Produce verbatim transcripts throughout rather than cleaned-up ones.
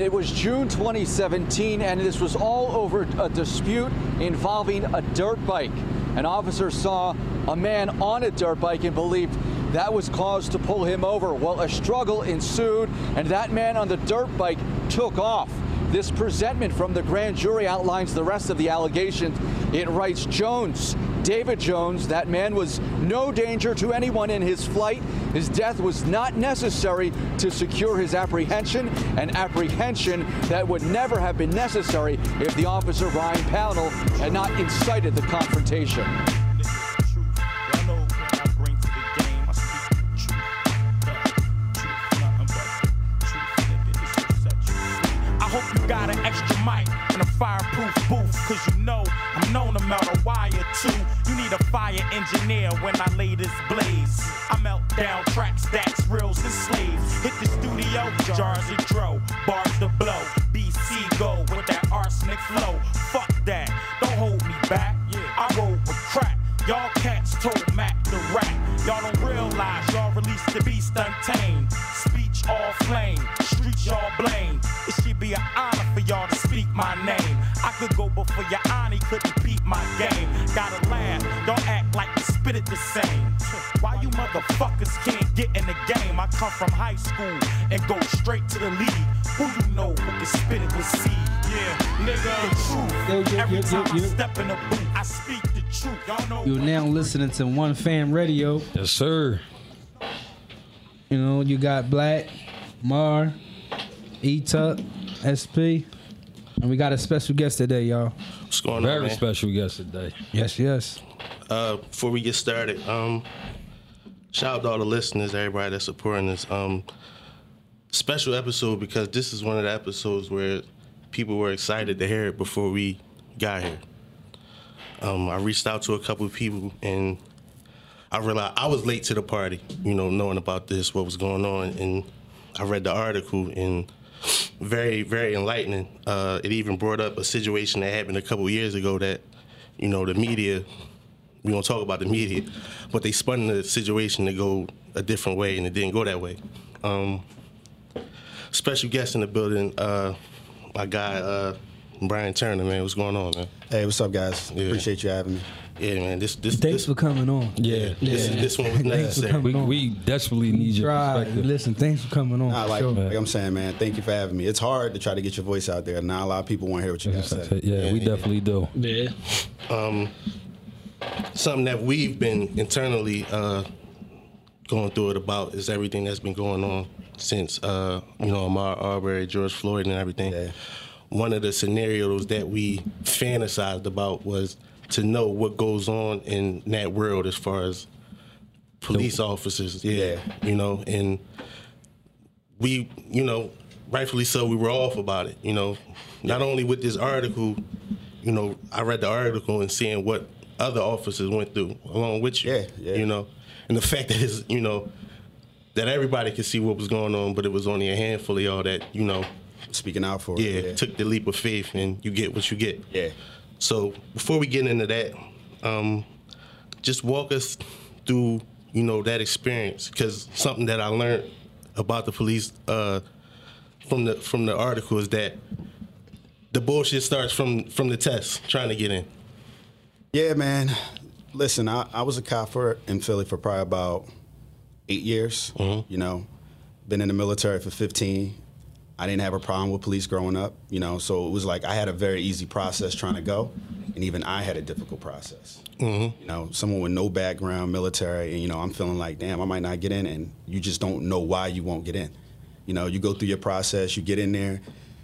It was June twenty seventeen, and this was all over a dispute involving a dirt bike. An officer saw a man on a dirt bike and believed that was cause to pull him over. Well, a struggle ensued, and that man on the dirt bike took off. This presentment from the grand jury outlines the rest of the allegations. It writes, Jones, David Jones, that man was no danger to anyone in his flight. His death was not necessary to secure his apprehension, an apprehension that would never have been necessary if the officer, Ryan Pownall, had not incited the confrontation. Got an extra mic and a fireproof booth, cause you know I'm known to melt a wire too. You need a fire engineer when I lay this blaze. I melt down tracks, stacks, reels, and sleeves. Hit the studio, jars and dro, bars to blow. B C go with that arsenic flow. Fuck that, don't hold me back. I roll with crack. Y'all cats told Mac the rap. Y'all don't realize y'all released the beast untamed. Speech all flame, streets y'all blame. It should be an honor for y'all to speak my name. I could go before your honor, couldn't beat my game. Gotta laugh, y'all act like you spit it the same. Why you motherfuckers can't get in the game? I come from high school and go straight to the league. Who you know who can spit it with seed? Yeah, nigga, the truth. Every time I step in the booth, I speak the truth. Y'all know. You're now listening to One Fam Radio. Yes, sir. You know, you got Black, Mar, E-Tuck, S P, and we got a special guest today, y'all. What's going Very on, Very special guest today. Yes, yes. Uh, before we get started, um, shout out to all the listeners, everybody that's supporting us. Um, special episode because this is one of the episodes where people were excited to hear it before we got here. Um, I reached out to a couple of people, and I realized I was late to the party, you know, knowing about this, what was going on. And I read the article, and very, very enlightening. Uh, it even brought up a situation that happened a couple of years ago that, you know, the media, we don't talk about the media, but they spun the situation to go a different way, and it didn't go that way. Um, special guest in the building, uh, my guy, uh, Bryan Turner, man. What's going on, man? Hey, what's up, guys? Yeah. Appreciate you having me. Yeah, man. This, this, Thanks this, for coming on. Yeah. yeah. This, this one was necessary. We, we desperately need your perspective. Listen, thanks for coming on. Nah, like, sure. like I'm saying, man, thank you for having me. It's hard to try to get your voice out there. Not a lot of people want to hear what you got to say. Yeah, yeah, we definitely yeah. do. Yeah. Um, something that we've been internally uh, going through it about is everything that's been going on since, uh, you know, Ahmaud Arbery, George Floyd, and everything. Yeah. One of the scenarios that we fantasized about was to know what goes on in that world as far as police officers. Yeah, yeah. You know, and we, you know, rightfully so, we were off about it, you know. Not only with this article, you know, I read the article and seeing what other officers went through along with you, yeah, yeah. you know, and the fact that it's, you know, that everybody could see what was going on, but it was only a handful of y'all that, you know, speaking out for yeah, it. Yeah, took the leap of faith, and you get what you get. Yeah. So before we get into that, um, just walk us through, you know, that experience, because something that I learned about the police uh, from the from the article is that the bullshit starts from from the test, trying to get in. Yeah, man. Listen, I, I was a cop for in Philly for probably about eight years. Mm-hmm. You know, been in the military for fifteen. I didn't have a problem with police growing up, you know, so it was like I had a very easy process trying to go, and even I had a difficult process. Mm-hmm. You know, someone with no background, military, and, you know, I'm feeling like, damn, I might not get in, and you just don't know why you won't get in. You know, you go through your process, you get in there,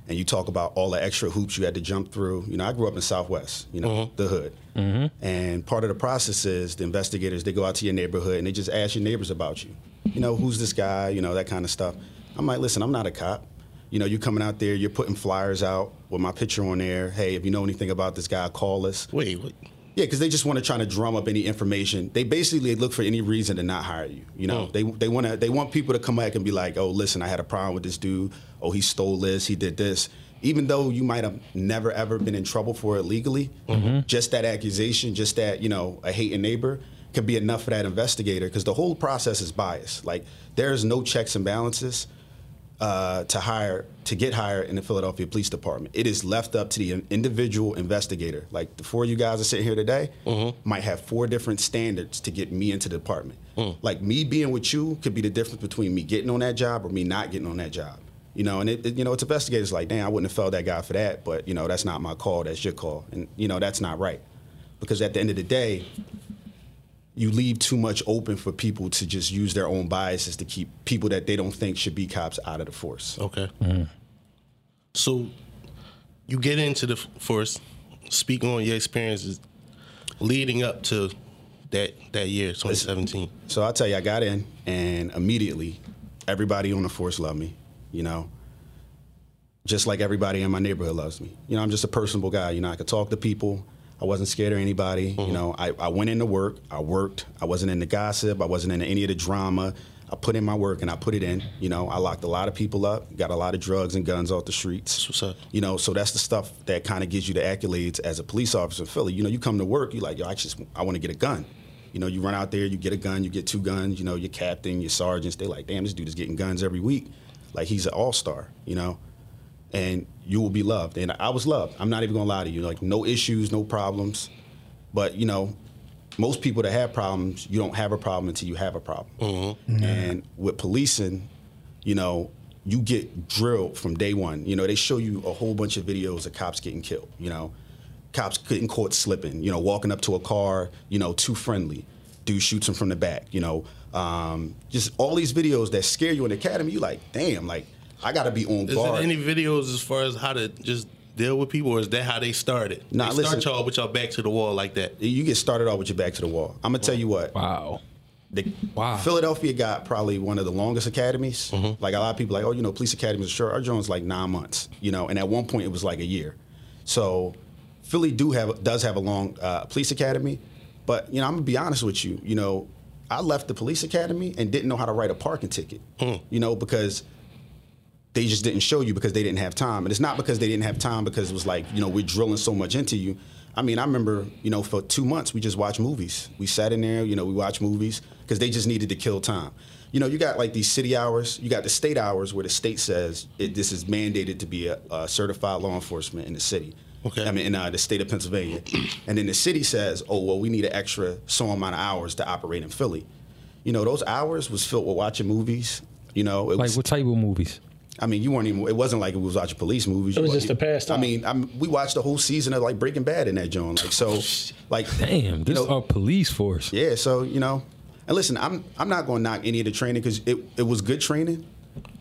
and you talk about all the extra hoops you had to jump through. You know, I grew up in Southwest, you know, mm-hmm. the hood. Mm-hmm. And part of the process is the investigators, they go out to your neighborhood, and they just ask your neighbors about you. You know, who's this guy, you know, that kind of stuff. I'm like, listen, I'm not a cop. You know, you're coming out there, you're putting flyers out with my picture on there. Hey, if you know anything about this guy, call us. Wait, wait. Yeah, because they just want to try to drum up any information. They basically look for any reason to not hire you. You know, oh. they they want to they want people to come back and be like, oh, listen, I had a problem with this dude. Oh, he stole this. He did this. Even though you might have never, ever been in trouble for it legally, mm-hmm. just that accusation, just that, you know, a hating neighbor could be enough for that investigator, because the whole process is biased. Like, there's no checks and balances. uh, to hire to get hired in the Philadelphia Police Department. It is left up to the individual investigator. Like the four of you guys are sitting here today mm-hmm. might have four different standards to get me into the department. Mm. Like me being with you could be the difference between me getting on that job or me not getting on that job. You know, and it, it, you know, it's investigators like, damn, I wouldn't have felt that guy for that, but you know, that's not my call, that's your call, and you know, that's not right, because at the end of the day, you leave too much open for people to just use their own biases to keep people that they don't think should be cops out of the force. Okay. Mm. So you get into the force. Speak on your experiences leading up to that that year, twenty seventeen. So I'll tell you, I got in, and immediately everybody on the force loved me. You know, just like everybody in my neighborhood loves me. You know, I'm just a personable guy. You know, I could talk to people. I wasn't scared of anybody. Mm-hmm. You know, I, I went into work. I worked. I wasn't into gossip. I wasn't into any of the drama. I put in my work and I put it in. You know, I locked a lot of people up, got a lot of drugs and guns off the streets. That's what's up. You know, so that's the stuff that kind of gives you the accolades as a police officer in Philly. You know, you come to work, you're like, yo, I just, I want to get a gun. You know, you run out there, you get a gun, you get two guns. You know, your captain, your sergeants, they like, damn, this dude is getting guns every week. Like, he's an all-star, you know, and you will be loved. And I was loved. I'm not even going to lie to you. Like, no issues, no problems. But, you know, most people that have problems, you don't have a problem until you have a problem. Mm-hmm. Mm-hmm. And with policing, you know, you get drilled from day one. You know, they show you a whole bunch of videos of cops getting killed, you know. Cops getting caught slipping, you know, walking up to a car, you know, too friendly. Dude shoots him from the back, you know. Um, just all these videos that scare you in the academy, you like, damn, like, I got to be on guard. Is there any videos as far as how to just deal with people, or is that how they started? Nah, they listen, start y'all with y'all back to the wall like that. You get started off with your back to the wall. I'm going to tell you what. Wow. The wow. Philadelphia got probably one of the longest academies. Mm-hmm. Like, a lot of people like, oh, you know, police academies are short. Our joint's like nine months, you know, and at one point it was like a year. So Philly do have does have a long uh, police academy, but, you know, I'm going to be honest with you, you know, I left the police academy and didn't know how to write a parking ticket, mm. you know, because they just didn't show you because they didn't have time. And it's not because they didn't have time because it was like, you know, we're drilling so much into you. I mean, I remember, you know, for two months we just watched movies. We sat in there, you know, we watched movies because they just needed to kill time. You know, you got like these city hours, you got the state hours where the state says it, this is mandated to be a, a certified law enforcement in the city. Okay. I mean, in uh, the state of Pennsylvania. And then the city says, oh, well, we need an extra so amount of hours to operate in Philly. You know, those hours was filled with watching movies, you know. It like was, what type of movies? I mean, you weren't even, it wasn't like we was watching police movies. It was just the pastime. I mean, I'm, we watched the whole season of, like, Breaking Bad in that joint. Like, so, like. Damn, this is our police force. Yeah, so, you know. And listen, I'm I'm not going to knock any of the training because it, it was good training,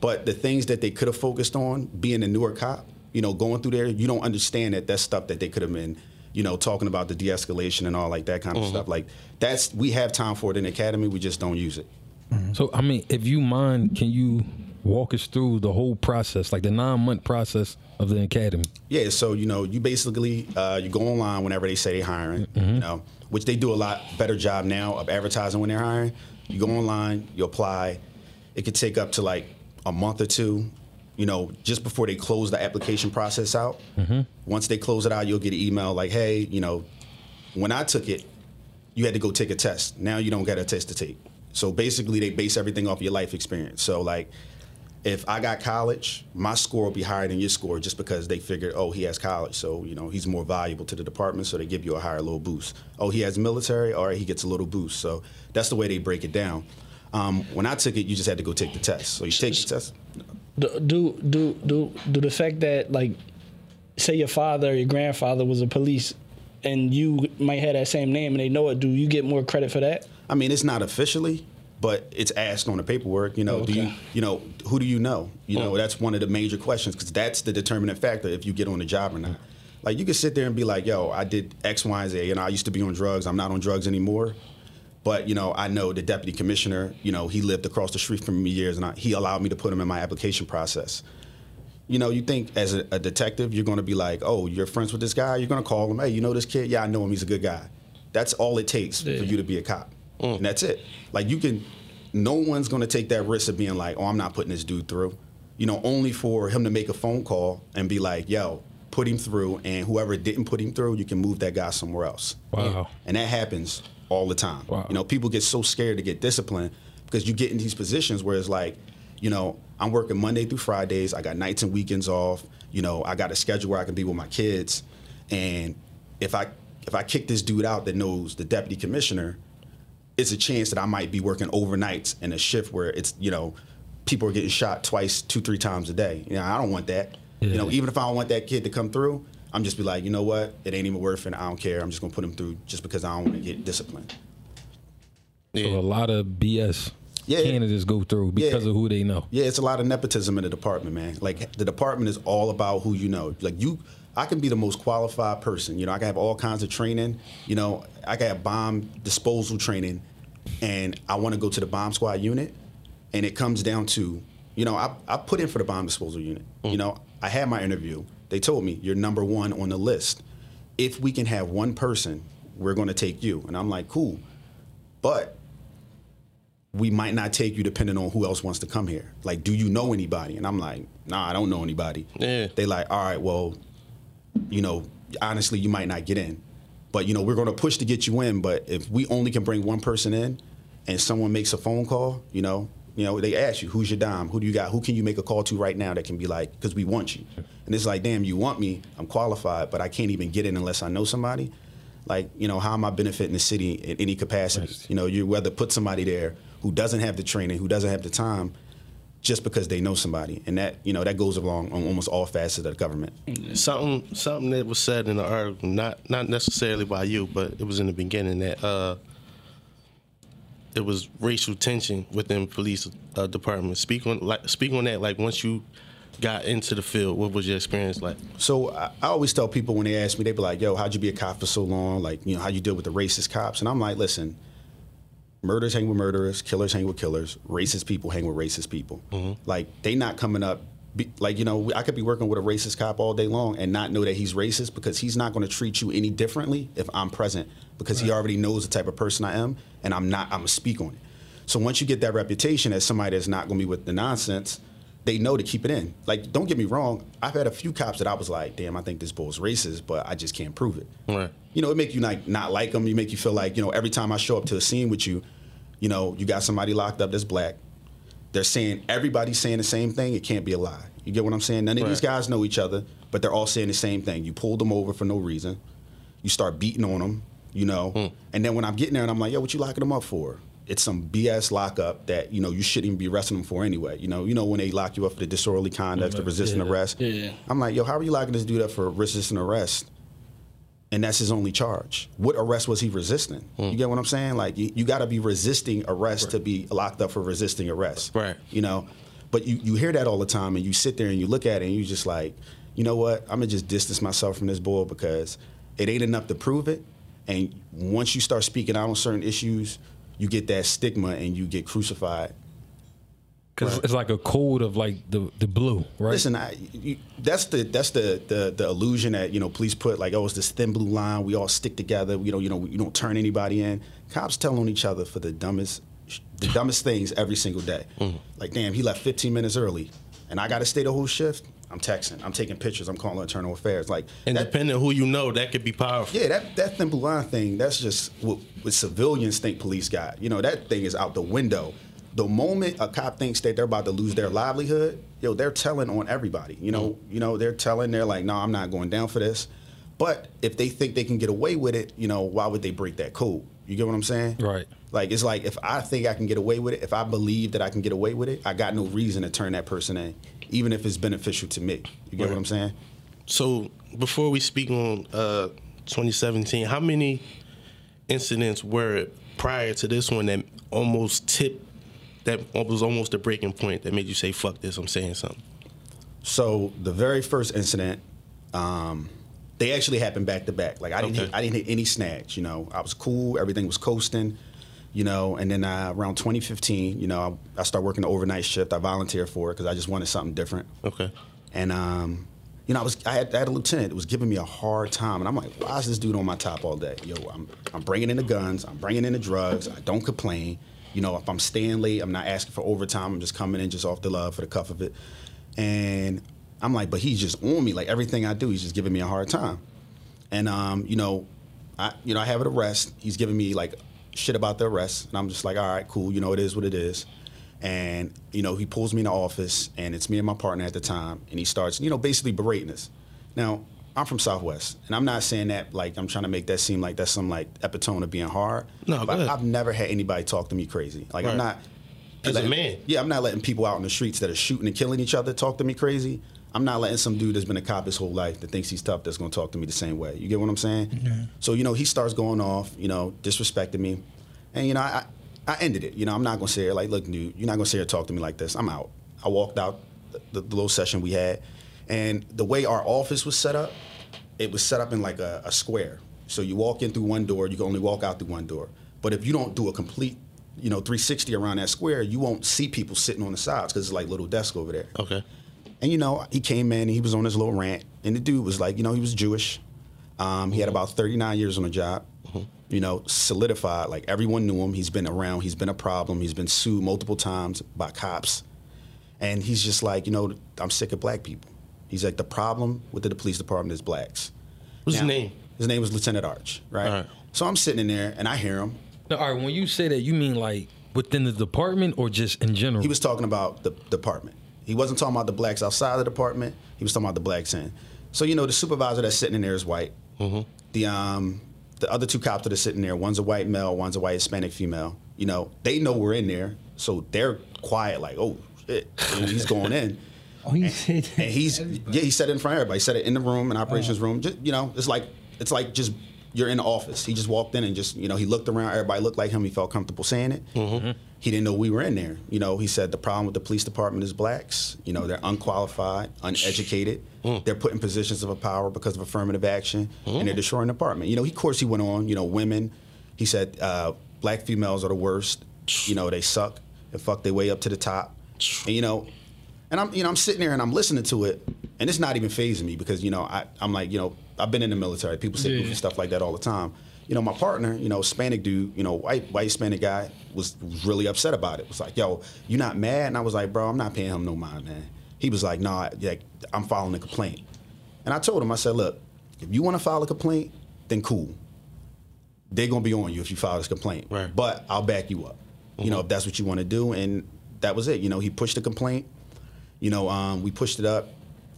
but the things that they could have focused on, being a newer cop, you know, going through there, you don't understand that that's stuff that they could have been, you know, talking about the de-escalation and all like that kind of mm-hmm. stuff. Like, that's, we have time for it in the academy, we just don't use it. Mm-hmm. So, I mean, if you mind, can you walk us through the whole process, like the nine-month process of the academy? Yeah, so, you know, you basically, uh, you go online whenever they say they're hiring, mm-hmm. you know, which they do a lot better job now of advertising when they're hiring. You go online, you apply. It could take up to, like, a month or two. You know, just before they close the application process out, mm-hmm. once they close it out, you'll get an email like, hey, you know, when I took it, you had to go take a test. Now you don't got a test to take. So basically they base everything off your life experience. So like if I got college, my score will be higher than your score just because they figured, oh, he has college. So, you know, he's more valuable to the department. So they give you a higher little boost. Oh, he has military. All right, he gets a little boost. So that's the way they break it down. Um, when I took it, you just had to go take the test. So you take the test. Do, do do do do the fact that, like, say your father or your grandfather was a police and you might have that same name and they know it, do you get more credit for that? I mean, it's not officially, but it's asked on the paperwork, you know. Okay. Do you, you know, who do you know? You know, that's one of the major questions because that's the determinant factor if you get on the job or not. Like, you can sit there and be like, yo, I did X, Y, and Z, and I used to be on drugs. I'm not on drugs anymore. But, you know, I know the deputy commissioner, you know, he lived across the street from me years, and I, he allowed me to put him in my application process. You know, you think as a, a detective, you're going to be like, oh, you're friends with this guy? You're going to call him, hey, you know this kid? Yeah, I know him. He's a good guy. That's all it takes yeah. for you to be a cop, mm. and that's it. Like, you can – no one's going to take that risk of being like, oh, I'm not putting this dude through. You know, only for him to make a phone call and be like, yo, put him through, and whoever didn't put him through, you can move that guy somewhere else. Wow. And that happens – all the time. Wow. You know, people get so scared to get disciplined because you get in these positions where it's like, you know, I'm working Monday through Fridays. I got nights and weekends off. You know, I got a schedule where I can be with my kids. And if I if I kick this dude out that knows the deputy commissioner, it's a chance that I might be working overnights in a shift where it's, you know, people are getting shot twice, two, three times a day. You know, I don't want that. Yeah. You know, even if I don't want that kid to come through, I'm just be like, you know what? It ain't even worth it. I don't care. I'm just going to put him through just because I don't want to get disciplined. Yeah. So a lot of B S yeah, candidates go through because yeah. of who they know. Yeah, it's a lot of nepotism in the department, man. Like, the department is all about who you know. Like, you, I can be the most qualified person. You know, I can have all kinds of training. You know, I can have bomb disposal training, and I want to go to the bomb squad unit. And it comes down to, you know, I, I put in for the bomb disposal unit. Mm. You know, I had my interview. They told me, you're number one on the list. If we can have one person, we're going to take you. And I'm like, cool. But we might not take you depending on who else wants to come here. Like, do you know anybody? And I'm like, nah, I don't know anybody. Yeah. They like, all right, well, you know, honestly, you might not get in. But, you know, we're going to push to get you in. But if we only can bring one person in and someone makes a phone call, you know, You know, they ask you, who's your dime? Who do you got? Who can you make a call to right now that can be like, because we want you. And it's like, damn, you want me. I'm qualified, but I can't even get in unless I know somebody. Like, you know, how am I benefiting the city in any capacity? Right. You know, you whether put somebody there who doesn't have the training, who doesn't have the time, just because they know somebody. And that, you know, that goes along on almost all facets of the government. Something something that was said in the article, not, not necessarily by you, but it was in the beginning that uh, it was racial tension within police uh, department. Speak on like, speak on that. Like, once you got into the field, what was your experience like? So I, I always tell people when they ask me, they be like, "Yo, how'd you be a cop for so long? Like, you know, how you deal with the racist cops?" And I'm like, "Listen, murderers hang with murderers, killers hang with killers, racist people hang with racist people. Mm-hmm. Like, they not coming up. Be, like, you know, I could be working with a racist cop all day long and not know that he's racist because he's not going to treat you any differently if I'm present." Because right. he already knows the type of person I am, and I'm not. I'm gonna speak on it. So once you get that reputation as somebody that's not gonna be with the nonsense, they know to keep it in. Like, don't get me wrong. I've had a few cops that I was like, damn, I think this bull's racist, but I just can't prove it. Right. You know, it make you like not like them. You make you feel like, you know, every time I show up to a scene with you, you know, you got somebody locked up that's black. They're saying everybody's saying the same thing. It can't be a lie. You get what I'm saying? None of right. these guys know each other, but they're all saying the same thing. You pulled them over for no reason. You start beating on them. You know, mm. and then when I'm getting there and I'm like, yo, what you locking them up for? It's some B S lockup that, you know, you shouldn't even be arresting them for anyway. You know, you know when they lock you up for the disorderly conduct, mm-hmm. the resisting yeah. arrest. Yeah. I'm like, yo, how are you locking this dude up for resisting arrest? And that's his only charge. What arrest was he resisting? Mm. You get what I'm saying? Like, you, you got to be resisting arrest right. to be locked up for resisting arrest. Right. You know, but you, you hear that all the time, and you sit there and you look at it and you just like, you know what? I'm going to just distance myself from this bull because it ain't enough to prove it. And once you start speaking out on certain issues, you get that stigma and you get crucified. Because right. it's like a code of like the, the blue, right? Listen, I, you, that's the that's the, the the illusion that, you know, police put like, oh, it's this thin blue line. We all stick together. We don't you know you don't turn anybody in. Cops tell on each other for the dumbest the dumbest things every single day. Mm. Like, damn, he left fifteen minutes early, and I got to stay the whole shift. I'm texting. I'm taking pictures. I'm calling internal affairs. Like, and that, depending on who you know, that could be powerful. Yeah, that, that thin blue line thing, that's just what, what civilians think police got. You know, that thing is out the window. The moment a cop thinks that they're about to lose their livelihood, yo, they're telling on everybody. You know, you know, they're telling. They're like, no, I'm not going down for this. But if they think they can get away with it, you know, why would they break that code? You get what I'm saying? Right. Like, it's like, if I think I can get away with it, if I believe that I can get away with it, I got no reason to turn that person in, even if it's beneficial to me. You get right. what I'm saying? So before we speak on uh, twenty seventeen, how many incidents were it prior to this one that almost tipped, that was almost a breaking point that made you say, fuck this, I'm saying something? So the very first incident, um, they actually happened back to back. Like, I didn't, okay. hit, I didn't hit any snags, you know. I was cool. Everything was coasting, you know. And then I, around twenty fifteen, you know, I, I started working the overnight shift. I volunteered for it because I just wanted something different. Okay. And, um, you know, I was I had, I had a lieutenant that was giving me a hard time. And I'm like, why is this dude on my top all day? Yo, I'm, I'm bringing in the guns. I'm bringing in the drugs. I don't complain. You know, if I'm staying late, I'm not asking for overtime. I'm just coming in just off the love for the cuff of it. And I'm like, but he's just on me. Like, everything I do, he's just giving me a hard time. And, um, you know, I you know I have an arrest. He's giving me, like, shit about the arrest. And I'm just like, all right, cool. You know, it is what it is. And, you know, he pulls me in the office, and it's me and my partner at the time, and he starts, you know, basically berating us. Now, I'm from Southwest, and I'm not saying that, like, I'm trying to make that seem like that's some, like, epitome of being hard. No, but I've never had anybody talk to me crazy. Like, right. I'm not... As a man. Yeah, I'm not letting people out in the streets that are shooting and killing each other talk to me crazy. I'm not letting some dude that's been a cop his whole life that thinks he's tough that's going to talk to me the same way. You get what I'm saying? Mm-hmm. So, you know, he starts going off, you know, disrespecting me. And, you know, I... I ended it. You know, I'm not going to sit here like, look, dude, you're not going to sit here talk to me like this. I'm out. I walked out the, the, the little session we had. And the way our office was set up, it was set up in like a, a square. So you walk in through one door, you can only walk out through one door. But if you don't do a complete, you know, three sixty around that square, you won't see people sitting on the sides because it's like little desk over there. Okay. And, you know, he came in and he was on his little rant. And the dude was like, you know, he was Jewish. Um, he had about thirty-nine years on the job. You know, solidified, like everyone knew him. He's been around, he's been a problem, he's been sued multiple times by cops. And he's just like, you know, I'm sick of black people. He's like, the problem with the police department is blacks. What's now, his name? His name was Lieutenant Arch, right? right? So I'm sitting in there and I hear him. Now, all right, when you say that, you mean like within the department or just in general? He was talking about the department. He wasn't talking about the blacks outside the department, he was talking about the blacks in. So, you know, the supervisor that's sitting in there is white. Mm-hmm. The, um, The other two cops that are sitting there, one's a white male, one's a white Hispanic female, you know, they know we're in there, so they're quiet, like, oh, shit, and he's going in. Oh, he and, said that and he's everybody. Yeah, he said it in front of everybody. He said it in the room, in operations oh. room. Just, you know, it's like, it's like just, you're in the office. He just walked in and just, you know, he looked around, everybody looked like him, he felt comfortable saying it. Mm-hmm. He didn't know we were in there. You know, he said the problem with the police department is blacks. You know, they're unqualified, uneducated. Mm. They're put in positions of power because of affirmative action, mm. and they're destroying the department. You know, he, of course, he went on, you know, women. He said uh, black females are the worst. You know, they suck and fuck their way up to the top. And, you know, and I'm, you know, I'm sitting there and I'm listening to it, and it's not even fazing me because, you know, I, I'm like, you know, I've been in the military. People say goofy yeah. stuff like that all the time. You know, my partner, you know, Hispanic dude, you know, white white Hispanic guy, was really upset about it. Was like, yo, you not mad? And I was like, bro, I'm not paying him no mind, man. He was like, nah, like, I'm filing a complaint. And I told him, I said, look, if you want to file a complaint, then cool. They're going to be on you if you file this complaint. Right. But I'll back you up, mm-hmm. you know, if that's what you want to do. And that was it. You know, he pushed the complaint. You know, um, we pushed it up.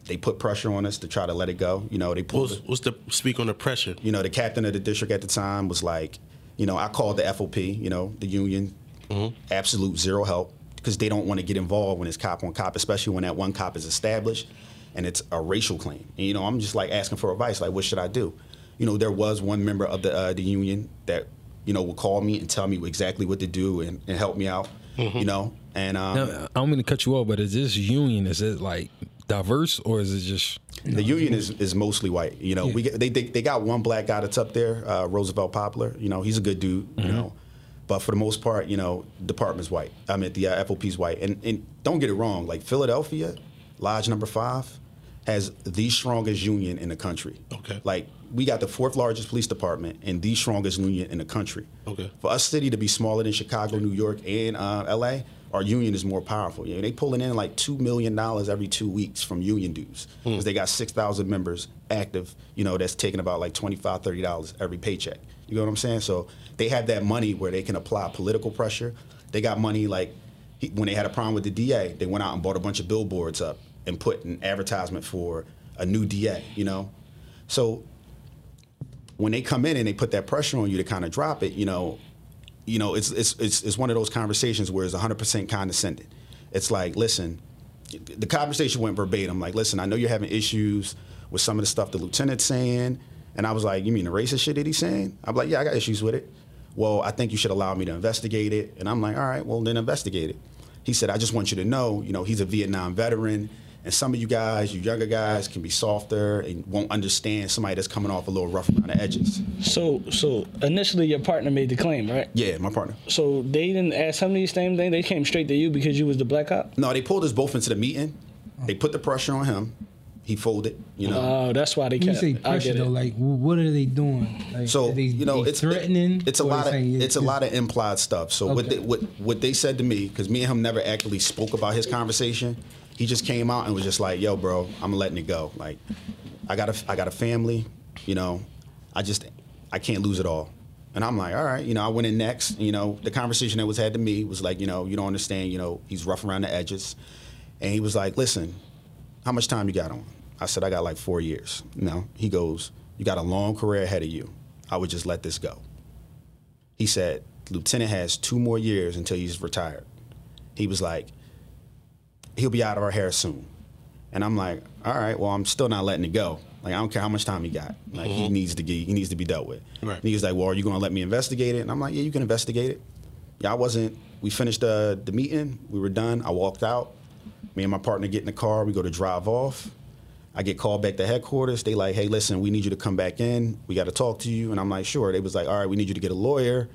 They put pressure on us to try to let it go. You know, they pulled. What's, what's the speak on the pressure? You know, the captain of the district at the time was like, you know, I called the F O P, you know, the union, mm-hmm. absolute zero help, because they don't want to get involved when it's cop on cop, especially when that one cop is established and it's a racial claim. And, you know, I'm just like asking for advice, like, what should I do? You know, there was one member of the uh, the union that, you know, would call me and tell me exactly what to do and, and help me out, mm-hmm. you know. And um, now, I don't mean to cut you off, but is this union, is it like... diverse, or is it just the know, union is, is mostly white? You know, yeah. we get, they, they they got one black guy that's up there, uh, Roosevelt Poplar. You know, he's a good dude. Mm-hmm. You know, but for the most part, you know, department's white. I mean, the uh, F O P's white. And and don't get it wrong, like Philadelphia Lodge number five has the strongest union in the country. Okay, like we got the fourth largest police department and the strongest union in the country. Okay, for us city to be smaller than Chicago, okay. New York, and uh, L A. Our union is more powerful. You know, they pulling in like two million dollars every two weeks from union dues because mm. they got six thousand members active, you know, that's taking about like twenty-five, thirty dollars every paycheck. You know what I'm saying? So they have that money where they can apply political pressure. They got money like he, when they had a problem with the D A, they went out and bought a bunch of billboards up and put an advertisement for a new D A, you know? So when they come in and they put that pressure on you to kind of drop it, you know, You know, it's it's it's it's one of those conversations where it's one hundred percent condescending. It's like, listen, the conversation went verbatim. Like, listen, I know you're having issues with some of the stuff the lieutenant's saying. And I was like, you mean the racist shit that he's saying? I'm like, yeah, I got issues with it. Well, I think you should allow me to investigate it. And I'm like, all right, well, then investigate it. He said, I just want you to know, you know, he's a Vietnam veteran. And some of you guys, you younger guys, can be softer and won't understand somebody that's coming off a little rough around the edges. So, so initially your partner made the claim, right? Yeah, my partner. So they didn't ask him these same things? They came straight to you because you was the black cop? No, they pulled us both into the meeting. They put the pressure on him. He folded, you know. Oh, that's why they kept. When you say pressure, though, like, what are they doing? Like, so, they, you know, it's threatening. It's a lot of it's, it's a lot of implied stuff. So okay. what they, what what they said to me, because me and him never actually spoke about his conversation. He just came out and was just like, yo, bro, I'm letting it go. Like, I got a, I got a family, you know, I just, I can't lose it all. And I'm like, all right, you know, I went in next. You know, the conversation that was had to me was like, you know, you don't understand, you know, he's rough around the edges. And he was like, listen, how much time you got on? I said, I got like four years. No, he goes, you got a long career ahead of you. I would just let this go. He said, Lieutenant has two more years until he's retired. He was like, he'll be out of our hair soon. And I'm like, all right, well, I'm still not letting it go. Like, I don't care how much time he got. Like, mm-hmm. he needs to get, he needs to be dealt with. Right. And he was like, well, are you going to let me investigate it? And I'm like, yeah, you can investigate it. Yeah, I wasn't. We finished uh, the meeting. We were done. I walked out. Me and my partner get in the car. We go to drive off. I get called back to headquarters. They like, hey, listen, we need you to come back in. We got to talk to you. And I'm like, sure. They was like, all right, we need you to get a lawyer.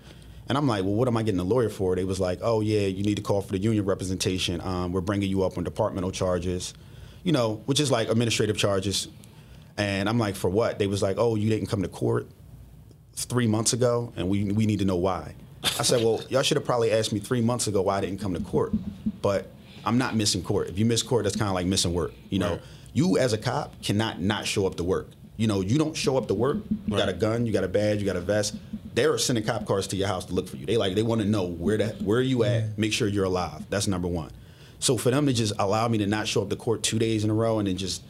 And I'm like, well, what am I getting a lawyer for? They was like, oh, yeah, you need to call for the union representation. Um, we're bringing you up on departmental charges, you know, which is like administrative charges. And I'm like, for what? They was like, oh, you didn't come to court three months ago, and we we need to know why. I said, well, y'all should have probably asked me three months ago why I didn't come to court. But I'm not missing court. If you miss court, that's kind of like missing work. You know, right. You as a cop cannot not show up to work. You know, you don't show up to work. You right. got a gun, you got a badge, you got a vest. They're sending cop cars to your house to look for you. They like they want to know where the, where are you at, make sure you're alive. That's number one. So for them to just allow me to not show up to court two days in a row and then just,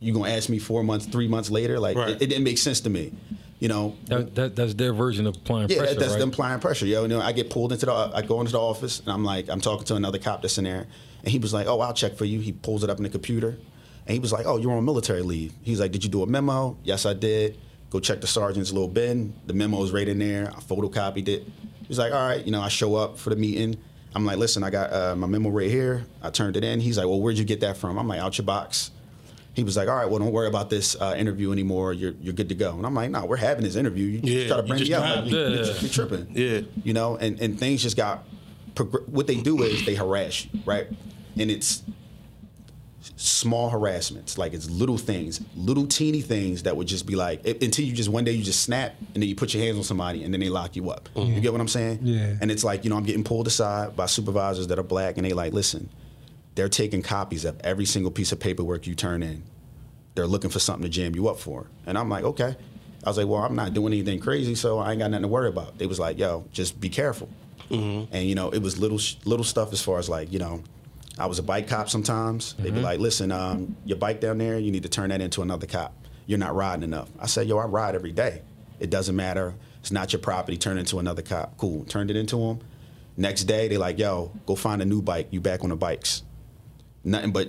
you gonna ask me four months, three months later? Like right. it, it didn't make sense to me, you know. That, that that's their version of applying yeah, pressure. Yeah, that, that's right? them applying pressure. Yo, you know, I get pulled into the, I go into the office and I'm like, I'm talking to another cop that's in there, and he was like, oh, I'll check for you. He pulls it up in the computer, and he was like, oh, you're on military leave. He's like, did you do a memo? Yes, I did. Go check the sergeant's little bin. The memo's right in there. I photocopied it. He's like, all right, you know, I show up for the meeting. I'm like, listen, I got uh, my memo right here. I turned it in. He's like, well, where'd you get that from? I'm like, out your box. He was like, all right, well, don't worry about this uh, interview anymore. You're you're good to go. And I'm like, no, we're having this interview. You yeah, just try to bring me up. Like, you're, you're, you're tripping. Yeah. You know, and, and things just got, prog- what they do is they harass you, right? And it's small harassments. Like, it's little things, little teeny things that would just be like, it, until you just, one day you just snap, and then you put your hands on somebody, and then they lock you up. Mm-hmm. You get what I'm saying? Yeah. And it's like, you know, I'm getting pulled aside by supervisors that are black, and they like, listen, they're taking copies of every single piece of paperwork you turn in. They're looking for something to jam you up for. And I'm like, okay. I was like, well, I'm not doing anything crazy, so I ain't got nothing to worry about. They was like, yo, just be careful. Mm-hmm. And, you know, it was little little stuff as far as, like, you know, I was a bike cop sometimes. Mm-hmm. They'd be like, listen, um, your bike down there, you need to turn that into another cop. You're not riding enough. I said, yo, I ride every day. It doesn't matter. It's not your property. Turn it into another cop. Cool. Turned it into him. Next day, they like, yo, go find a new bike. You back on the bikes. Nothing but,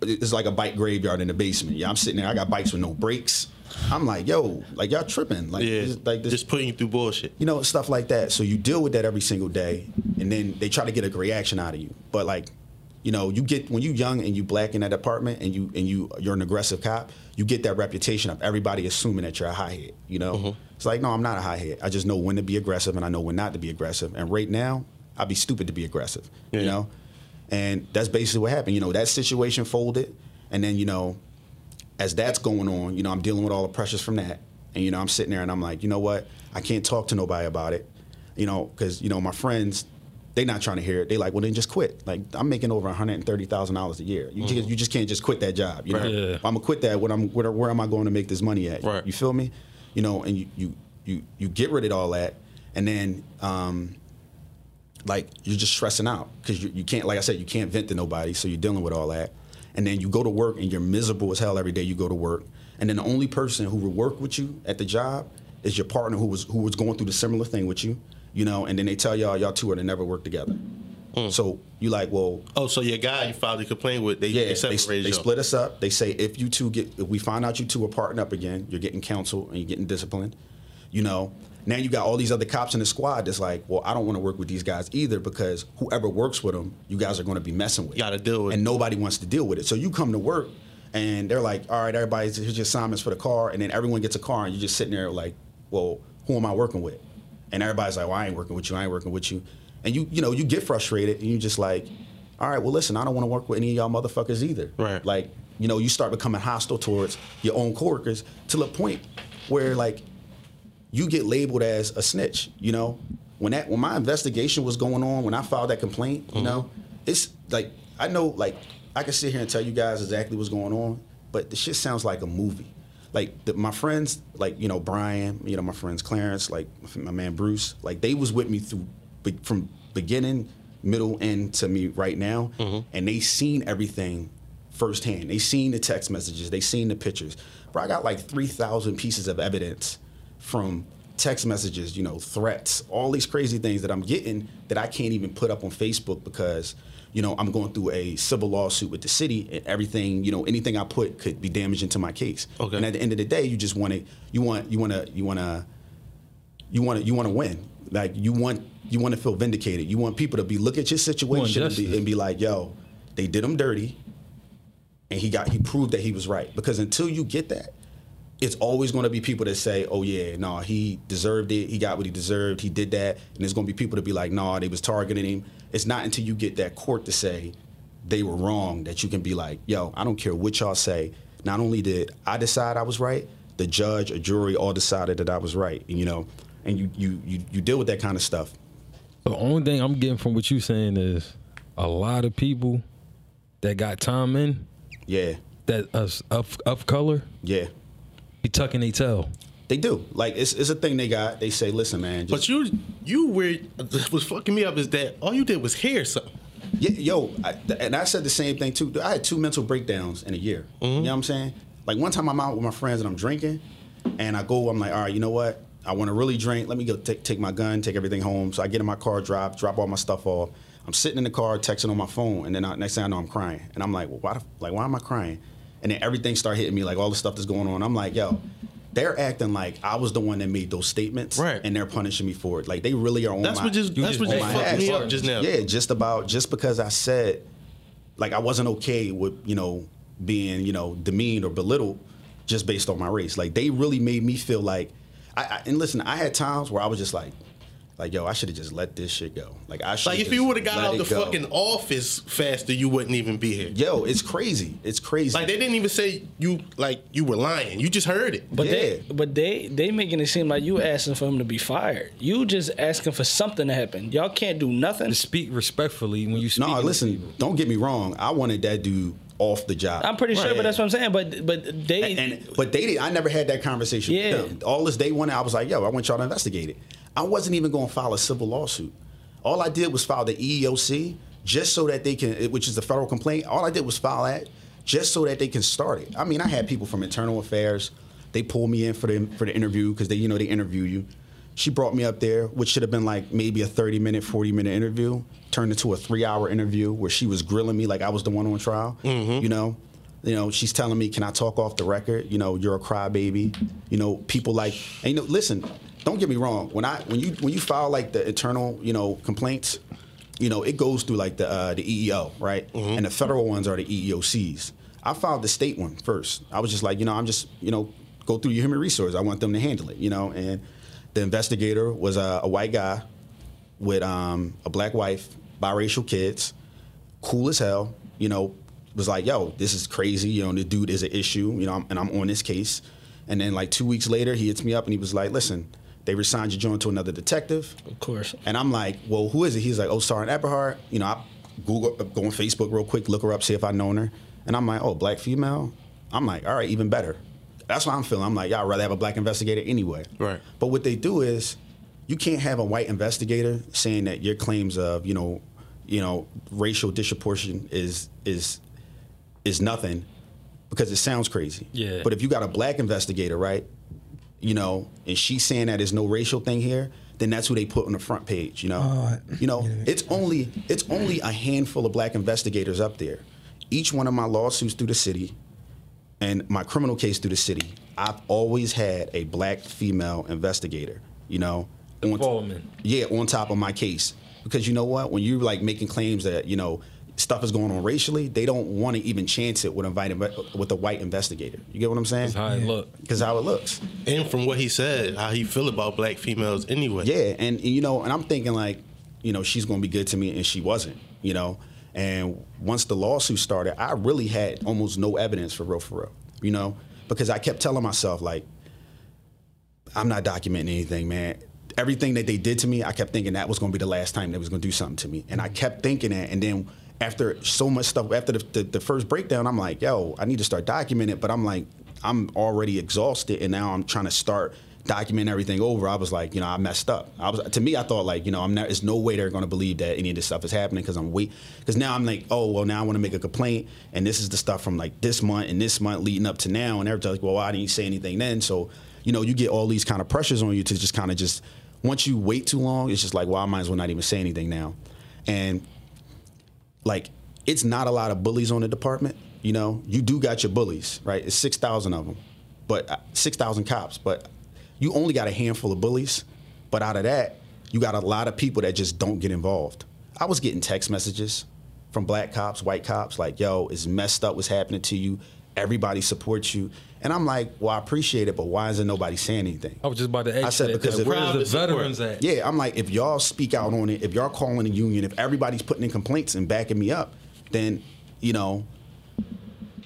it's like a bike graveyard in the basement. Yeah, I'm sitting there. I got bikes with no brakes. I'm like, yo, like, y'all tripping. Like, yeah, this, like this, just putting you through bullshit. You know, stuff like that. So you deal with that every single day, and then they try to get a reaction out of you. But, like, you know, you get, when you young and you black in that department, and you and you you're an aggressive cop, you get that reputation of everybody assuming that you're a hothead. You know, mm-hmm. It's like, no, I'm not a hothead. I just know when to be aggressive, and I know when not to be aggressive. And right now, I'd be stupid to be aggressive. Yeah. You know. And that's basically what happened. You know, that situation folded. And then, you know, as that's going on, you know, I'm dealing with all the pressures from that. And, you know, I'm sitting there and I'm like, you know what? I can't talk to nobody about it, you know, because, you know, my friends, they're not trying to hear it. They like, well, then just quit. Like, I'm making over one hundred thirty thousand dollars a year. You, mm-hmm. just, you just can't just quit that job. You know, right. If I'm going to quit that, what I'm, where, where am I going to make this money at? Right. You feel me? You know, and you, you, you, you get rid of all that. And then, um, like, you're just stressing out because you, you can't, like I said, you can't vent to nobody, so you're dealing with all that. And then you go to work, and you're miserable as hell every day you go to work. And then the only person who will work with you at the job is your partner who was who was going through the similar thing with you, you know, and then they tell y'all, y'all two are to never work together. Mm. So you like, well. Oh, so your guy you filed a complaint with, they, yeah, they separated you. They, they split us up. They say, if you two get, if we find out you two are parting up again, you're getting counseled and you're getting disciplined, you know. Now you got all these other cops in the squad that's like, well, I don't want to work with these guys either because whoever works with them, you guys are going to be messing with. You got to deal with it. And nobody wants to deal with it. So you come to work, and they're like, all right, everybody's, here's your assignments for the car, and then everyone gets a car, and you're just sitting there like, well, who am I working with? And everybody's like, well, I ain't working with you, I ain't working with you. And you, you know, you get frustrated, and you just like, all right, well, listen, I don't want to work with any of y'all motherfuckers either. Right. Like, you know, you start becoming hostile towards your own coworkers to the point where, like, you get labeled as a snitch, you know? When that when my investigation was going on, when I filed that complaint, you mm-hmm. know, it's like, I know, like, I can sit here and tell you guys exactly what's going on, but the shit sounds like a movie. like the, my friends, like, you know, Bryan, you know, my friends Clarence, like my man Bruce, like they was with me through from beginning, middle, end to me right now, mm-hmm. and they seen everything firsthand. They seen the text messages, they seen the pictures. Bro, I got like three thousand pieces of evidence from text messages, you know, threats, all these crazy things that I'm getting that I can't even put up on Facebook because, you know, I'm going through a civil lawsuit with the city, and everything, you know, anything I put could be damaging to my case. Okay. And at the end of the day, you just want to, you want, you want to, you want to, you want to, you want to win. Like you want, you want to feel vindicated. You want people to be look at your situation and be, and be like, yo, they did him dirty, and he got, he proved that he was right. Because until you get that, it's always going to be people that say, oh, yeah, no, nah, he deserved it. He got what he deserved. He did that. And there's going to be people that be like, no, nah, they was targeting him. It's not until you get that court to say they were wrong that you can be like, yo, I don't care what y'all say. Not only did I decide I was right, the judge or jury all decided that I was right. And, you know, and you, you, you, you deal with that kind of stuff. The only thing I'm getting from what you're saying is a lot of people that got time in. Yeah. That us uh, of, of color. Yeah. Be tucking they tail. They do. Like, it's it's a thing they got. They say, listen, man. Just but you, you were, what's fucking me up is that all you did was hear something. Yeah, yo, I, and I said the same thing, too. I had two mental breakdowns in a year. Mm-hmm. You know what I'm saying? Like, one time I'm out with my friends and I'm drinking, and I go, I'm like, all right, you know what? I want to really drink. Let me go take, take my gun, take everything home. So I get in my car, drive, drop all my stuff off. I'm sitting in the car texting on my phone, and then I, next thing I know, I'm crying. And I'm like, well, why, the, like, why am I crying? And then everything started hitting me, like all the stuff that's going on. I'm like, yo, they're acting like I was the one that made those statements, right. And they're punishing me for it. Like, they really are on that's my what just, That's what just fucked me up just now. Yeah, just about, just because I said, like, I wasn't okay with, you know, being, you know, demeaned or belittled just based on my race. Like, they really made me feel like, I, I and listen, I had times where I was just like, Like, yo, I should have just let this shit go. Like, I should. Like, if you would have got out the go. fucking office faster, you wouldn't even be here. Yo, it's crazy. It's crazy. Like, they didn't even say you like you were lying. You just heard it. But yeah. they, but they, they making it seem like you asking for him to be fired. You just asking for something to happen. Y'all can't do nothing. To speak respectfully when you speak. No, listen. Don't get me wrong. I wanted that dude off the job. I'm pretty right. sure, but that's what I'm saying. But but they and, and but they did. I never had that conversation. Yeah. With them. All this day one, I was like, yo, I want y'all to investigate it. I wasn't even going to file a civil lawsuit. All I did was file the E E O C just so that they can, which is the federal complaint. All I did was file that just so that they can start it. I mean, I had people from internal affairs. They pulled me in for the for the interview because they, you know, they interview you. She brought me up there, which should have been like maybe a thirty minute, forty minute interview, turned into a three hour interview where she was grilling me like I was the one on trial. Mm-hmm. You know, you know, she's telling me, can I talk off the record? You know, you're a crybaby. You know, people like, and, you know, listen. Don't get me wrong. When I when you when you file like the internal, you know, complaints, you know, it goes through like the uh, the E E O, right? Mm-hmm. And the federal ones are the E E O Cs. I filed the state one first. I was just like, you know, I'm just, you know, go through your human resource. I want them to handle it, you know. And the investigator was a, a white guy with um, a black wife, biracial kids, cool as hell. You know, was like, yo, this is crazy. You know, the dude is an issue. You know, and I'm on this case. And then like two weeks later, he hits me up and he was like, listen. They resigned your joint to another detective. Of course. And I'm like, well, who is it? He's like, oh, Saren Eberhardt. You know, I Google, go on Facebook real quick, look her up, see if I've known her. And I'm like, oh, black female? I'm like, all right, even better. That's what I'm feeling. I'm like, y'all rather have a black investigator anyway. Right. But what they do is you can't have a white investigator saying that your claims of, you know, you know, racial disproportion is is is nothing because it sounds crazy. Yeah. But if you got a black investigator, right? You know, and she's saying that there's no racial thing here, then that's who they put on the front page, you know? Oh, you know, yeah. it's only it's only a handful of black investigators up there. Each one of my lawsuits through the city and my criminal case through the city, I've always had a black female investigator, you know? Involvement. On t- yeah, on top of my case. Because you know what? When you're, like, making claims that, you know, stuff is going on racially, they don't want to even chance it with a, with a white investigator. You get what I'm saying? Because how it looks. Because how it looks. And from what he said, how he feel about black females anyway. Yeah, and, and you know, and I'm thinking like, you know, she's going to be good to me, and she wasn't, you know. And once the lawsuit started, I really had almost no evidence for real, for real, you know, because I kept telling myself, like, I'm not documenting anything, man. Everything that they did to me, I kept thinking that was going to be the last time they was going to do something to me. And I kept thinking that, and then after so much stuff, after the, the, the first breakdown, I'm like, yo, I need to start documenting it. But I'm like, I'm already exhausted, and now I'm trying to start documenting everything over. I was like, you know, I messed up. I was, to me, I thought like, you know, I'm not, there's no way they're going to believe that any of this stuff is happening because I'm wait, because now I'm like, oh, well, now I want to make a complaint, and this is the stuff from like this month and this month leading up to now, and everybody's like, well, I didn't say anything then. So, you know, you get all these kind of pressures on you to just kind of just, once you wait too long, it's just like, well, I might as well not even say anything now. And like, it's not a lot of bullies on the department. You know, you do got your bullies, right? It's six thousand of them, but six thousand cops, but you only got a handful of bullies. But out of that, you got a lot of people that just don't get involved. I was getting text messages from black cops, white cops, like, yo, it's messed up what's happening to you. Everybody supports you. And I'm like, well, I appreciate it, but why isn't nobody saying anything? I was just about to ask I said, that, because like, if, where's the veterans at? Yeah, I'm like, if y'all speak out on it, if y'all calling the union, if everybody's putting in complaints and backing me up, then, you know,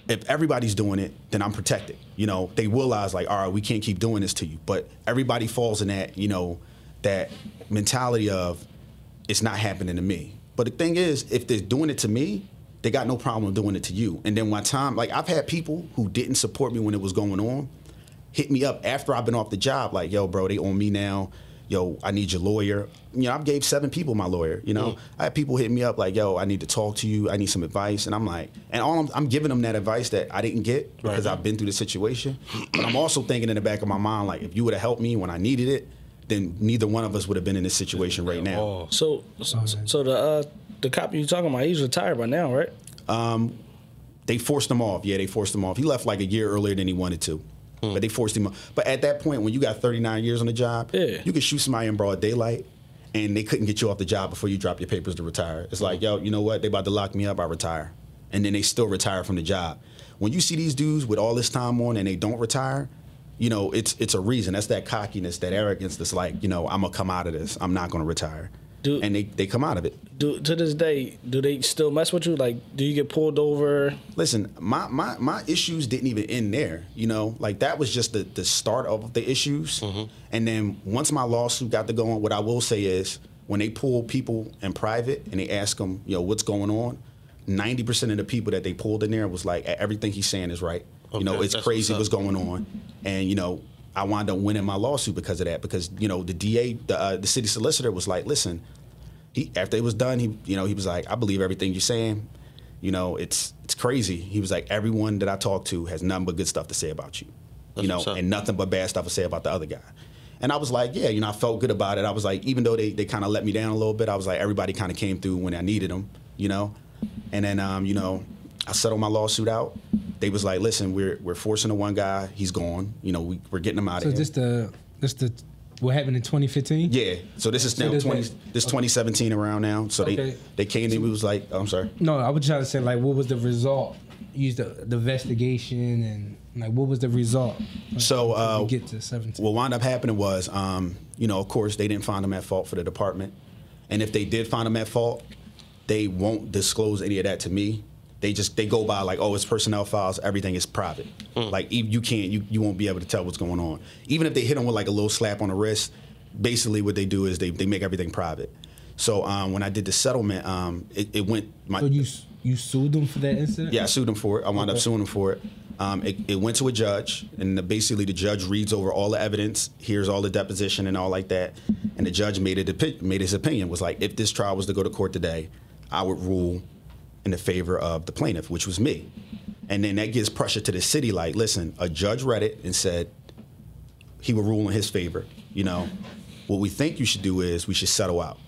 if everybody's doing it, then I'm protected. You know, they realize like, all right, we can't keep doing this to you. But everybody falls in that, you know, that mentality of it's not happening to me. But the thing is, if they're doing it to me, they got no problem doing it to you. And then one time, like I've had people who didn't support me when it was going on hit me up after I've been off the job, like, yo, bro, they on me now. Yo, I need your lawyer. You know, I gave seven people my lawyer, you know. Mm. I had people hit me up like, yo, I need to talk to you. I need some advice. And I'm like, and all I'm, I'm giving them that advice that I didn't get because right. I've been through the situation. But I'm also thinking in the back of my mind, like, if you would have helped me when I needed it, then neither one of us would have been in this situation right now. Oh. So so, so the, uh, the cop you're talking about, he's retired by now, right? Um, they forced him off. Yeah, they forced him off. He left like a year earlier than he wanted to. But they forced him up. But at that point, when you got thirty-nine years on the job, yeah. you could shoot somebody in broad daylight, and they couldn't get you off the job before you drop your papers to retire. It's like, yo, you know what? They about to lock me up. I retire. And then they still retire from the job. When you see these dudes with all this time on and they don't retire, you know, it's it's a reason. That's that cockiness, that arrogance that's like, you know, I'm going to come out of this. I'm not going to retire. Do, and they, they come out of it. Do, to this day, do they still mess with you? Like, do you get pulled over? Listen, my, my, my issues didn't even end there, you know? Like, that was just the, the start of the issues. Mm-hmm. And then once my lawsuit got to going, what I will say is when they pull people in private and they ask them, you know, what's going on, ninety percent of the people that they pulled in there was like, everything he's saying is right. Okay, you know, it's crazy what's, what's going on. And, you know, I wound up winning my lawsuit because of that, because, you know, the D A, the, uh, the city solicitor was like, listen, he, after it was done, he, you know, he was like, I believe everything you're saying. You know, it's it's crazy. He was like, everyone that I talk to has nothing but good stuff to say about you, you know, and nothing but bad stuff to say about the other guy. And I was like, yeah, you know, I felt good about it. I was like, even though they, they kind of let me down a little bit, I was like, everybody kind of came through when I needed them, you know. And then, um, you know, I settled my lawsuit out. They was like, listen, we're we're forcing the one guy. He's gone. You know, we, we're getting him out so of here. So this the this the what happened in twenty fifteen? Yeah. So this is so now this twenty way. This okay. twenty seventeen around now. So okay. they they came to me. Was like, oh, I'm sorry. No, I was trying to say like, what was the result? Use the, the investigation and like, what was the result? Like, so uh, we get to seventeen. What wound up happening was, um, you know, of course they didn't find him at fault for the department, and if they did find him at fault, they won't disclose any of that to me. They just they go by like, oh, it's personnel files. Everything is private. Mm. Like you can't you, you won't be able to tell what's going on. Even if they hit them with like a little slap on the wrist, basically what they do is they, they make everything private. So um, when I did the settlement, um, it, it went. My, so you you sued them for that incident? Yeah, I sued them for it. I wound okay. up suing them for it. Um, it. It went to a judge, and the, basically the judge reads over all the evidence, hears all the deposition and all like that, and the judge made it made his opinion. Was like, if this trial was to go to court today, I would rule in the favor of the plaintiff, which was me. And then that gives pressure to the city, like, listen, a judge read it and said he would rule in his favor. You know, what we think you should do is we should settle out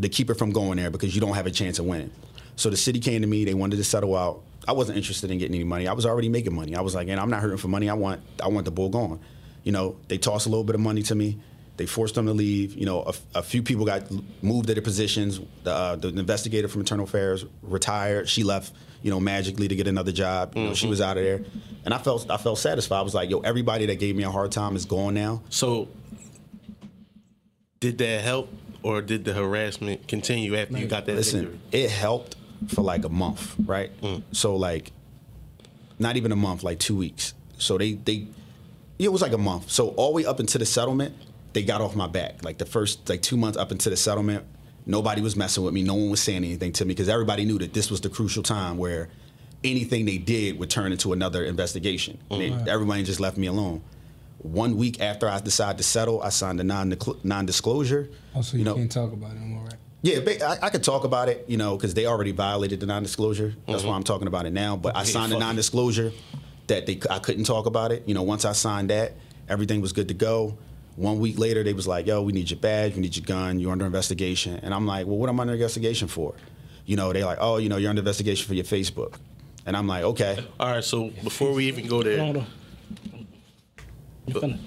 to keep it from going there because you don't have a chance of winning. So the city came to me, they wanted to settle out. I wasn't interested in getting any money. I was already making money. I was like, and I'm not hurting for money. I want I want the bull gone. You know, they tossed a little bit of money to me. They forced them to leave. You know, a, a few people got moved to their positions. The, uh, the investigator from Internal Affairs retired. She left, you know, magically to get another job. You know, mm-hmm. She was out of there, and I felt I felt satisfied. I was like, yo, everybody that gave me a hard time is gone now. So, did that help, or did the harassment continue after you got that? Listen, victory? It helped for like a month, right? Mm. So like, not even a month, like two weeks. So they they, it was like a month. So all the way up into the settlement. They got off my back. Like the first like two months up into the settlement, nobody was messing with me. No one was saying anything to me because everybody knew that this was the crucial time where anything they did would turn into another investigation. Mm-hmm. They, everybody just left me alone. One week after I decided to settle, I signed a non-disclosure. Oh, so you, you know, can't talk about it anymore, right? Yeah, I, I could talk about it, you know, because they already violated the non-disclosure. That's mm-hmm. why I'm talking about it now. But I signed a non-disclosure that they I couldn't talk about it. You know, once I signed that, everything was good to go. One week later, they was like, yo, we need your badge, we need your gun, you're under investigation. And I'm like, well, what am I under investigation for? You know, they're like, oh, you know, you're under investigation for your Facebook. And I'm like, okay. All right, so before we even go there. Hold on. Go ahead,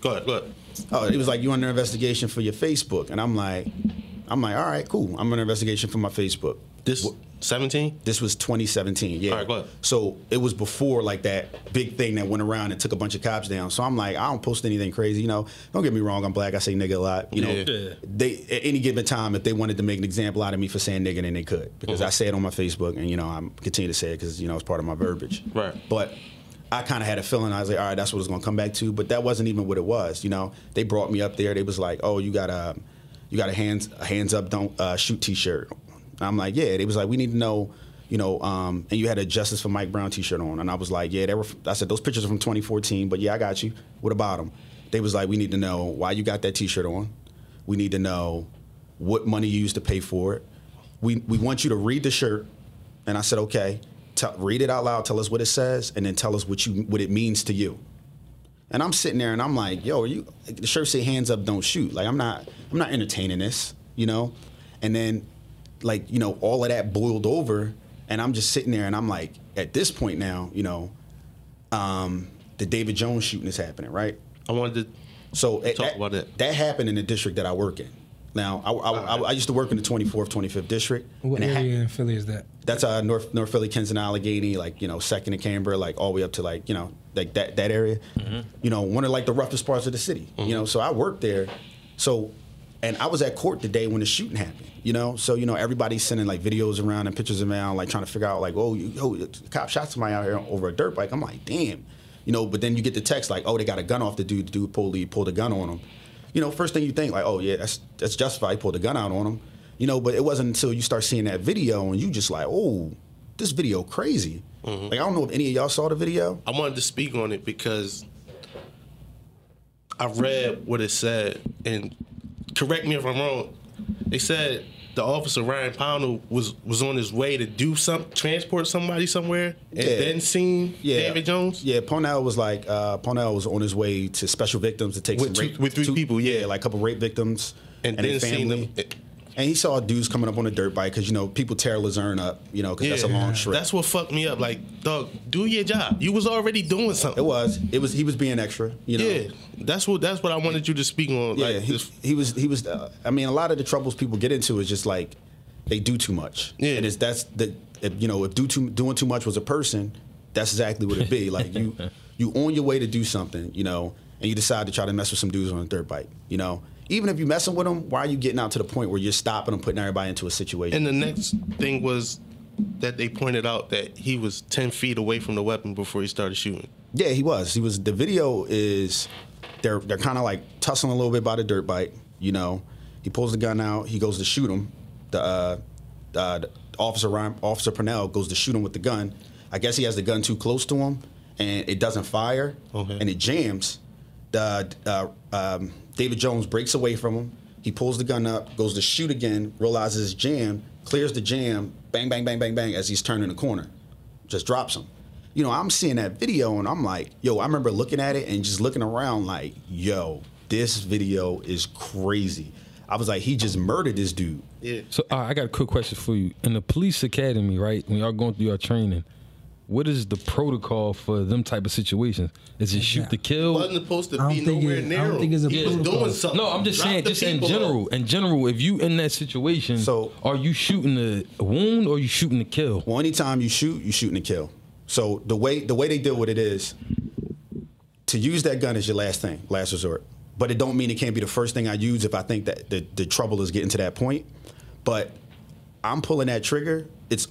go ahead. Oh, it was like, you're under investigation for your Facebook. And I'm like, I'm like, all right, cool. I'm under investigation for my Facebook. This seventeen? This was twenty seventeen, yeah. All right, go ahead. So it was before, like, that big thing that went around and took a bunch of cops down. So I'm like, I don't post anything crazy, you know. Don't get me wrong, I'm black, I say nigga a lot. You yeah. know, yeah. They, at any given time, if they wanted to make an example out of me for saying nigga, then they could. Because mm-hmm. I say it on my Facebook, and, you know, I'm continue to say it because, you know, it's part of my verbiage. Right. But I kind of had a feeling. I was like, all right, that's what it's going to come back to. But that wasn't even what it was, you know. They brought me up there. They was like, oh, you got a... You got a hands a hands up, don't uh, shoot T-shirt. I'm like, yeah. They was like, we need to know, you know. Um, and you had a Justice for Mike Brown T-shirt on, and I was like, yeah. They were. I said those pictures are from twenty fourteen, but yeah, I got you. What about them? They was like, we need to know why you got that T-shirt on. We need to know what money you used to pay for it. We we want you to read the shirt. And I said, okay. Tell, read it out loud. Tell us what it says, and then tell us what you what it means to you. And I'm sitting there and I'm like, yo, are you, the shirt say hands up, don't shoot. Like, I'm not, I'm not entertaining this, you know? And then, like, you know, all of that boiled over and I'm just sitting there and I'm like, at this point now, you know, um, the David Jones shooting is happening, right? I wanted to so talk that, about it. That happened in the district that I work in. Now, I, I, I, I used to work in the twenty-fourth, twenty-fifth district. What area ha- in Philly is that? That's uh, North North Philly, Kensington, Allegheny, like, you know, second and Cambria, like, all the way up to, like, you know, like, that, that area. Mm-hmm. You know, one of, like, the roughest parts of the city. Mm-hmm. You know, so I worked there. So, and I was at court the day when the shooting happened, you know? So, you know, everybody's sending, like, videos around and pictures around, like, trying to figure out, like, oh, you, oh, the cop shot somebody out here over a dirt bike. I'm like, damn. You know, but then you get the text, like, oh, they got a gun off the dude. The dude pulled, he pulled a gun on him. You know, first thing you think, like, oh, yeah, that's that's justified. He pulled a gun out on him. You know, but it wasn't until you start seeing that video and you just like, oh, this video crazy. Mm-hmm. Like, I don't know if any of y'all saw the video. I wanted to speak on it because I read what it said. And correct me if I'm wrong. They said the officer, Ryan Pownall, was, was on his way to do some transport somebody somewhere and yeah. then seen yeah. David Jones? Yeah, Pownall was like, uh, Pownall was on his way to special victims to take with some two, rape. With three two, people, yeah. yeah. like a couple rape victims and, and then their family. Seen them. And he saw dudes coming up on a dirt bike because, you know, people tear Luzerne up, you know, because yeah. that's a long trip. That's what fucked me up. Like, dog, do your job. You was already doing something. It was. It was. He was being extra, you know. Yeah. That's what That's what I wanted you to speak on. Yeah, like, he, he was, he was. Uh, I mean, a lot of the troubles people get into is just, like, they do too much. Yeah. And it's, that's, the, if, you know, if do too, doing too much was a person, that's exactly what it'd be. Like, you you on your way to do something, you know, and you decide to try to mess with some dudes on a dirt bike, you know. Even if you're messing with them, why are you getting out to the point where you're stopping and putting everybody into a situation? And the next thing was that they pointed out that he was ten feet away from the weapon before he started shooting. Yeah, he was. He was. The video is, they're they're kind of like tussling a little bit by the dirt bike, you know. He pulls the gun out. He goes to shoot him. The, uh, uh, the officer, Ryan, Officer Purnell goes to shoot him with the gun. I guess he has the gun too close to him, and it doesn't fire, okay. and it jams. The uh, um, David Jones breaks away from him. He pulls the gun up, goes to shoot again, realizes it's jammed, clears the jam, bang, bang, bang, bang, bang, as he's turning the corner. Just drops him. You know, I'm seeing that video, and I'm like, yo, I remember looking at it and just looking around like, yo, this video is crazy. I was like, he just murdered this dude. Yeah. So uh, I got a quick question for you. In the police academy, right, when y'all going through your training, what is the protocol for them type of situations? Is it shoot yeah. to kill? Wasn't supposed to be nowhere it, near I don't him. Think it's a he protocol. Doing something. No, I'm just Drop saying, just in general. Up. In general, if you in that situation, so, are you shooting a wound or are you shooting to kill? Well, anytime you shoot, you shooting to kill. So the way the way they deal with it is to use that gun is your last thing, last resort. But it don't mean it can't be the first thing I use if I think that the, the trouble is getting to that point. But I'm pulling that trigger. It's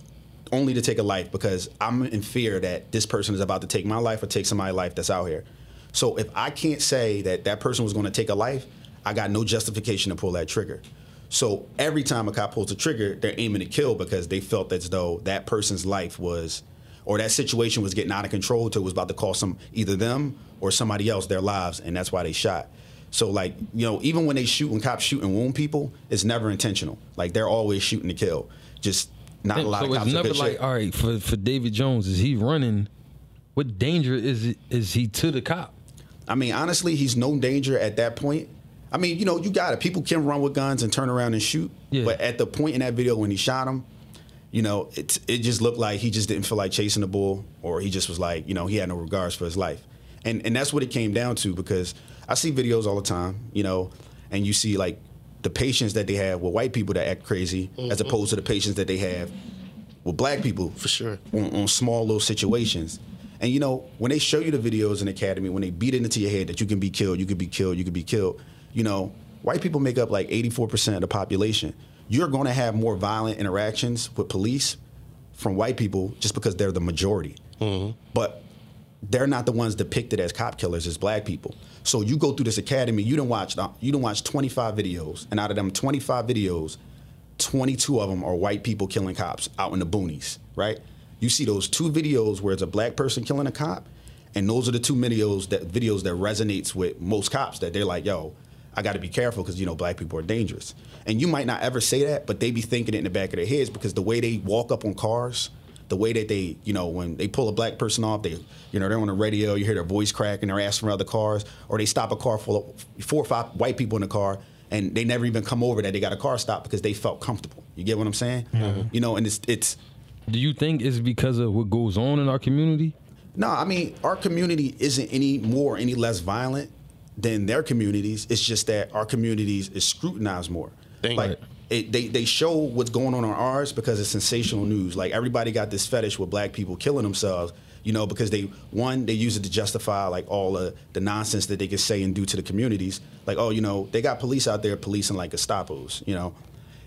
only to take a life because I'm in fear that this person is about to take my life or take somebody's life that's out here. So if I can't say that that person was going to take a life, I got no justification to pull that trigger. So every time a cop pulls a trigger, they're aiming to kill because they felt as though that person's life was or that situation was getting out of control till it was about to cost some, either them or somebody else, their lives, and that's why they shot. So, like, you know, even when they shoot, when cops shoot and wound people, it's never intentional. Like, they're always shooting to kill. Just not and a lot so of cops. So it's never like, shit. all right, for, for David Jones, is he running? What danger is it, is he to the cop? I mean, honestly, he's no danger at that point. I mean, you know, you got it. People can run with guns and turn around and shoot. Yeah. But at the point in that video when he shot him, you know, it, it just looked like he just didn't feel like chasing the bull, or he just was like, you know, he had no regards for his life. And and that's what it came down to, because I see videos all the time, you know, and you see, like, the patience that they have with white people that act crazy mm-hmm. as opposed to the patience that they have with black people. For sure. On, on small little situations. And, you know, when they show you the videos in the academy, when they beat it into your head that you can be killed, you can be killed, you can be killed, you know, white people make up like eighty-four percent of the population. You're going to have more violent interactions with police from white people just because they're the majority. Mm-hmm. But they're not the ones depicted as cop killers, as black people. So you go through this academy, you done watched, you done watched twenty-five videos, and out of them twenty-five videos, twenty-two of them are white people killing cops out in the boonies, right? You see those two videos where it's a black person killing a cop, and those are the two videos that videos that resonates with most cops, that they're like, yo, I got to be careful because, you know, black people are dangerous. And you might not ever say that, but they be thinking it in the back of their heads, because the way they walk up on cars, the way that they, you know, when they pull a black person off, they, you know, they're on the radio, you hear their voice crack and they're asking for other cars, or they stop a car full of four or five white people in the car, and they never even come over that they got a car stop because they felt comfortable. You get what I'm saying? Mm-hmm. You know, and it's it's. Do you think it's because of what goes on in our community? No, I mean, our community isn't any more, any less violent than their communities. It's just that our communities is scrutinized more. Dang like, it. It, they, they show what's going on on ours because it's sensational news. Like, everybody got this fetish with black people killing themselves, you know, because they, one, they use it to justify, like, all of the nonsense that they can say and do to the communities. Like, oh, you know, they got police out there policing, like, Gestapos, you know.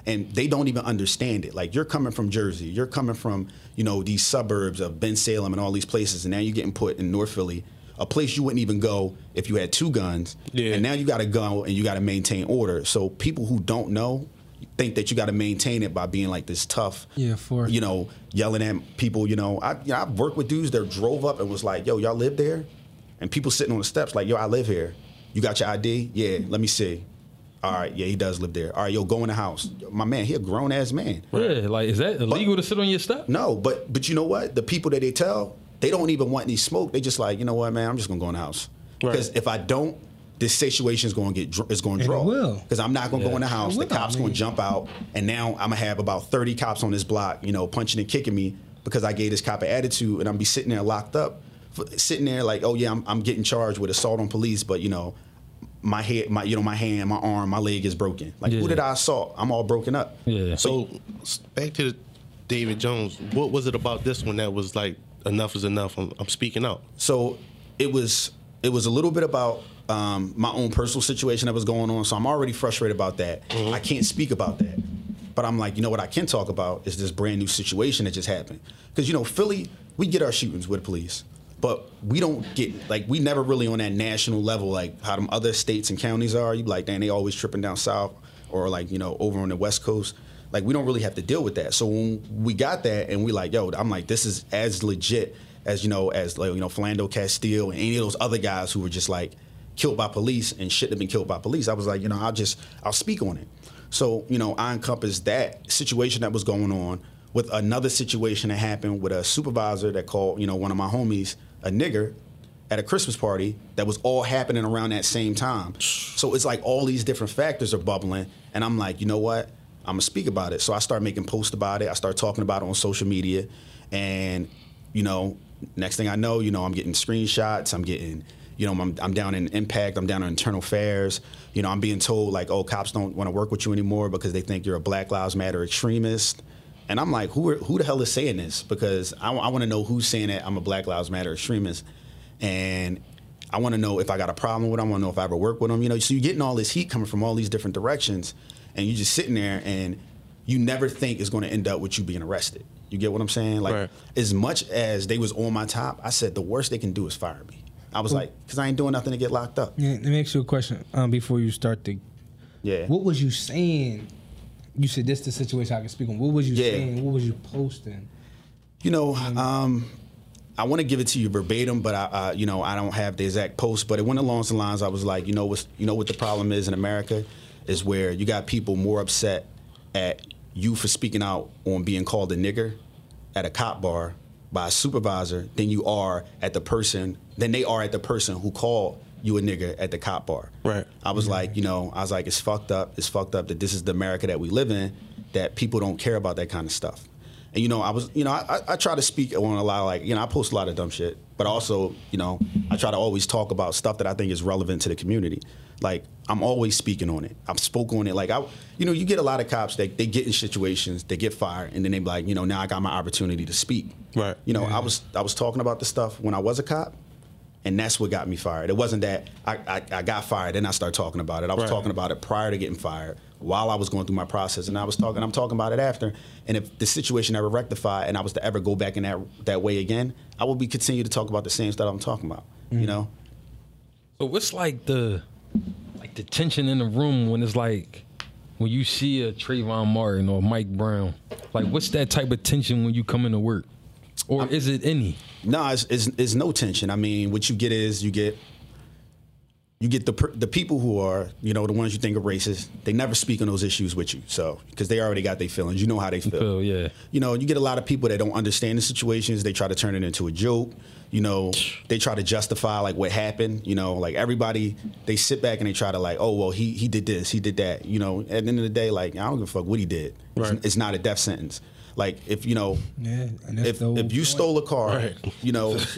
And they don't even understand it. Like, you're coming from Jersey. You're coming from, you know, these suburbs of Bensalem and all these places, and now you're getting put in North Philly, a place you wouldn't even go if you had two guns. Yeah. And now you got to go and you got to maintain order. So people who don't know think that you got to maintain it by being, like, this tough, yeah, for you know, yelling at people, you know. I, you know, I've worked with dudes that drove up and was like, yo, y'all live there? And people sitting on the steps like, yo, I live here. You got your I D? Yeah, let me see. All right, yeah, he does live there. All right, yo, go in the house. My man, he a grown-ass man. Right. Yeah, like, is that illegal but, to sit on your step? No, but but you know what? The people that they tell, they don't even want any smoke. They just like, you know what, man, I'm just going to go in the house. Because right. if I don't, this situation is going to get it's going to draw. It will. Because I'm not going to yeah. go in the house. The cops going to jump out, and now I'm going to have about thirty cops on this block, you know, punching and kicking me because I gave this cop an attitude, and I'm be sitting there locked up, sitting there like, oh, yeah, I'm, I'm getting charged with assault on police, but, you know, my head, my you know, my hand, my arm, my leg is broken. Like, yeah. who did I assault? I'm all broken up. Yeah. So back to David Jones. What was it about this one that was like, enough is enough? I'm, I'm speaking out. So it was it was a little bit about um, my own personal situation that was going on. So I'm already frustrated about that. Mm-hmm. I can't speak about that. But I'm like, you know what I can talk about is this brand new situation that just happened. Because, you know, Philly, we get our shootings with the police. But we don't get, like, we never really on that national level, like how them other states and counties are. You be like, damn, they always tripping down south or, like, you know, over on the West Coast. Like, we don't really have to deal with that. So when we got that and we like, yo, I'm like, this is as legit as, you know, as, like, you know, Philando Castile and any of those other guys who were just, like, killed by police and shouldn't have been killed by police. I was like, you know, I'll just, I'll speak on it. So, you know, I encompassed that situation that was going on with another situation that happened with a supervisor that called, you know, one of my homies a nigger at a Christmas party that was all happening around that same time. So it's like all these different factors are bubbling, and I'm like, you know what? I'm gonna speak about it. So I start making posts about it. I start talking about it on social media, and, you know, next thing I know, you know, I'm getting screenshots. I'm getting, you know, I'm, I'm down in Impact. I'm down in Internal Affairs. You know, I'm being told, like, oh, cops don't want to work with you anymore because they think you're a Black Lives Matter extremist. And I'm like, who are, who the hell is saying this? Because I, I want to know who's saying that I'm a Black Lives Matter extremist. And I want to know if I got a problem with them. I want to know if I ever work with them. You know, so you're getting all this heat coming from all these different directions. And you're just sitting there, and you never think it's going to end up with you being arrested. You get what I'm saying? Like, right. as much as they was on my top, I said the worst they can do is fire me. I was well, like, because I ain't doing nothing to get locked up. Yeah, let me ask you a question um, before you start the... Yeah. What was you saying... You said this is the situation I can speak on. What was you yeah. saying? What was you posting? You know, um, I want to give it to you verbatim, but I, uh, you know, I don't have the exact post. But it went along the lines. I was like, you know, what's, you know what the problem is in America is where you got people more upset at you for speaking out on being called a nigger at a cop bar by a supervisor than you are at the person than they are at the person who called you a nigger at the cop bar. Right. I was like, you know, I was like, it's fucked up. It's fucked up that this is the America that we live in, that people don't care about that kind of stuff. And, you know, I was, you know, I, I try to speak on a lot of, like, you know, I post a lot of dumb shit, but also, you know, I try to always talk about stuff that I think is relevant to the community. Like, I'm always speaking on it. I've spoke on it. Like, I, you know, you get a lot of cops that they get in situations, they get fired, and then they be like, you know, now I got my opportunity to speak. Right. You know, yeah. I was I was talking about the stuff when I was a cop, and that's what got me fired. It wasn't that I, I, I got fired and I started talking about it. I was right. talking about it prior to getting fired, while I was going through my process, and I was talking, I'm talking about it after. And if the situation ever rectified and I was to ever go back in that that way again, I would be continue to talk about the same stuff I'm talking about. Mm-hmm. You know. So what's like the like the tension in the room when it's like when you see a Trayvon Martin or Mike Brown? Like, what's that type of tension when you come into work, or I'm, is it any? No, nah, it's, it's it's no tension. I mean, what you get is you get. You get the the people who are, you know, the ones you think are racist. They never speak on those issues with you, so because they already got their feelings. You know how they feel. feel. Yeah. You know, you get a lot of people that don't understand the situations. They try to turn it into a joke. You know, they try to justify like what happened. You know, like everybody, they sit back and they try to like, oh well, he he did this, he did that. You know, at the end of the day, like I don't give a fuck what he did. Right. It's, it's not a death sentence. Like if you know, yeah, if if you stole a car, right. you know, if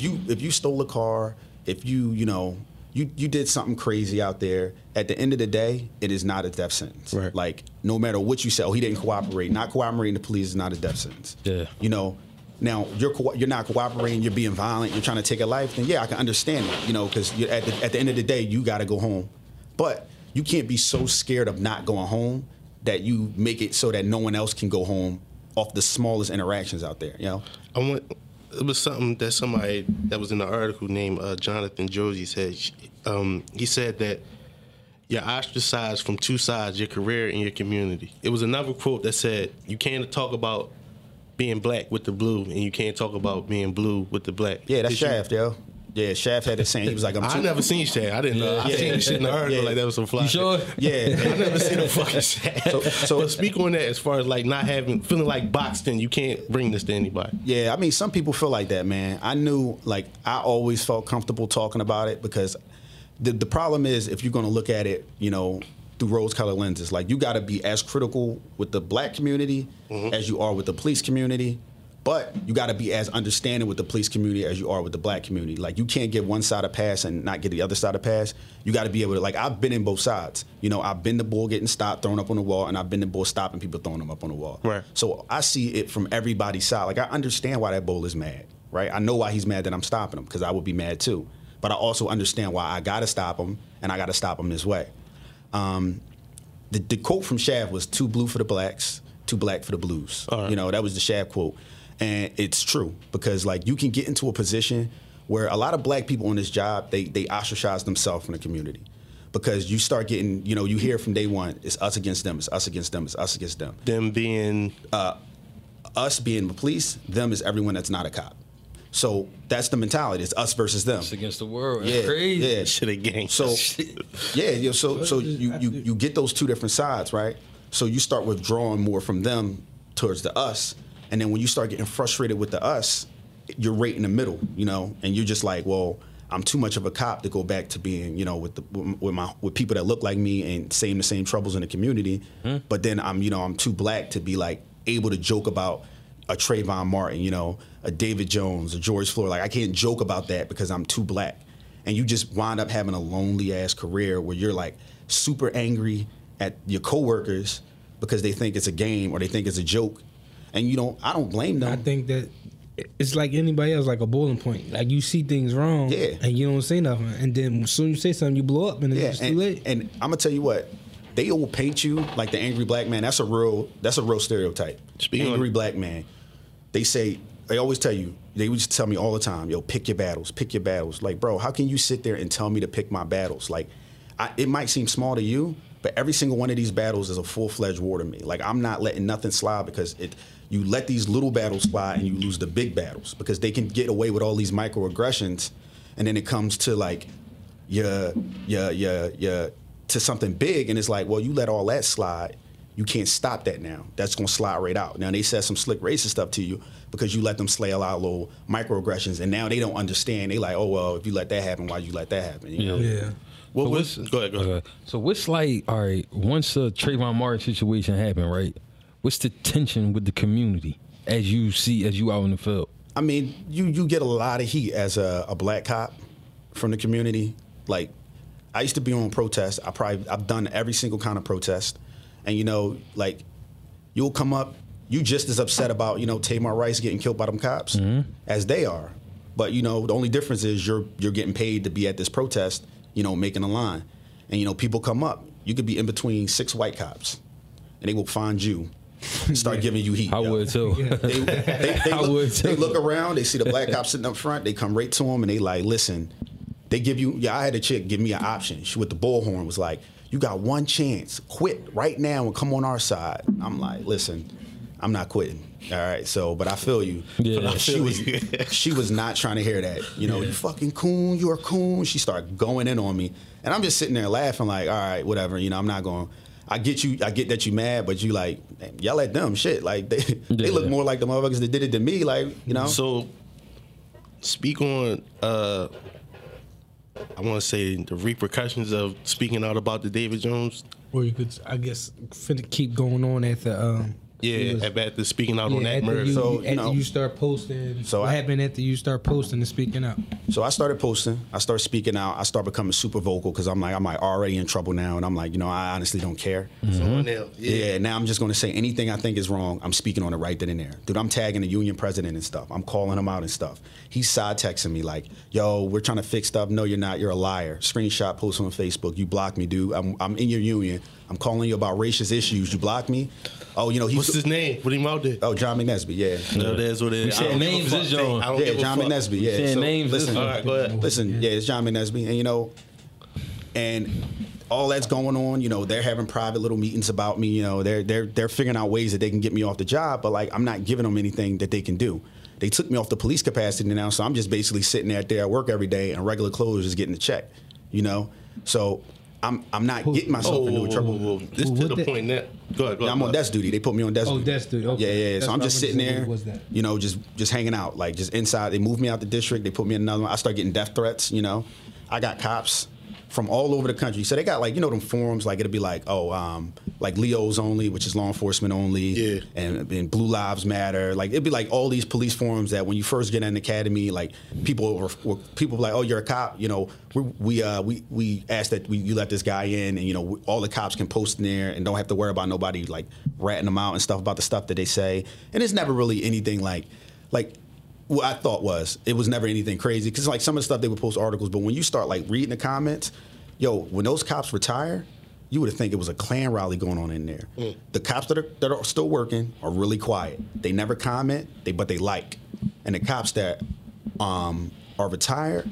you if you stole a car, if you you know. You, you did something crazy out there. At the end of the day, it is not a death sentence. Right. Like, no matter what you say, oh, he didn't cooperate. Not cooperating the police is not a death sentence. Yeah. You know, now, you're co you're not cooperating, you're being violent, you're trying to take a life, then yeah, I can understand it, you know, because at the, at the end of the day, you got to go home. But you can't be so scared of not going home that you make it so that no one else can go home off the smallest interactions out there, you know? I want... It was something that somebody that was in the article named uh, Jonathan Josie said. Um, he said that you're ostracized from two sides, your career and your community. It was another quote that said, you can't talk about being black with the blue, and you can't talk about being blue with the black. Yeah, that's Shaft, yo. Yeah, Shaft had the same. He was like, I'm I never seen Shaft. I didn't know. Yeah. I yeah. seen this shit in the article. Yeah. Like, that was some fly. You sure? Yeah. I never seen a fucking Shaft. So, so but speak on that as far as, like, not having, feeling like boxed in. You can't bring this to anybody. Yeah, I mean, some people feel like that, man. I knew, like, I always felt comfortable talking about it because the, the problem is if you're going to look at it, you know, through rose-colored lenses, like, you got to be as critical with the black community mm-hmm. as you are with the police community. But you got to be as understanding with the police community as you are with the black community. Like, you can't give one side a pass and not get the other side a pass. You got to be able to, like, I've been in both sides. You know, I've been the bull getting stopped, thrown up on the wall, and I've been the bull stopping people throwing them up on the wall. Right. So I see it from everybody's side. Like, I understand why that bull is mad, right? I know why he's mad that I'm stopping him because I would be mad too. But I also understand why I got to stop him and I got to stop him this way. Um, the, the quote from Shaft was, too blue for the blacks, too black for the blues. All right. You know, that was the Shaft quote. And it's true because, like, you can get into a position where a lot of black people on this job, they they ostracize themselves from the community because you start getting, you know, you hear from day one, it's us against them, it's us against them, it's us against them. Them being? Uh, us being the police, them is everyone that's not a cop. So that's the mentality. It's us versus them. It's against the world. It's yeah, crazy. Yeah, shit again. So, yeah, you know, so, so you, you, you get those two different sides, right? So you start withdrawing more from them towards the us. And then when you start getting frustrated with the us, you're right in the middle, you know, and you're just like, well, I'm too much of a cop to go back to being, you know, with the, with my with people that look like me and same the same troubles in the community. Mm. But then I'm, you know, I'm too black to be like able to joke about a Trayvon Martin, you know, a David Jones, a George Floyd. Like, I can't joke about that because I'm too black. And you just wind up having a lonely ass career where you're like super angry at your coworkers because they think it's a game or they think it's a joke. And you don't, I don't blame them. I think that it's like anybody else, like a boiling point. Like, you see things wrong, yeah. and you don't say nothing. And then as soon as you say something, you blow up, and it's yeah, just and, too late. And I'm gonna tell you what, they will paint you like the angry black man. That's a real, that's a real stereotype. Speaking angry of black man. They say, they always tell you, they would tell me all the time, yo, pick your battles, pick your battles. Like, bro, how can you sit there and tell me to pick my battles? Like, I, it might seem small to you, but every single one of these battles is a full-fledged war to me. Like, I'm not letting nothing slide because it. you let these little battles fly and you lose the big battles, because they can get away with all these microaggressions, and then it comes to like your your your your to something big, and it's like, well, you let all that slide. You can't stop that now. That's going to slide right out. Now, they said some slick racist stuff to you because you let them slay a lot of little microaggressions, and now they don't understand. They like, oh, well, if you let that happen, why you let that happen? You know? Yeah. Well, what's, go ahead, go ahead. Okay. So what's like, all right, once the Trayvon Martin situation happened, right, what's the tension with the community as you see, as you out in the field? I mean, you, you get a lot of heat as a, a black cop from the community. Like, I used to be on protests. I probably, I've done every single kind of protest. And, you know, like, you'll come up, you just as upset about, you know, Tamir Rice getting killed by them cops mm-hmm. as they are. But, you know, the only difference is you're you're getting paid to be at this protest, you know, making a line. And, you know, people come up. You could be in between six white cops, and they will find you and start yeah. giving you heat. I yo. would, too. Yeah. They, they, they I look, would, too. They look around. They see the black cops sitting up front. They come right to them, and they like, listen, they give you, yeah, I had a chick give me an option. She with the bullhorn was like, you got one chance. Quit right now and come on our side. I'm like, listen, I'm not quitting. All right, so, but I feel you. Yeah. I feel she you. was she was not trying to hear that. You know, yeah. you fucking coon, you're a coon. She started going in on me. And I'm just sitting there laughing like, all right, whatever. You know, I'm not going. I get you. I get that you mad, but you like, y'all at them shit. Like, they, yeah. they look more like the motherfuckers that did it to me. Like, you know. So, speak on... Uh, I want to say the repercussions of speaking out about the David Jones. Or you could, I guess, finna keep going on at the um, yeah, was, at the speaking out yeah, on that murder. You, so you, after know, you start posting, so what I, happened after you start posting and speaking out? So I started posting, I started speaking out, I started becoming super vocal because I'm like, I'm like already in trouble now, and I'm like, you know, I honestly don't care. Mm-hmm. else, yeah. yeah, now I'm just gonna say anything I think is wrong. I'm speaking on it right then and there, dude. I'm tagging the union president and stuff. I'm calling him out and stuff. He's side texting me like, yo, we're trying to fix stuff. No, you're not. You're a liar. Screenshot, post on Facebook. You blocked me, dude. I'm, I'm in your union. I'm calling you about racist issues. You blocked me. Oh, you know, he's... What's his name? What him out there? Oh, John McNesby, yeah. No, that's what it is. Saying names is John. Yeah, John McNesby, yeah. Saying so names listen, is All right, go ahead. Listen, yeah, it's John McNesby. And, you know, and all that's going on, you know, they're having private little meetings about me, you know, they're, they're, they're figuring out ways that they can get me off the job, but, like, I'm not giving them anything that they can do. They took me off the police capacity now, so I'm just basically sitting out there at work every day and regular clothes just getting a check, you know? So... I'm I'm not getting myself oh, into whoa, trouble. Whoa, whoa. This well, to the that? point that go ahead, go ahead, I'm go on desk duty. They put me on desk oh, duty. Oh, desk duty. Okay. Yeah, yeah. yeah. So I'm just sitting there, you know, just just hanging out, like just inside. They moved me out the district. They put me in another one. I start getting death threats. You know, I got cops from all over the country. So they got like, you know, them forums, like it'll be like, oh, um, like Leo's only, which is law enforcement only, yeah. and, and Blue Lives Matter. Like it'd be like all these police forums that when you first get in the academy, like people were, were people were like, oh, you're a cop. You know, we we uh, we, we asked that we, you let this guy in, and you know all the cops can post in there and don't have to worry about nobody like ratting them out and stuff about the stuff that they say. And it's never really anything like like. What I thought was, it was never anything crazy. Because, like, some of the stuff, they would post articles. But when you start, like, reading the comments, yo, when those cops retire, you would think it was a Klan rally going on in there. Mm. The cops that are, that are still working are really quiet. They never comment, they but they like. And the cops that um, are retired,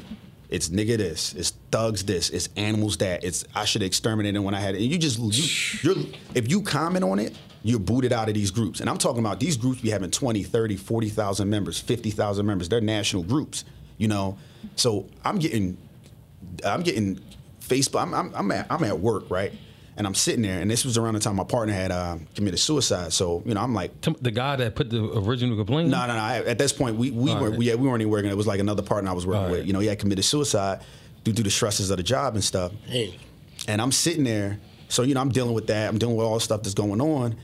it's nigga this, it's thugs this, it's animals that, it's I should exterminate them when I had it. And you just, you, you're, if you comment on it, you're booted out of these groups. And I'm talking about these groups be having twenty, thirty, forty thousand members, fifty thousand members. They're national groups, you know? So I'm getting, I'm getting Facebook, I'm, I'm, I'm, at, I'm at work, right? And I'm sitting there, and this was around the time my partner had uh, committed suicide. So, you know, I'm like. The guy that put the original complaint? No, no, no. I, at this point, we we, were, right. we, yeah, we weren't even working. It was like another partner I was working All with. Right. You know, he had committed suicide due to the stresses of the job and stuff. Hey. And I'm sitting there. So, you know, I'm dealing with that. I'm dealing with all the stuff that's going on.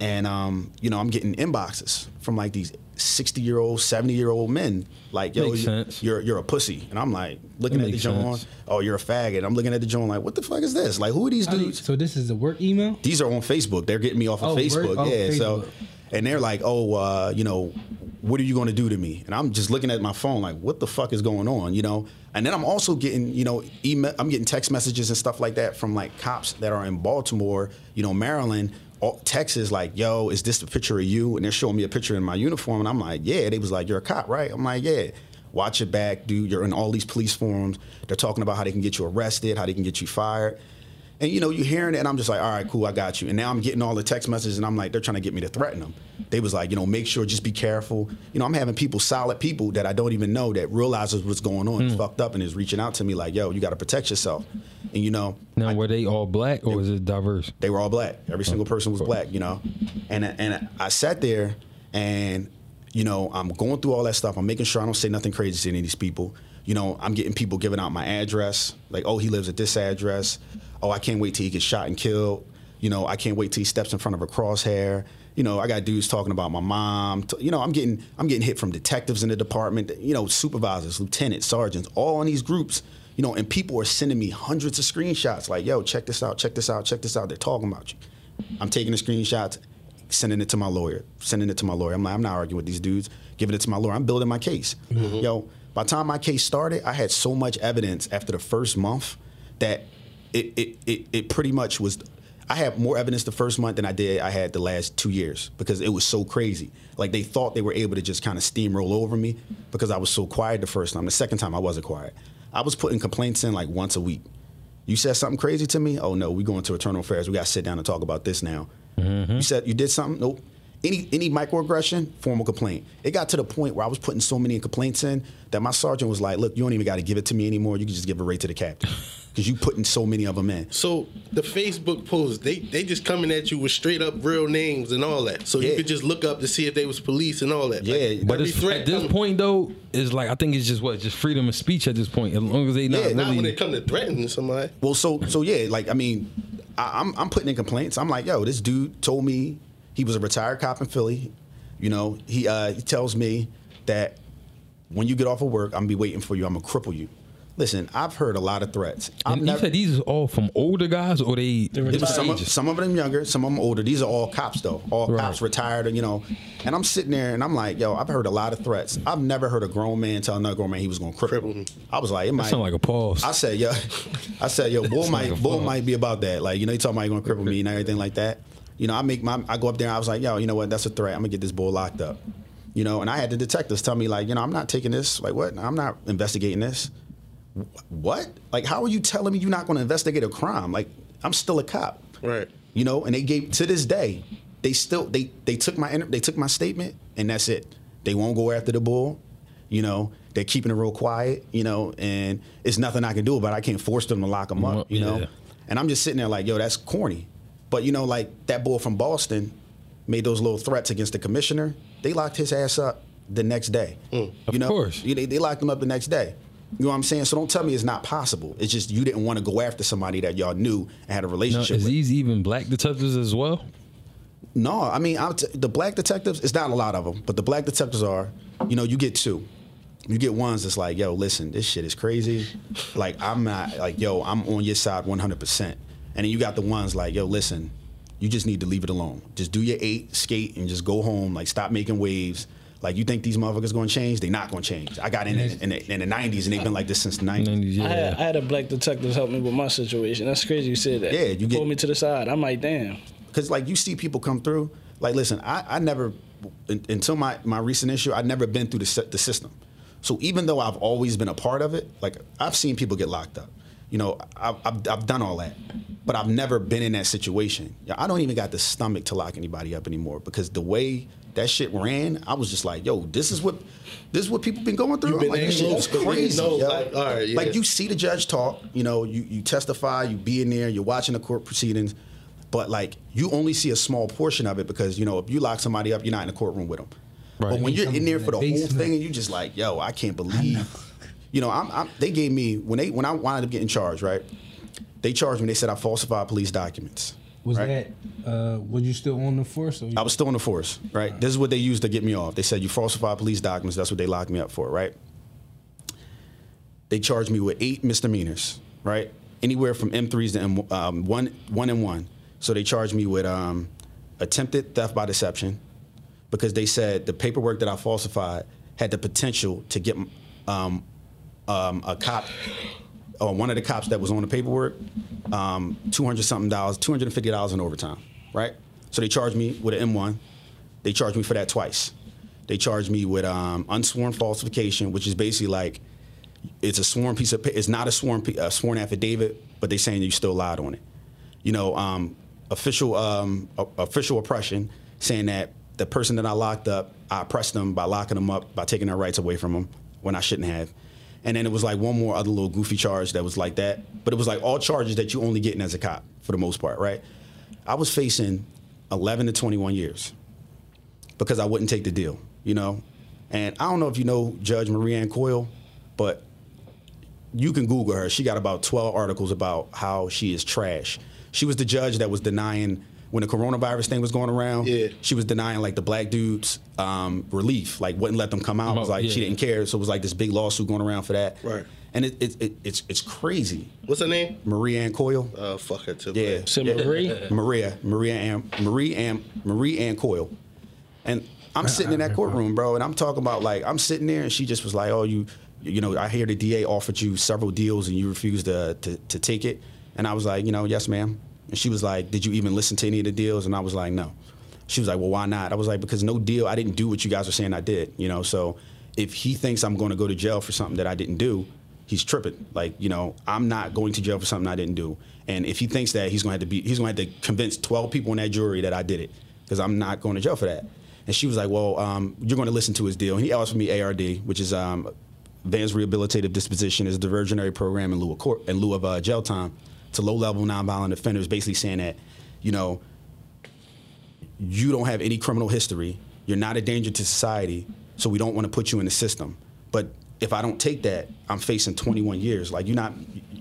And, um, you know, I'm getting inboxes from, like, these sixty-year-old, seventy-year-old men. Like, yo, you're, you're you're a pussy. And I'm, like, looking at the joint. Oh, you're a faggot. I'm looking at the joint like, what the fuck is this? Like, who are these dudes? So this is the work email? These are on Facebook. They're getting me off of oh, Facebook. Work? Yeah, oh, so. Facebook. And they're like, oh, uh, you know, what are you going to do to me? And I'm just looking at my phone like, what the fuck is going on, you know? And then I'm also getting, you know, email, I'm getting text messages and stuff like that from, like, cops that are in Baltimore, you know, Maryland, all, Texas, like, yo, is this a picture of you? And they're showing me a picture in my uniform. And I'm like, yeah. They was like, you're a cop, right? I'm like, yeah. Watch your back, dude. You're in all these police forums. They're talking about how they can get you arrested, how they can get you fired. And, you know, you're hearing it, and I'm just like, all right, cool, I got you. And now I'm getting all the text messages, and I'm like, they're trying to get me to threaten them. They was like, you know, make sure, just be careful. You know, I'm having people, solid people that I don't even know that realizes what's going on, mm. is fucked up, and is reaching out to me like, yo, you got to protect yourself. And, you know. Now, I, were they all black, or they, was it diverse? They were all black. Every single person was black, you know. And, and I sat there, and, you know, I'm going through all that stuff. I'm making sure I don't say nothing crazy to any of these people. You know, I'm getting people giving out my address, like, oh, he lives at this address. Oh, I can't wait till he gets shot and killed. You know, I can't wait till he steps in front of a crosshair. You know, I got dudes talking about my mom. You know, I'm getting I'm getting hit from detectives in the department, you know, supervisors, lieutenants, sergeants, all in these groups. You know, and people are sending me hundreds of screenshots like, yo, check this out, check this out, check this out. They're talking about you. I'm taking the screenshots, sending it to my lawyer, sending it to my lawyer. I'm like, I'm not arguing with these dudes. Giving it to my lawyer. I'm building my case. Mm-hmm. Yo, by the time my case started, I had so much evidence after the first month that It, it, it, it pretty much was, I had more evidence the first month than I did I had the last two years because it was so crazy. Like, they thought they were able to just kind of steamroll over me because I was so quiet the first time. The second time, I wasn't quiet. I was putting complaints in like once a week. You said something crazy to me? Oh, no, we're going to internal affairs. We got to sit down and talk about this now. Mm-hmm. You said you did something? Nope. Any any microaggression, formal complaint. It got to the point where I was putting so many complaints in that my sergeant was like, look, you don't even got to give it to me anymore. You can just give it right to the captain because you putting so many of them in. So the Facebook posts, they, they just coming at you with straight up real names and all that. So yeah. you could just look up to see if they was police and all that. Yeah, like, but it's, threat, at this I'm, point, though, it's like I think it's just what? Just freedom of speech at this point, as long as they not yeah, really. Not when they come to threatening somebody. Well, so, so yeah, like, I mean, I, I'm, I'm putting in complaints. I'm like, yo, this dude told me. He was a retired cop in Philly. You know, he, uh, he tells me that when you get off of work, I'm going to be waiting for you. I'm going to cripple you. Listen, I've heard a lot of threats. And you never, said these are all from older guys or they? Some of, some of them younger, some of them older. These are all cops, though. All right. Cops, retired, you know. And I'm sitting there and I'm like, yo, I've heard a lot of threats. I've never heard a grown man tell another grown man he was going to cripple him. I was like, it might. That sound like a pause. I said, yo, I said, yo, bull, might, bull might be about that. Like, you know, he talking about he going to cripple me and everything like that. You know, I make my, I go up there and I was like, yo, you know what, that's a threat. I'm gonna get this bull locked up. You know, and I had the detectives tell me like, you know, I'm not taking this. Like, what? I'm not investigating this. What? Like, how are you telling me you're not gonna investigate a crime? Like, I'm still a cop. Right. You know, and they gave, to this day, they still, they, they took my, they took my statement and that's it. They won't go after the bull. You know, they're keeping it real quiet, you know, and it's nothing I can do about it. I can't force them to lock them up, you know? Yeah. And I'm just sitting there like, yo, that's corny. But, you know, like that boy from Boston made those little threats against the commissioner. They locked his ass up the next day. Mm, of you know? course. You, they, they locked him up the next day. You know what I'm saying? So don't tell me it's not possible. It's just you didn't want to go after somebody that y'all knew and had a relationship now, is with. Is these even black detectives as well? No. I mean, I'm t- the black detectives, it's not a lot of them. But the black detectives are, you know, you get two. You get ones that's like, yo, listen, this shit is crazy. Like, I'm not, like, yo, I'm on your side one hundred percent. And then you got the ones like, yo, listen, you just need to leave it alone. Just do your eight, skate, and just go home. Like, stop making waves. Like, you think these motherfuckers going to change? They not going to change. I got in the, in, the, in the nineties, and they've been like this since the nineties. Yeah. I, had, I had a black detective help me with my situation. That's crazy you said that. Yeah, you get, pulled me to the side. I'm like, damn. Because, like, you see people come through. Like, listen, I, I never, in, until my, my recent issue, I'd never been through the, the system. So even though I've always been a part of it, like, I've seen people get locked up. You know, I've, I've, I've done all that, but I've never been in that situation. I don't even got the stomach to lock anybody up anymore because the way that shit ran, I was just like, yo, this is what this is what people been going through. Been like, this shit was crazy. No, like, all right, yeah. Like, you see the judge talk, you know, you, you testify, you be in there, you're watching the court proceedings, but, like, you only see a small portion of it because, you know, if you lock somebody up, you're not in the courtroom with them. Right. But when you're in there for the whole thing and you're just like, yo, I can't believe... I You know, I'm, I'm, they gave me, when they when I wound up getting charged, right, they charged me. They said I falsified police documents. Was right? that, uh, were you still on the force? Or you- I was still on the force, right? right? This is what they used to get me off. They said, you falsified police documents. That's what they locked me up for, right? They charged me with eight misdemeanors, right? Anywhere from M threes to M, um, one, one and one. So they charged me with um, attempted theft by deception because they said the paperwork that I falsified had the potential to get um, Um, a cop, or one of the cops that was on the paperwork, um, two hundred something dollars, two hundred fifty dollars in overtime, right? So they charged me with an M one. They charged me for that twice. They charged me with um, unsworn falsification, which is basically like it's a sworn piece of, it's not a sworn a sworn affidavit, but they're saying you still lied on it. you know, um, official um, official oppression, saying that the person that I locked up, I oppressed them by locking them up, by taking their rights away from them when I shouldn't have. And then it was like one more other little goofy charge that was like that. But it was like all charges that you only getting as a cop for the most part, right? I was facing eleven to twenty-one years because I wouldn't take the deal, you know? And I don't know if you know Judge Marie Ann Coyle, but you can Google her. She got about twelve articles about how she is trash. She was the judge that was denying, when the coronavirus thing was going around, yeah. she was denying, like, the black dudes um, relief, like, wouldn't let them come out. It was like, yeah. she didn't care, so it was like this big lawsuit going around for that. Right. And it, it, it, it's it's crazy. What's her name? Marie Ann Coyle. Oh, uh, fuck her too. Yeah. So yeah. Marie? Maria. Marie Ann, Marie Ann, Marie Ann Coyle. And I'm sitting in that courtroom, bro, and I'm talking about, like, I'm sitting there, and she just was like, oh, you, you know, I hear the D A offered you several deals, and you refused to, to, to take it. And I was like, you know, yes, ma'am. And she was like, did you even listen to any of the deals? And I was like, no. She was like, well, why not? I was like, because no deal, I didn't do what you guys are saying I did, you know? So if he thinks I'm going to go to jail for something that I didn't do, he's tripping. Like, you know, I'm not going to jail for something I didn't do. And if he thinks that, he's going to have to be, he's going to have to convince twelve people in that jury that I did it, because I'm not going to jail for that. And she was like, well, um, you're going to listen to his deal. And he asked me A R D, which is um, Advanced Rehabilitative Disposition, is a diversionary program in lieu of, court, in lieu of uh, jail time. To low-level nonviolent offenders, basically saying that, you know, you don't have any criminal history, you're not a danger to society, so we don't want to put you in the system. But if I don't take that, I'm facing twenty-one years. Like, you're not,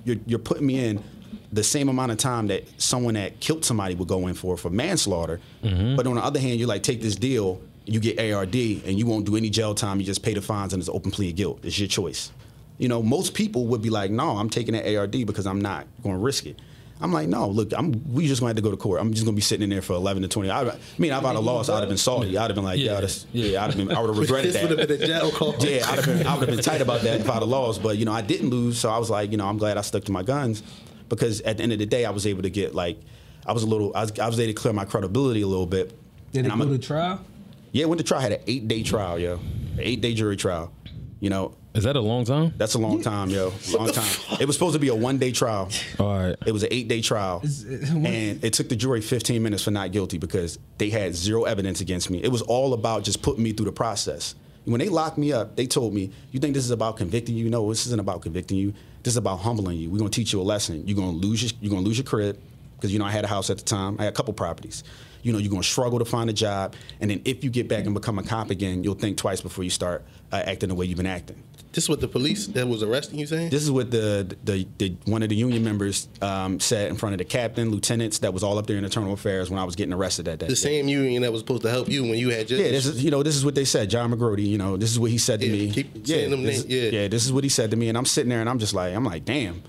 you're, you're putting me in the same amount of time that someone that killed somebody would go in for, for manslaughter. Mm-hmm. But on the other hand, you're like, take this deal, you get A R D, and you won't do any jail time, you just pay the fines, and it's open plea of guilt. It's your choice. You know, most people would be like, no, I'm taking that A R D because I'm not going to risk it. I'm like, no, look, I'm, we just going to have to go to court. I'm just going to be sitting in there for eleven to twenty. I, I mean, I've had a loss. I'd have been salty. I'd have been like, yeah, yeah, yeah I'd have been, I would have regretted this that. This would have been a jail call. Yeah, I'd have been, I would have been tight about that if I'd have lost. But, you know, I didn't lose. So I was like, you know, I'm glad I stuck to my guns, because at the end of the day, I was able to get, like, I was a little, I was, I was able to clear my credibility a little bit. Did it go to trial? Yeah, went to trial. I had an eight-day trial, yo. An eight-day jury trial, you know. Is that a long time? That's a long time, yo. Long time. It was supposed to be a one-day trial. All right. It was an eight-day trial. And it took the jury fifteen minutes for not guilty, because they had zero evidence against me. It was all about just putting me through the process. When they locked me up, they told me, you think this is about convicting you? No, this isn't about convicting you. This is about humbling you. We're going to teach you a lesson. You're going to lose your, you're going to lose your crib, because, you know, I had a house at the time. I had a couple properties. You know, you're going to struggle to find a job. And then if you get back and become a cop again, you'll think twice before you start uh, acting the way you've been acting. This is what the police that was arresting you saying? This is what the, the, the one of the union members um, said in front of the captain, lieutenants that was all up there in internal affairs when I was getting arrested that day. The same union that was supposed to help you when you had just... Yeah, this is, you know, this is what they said. John McGrody, you know, this is what he said to yeah, me. Keep saying yeah, them names. Is, yeah. yeah, this is what he said to me. And I'm sitting there and I'm just like, I'm like, damn.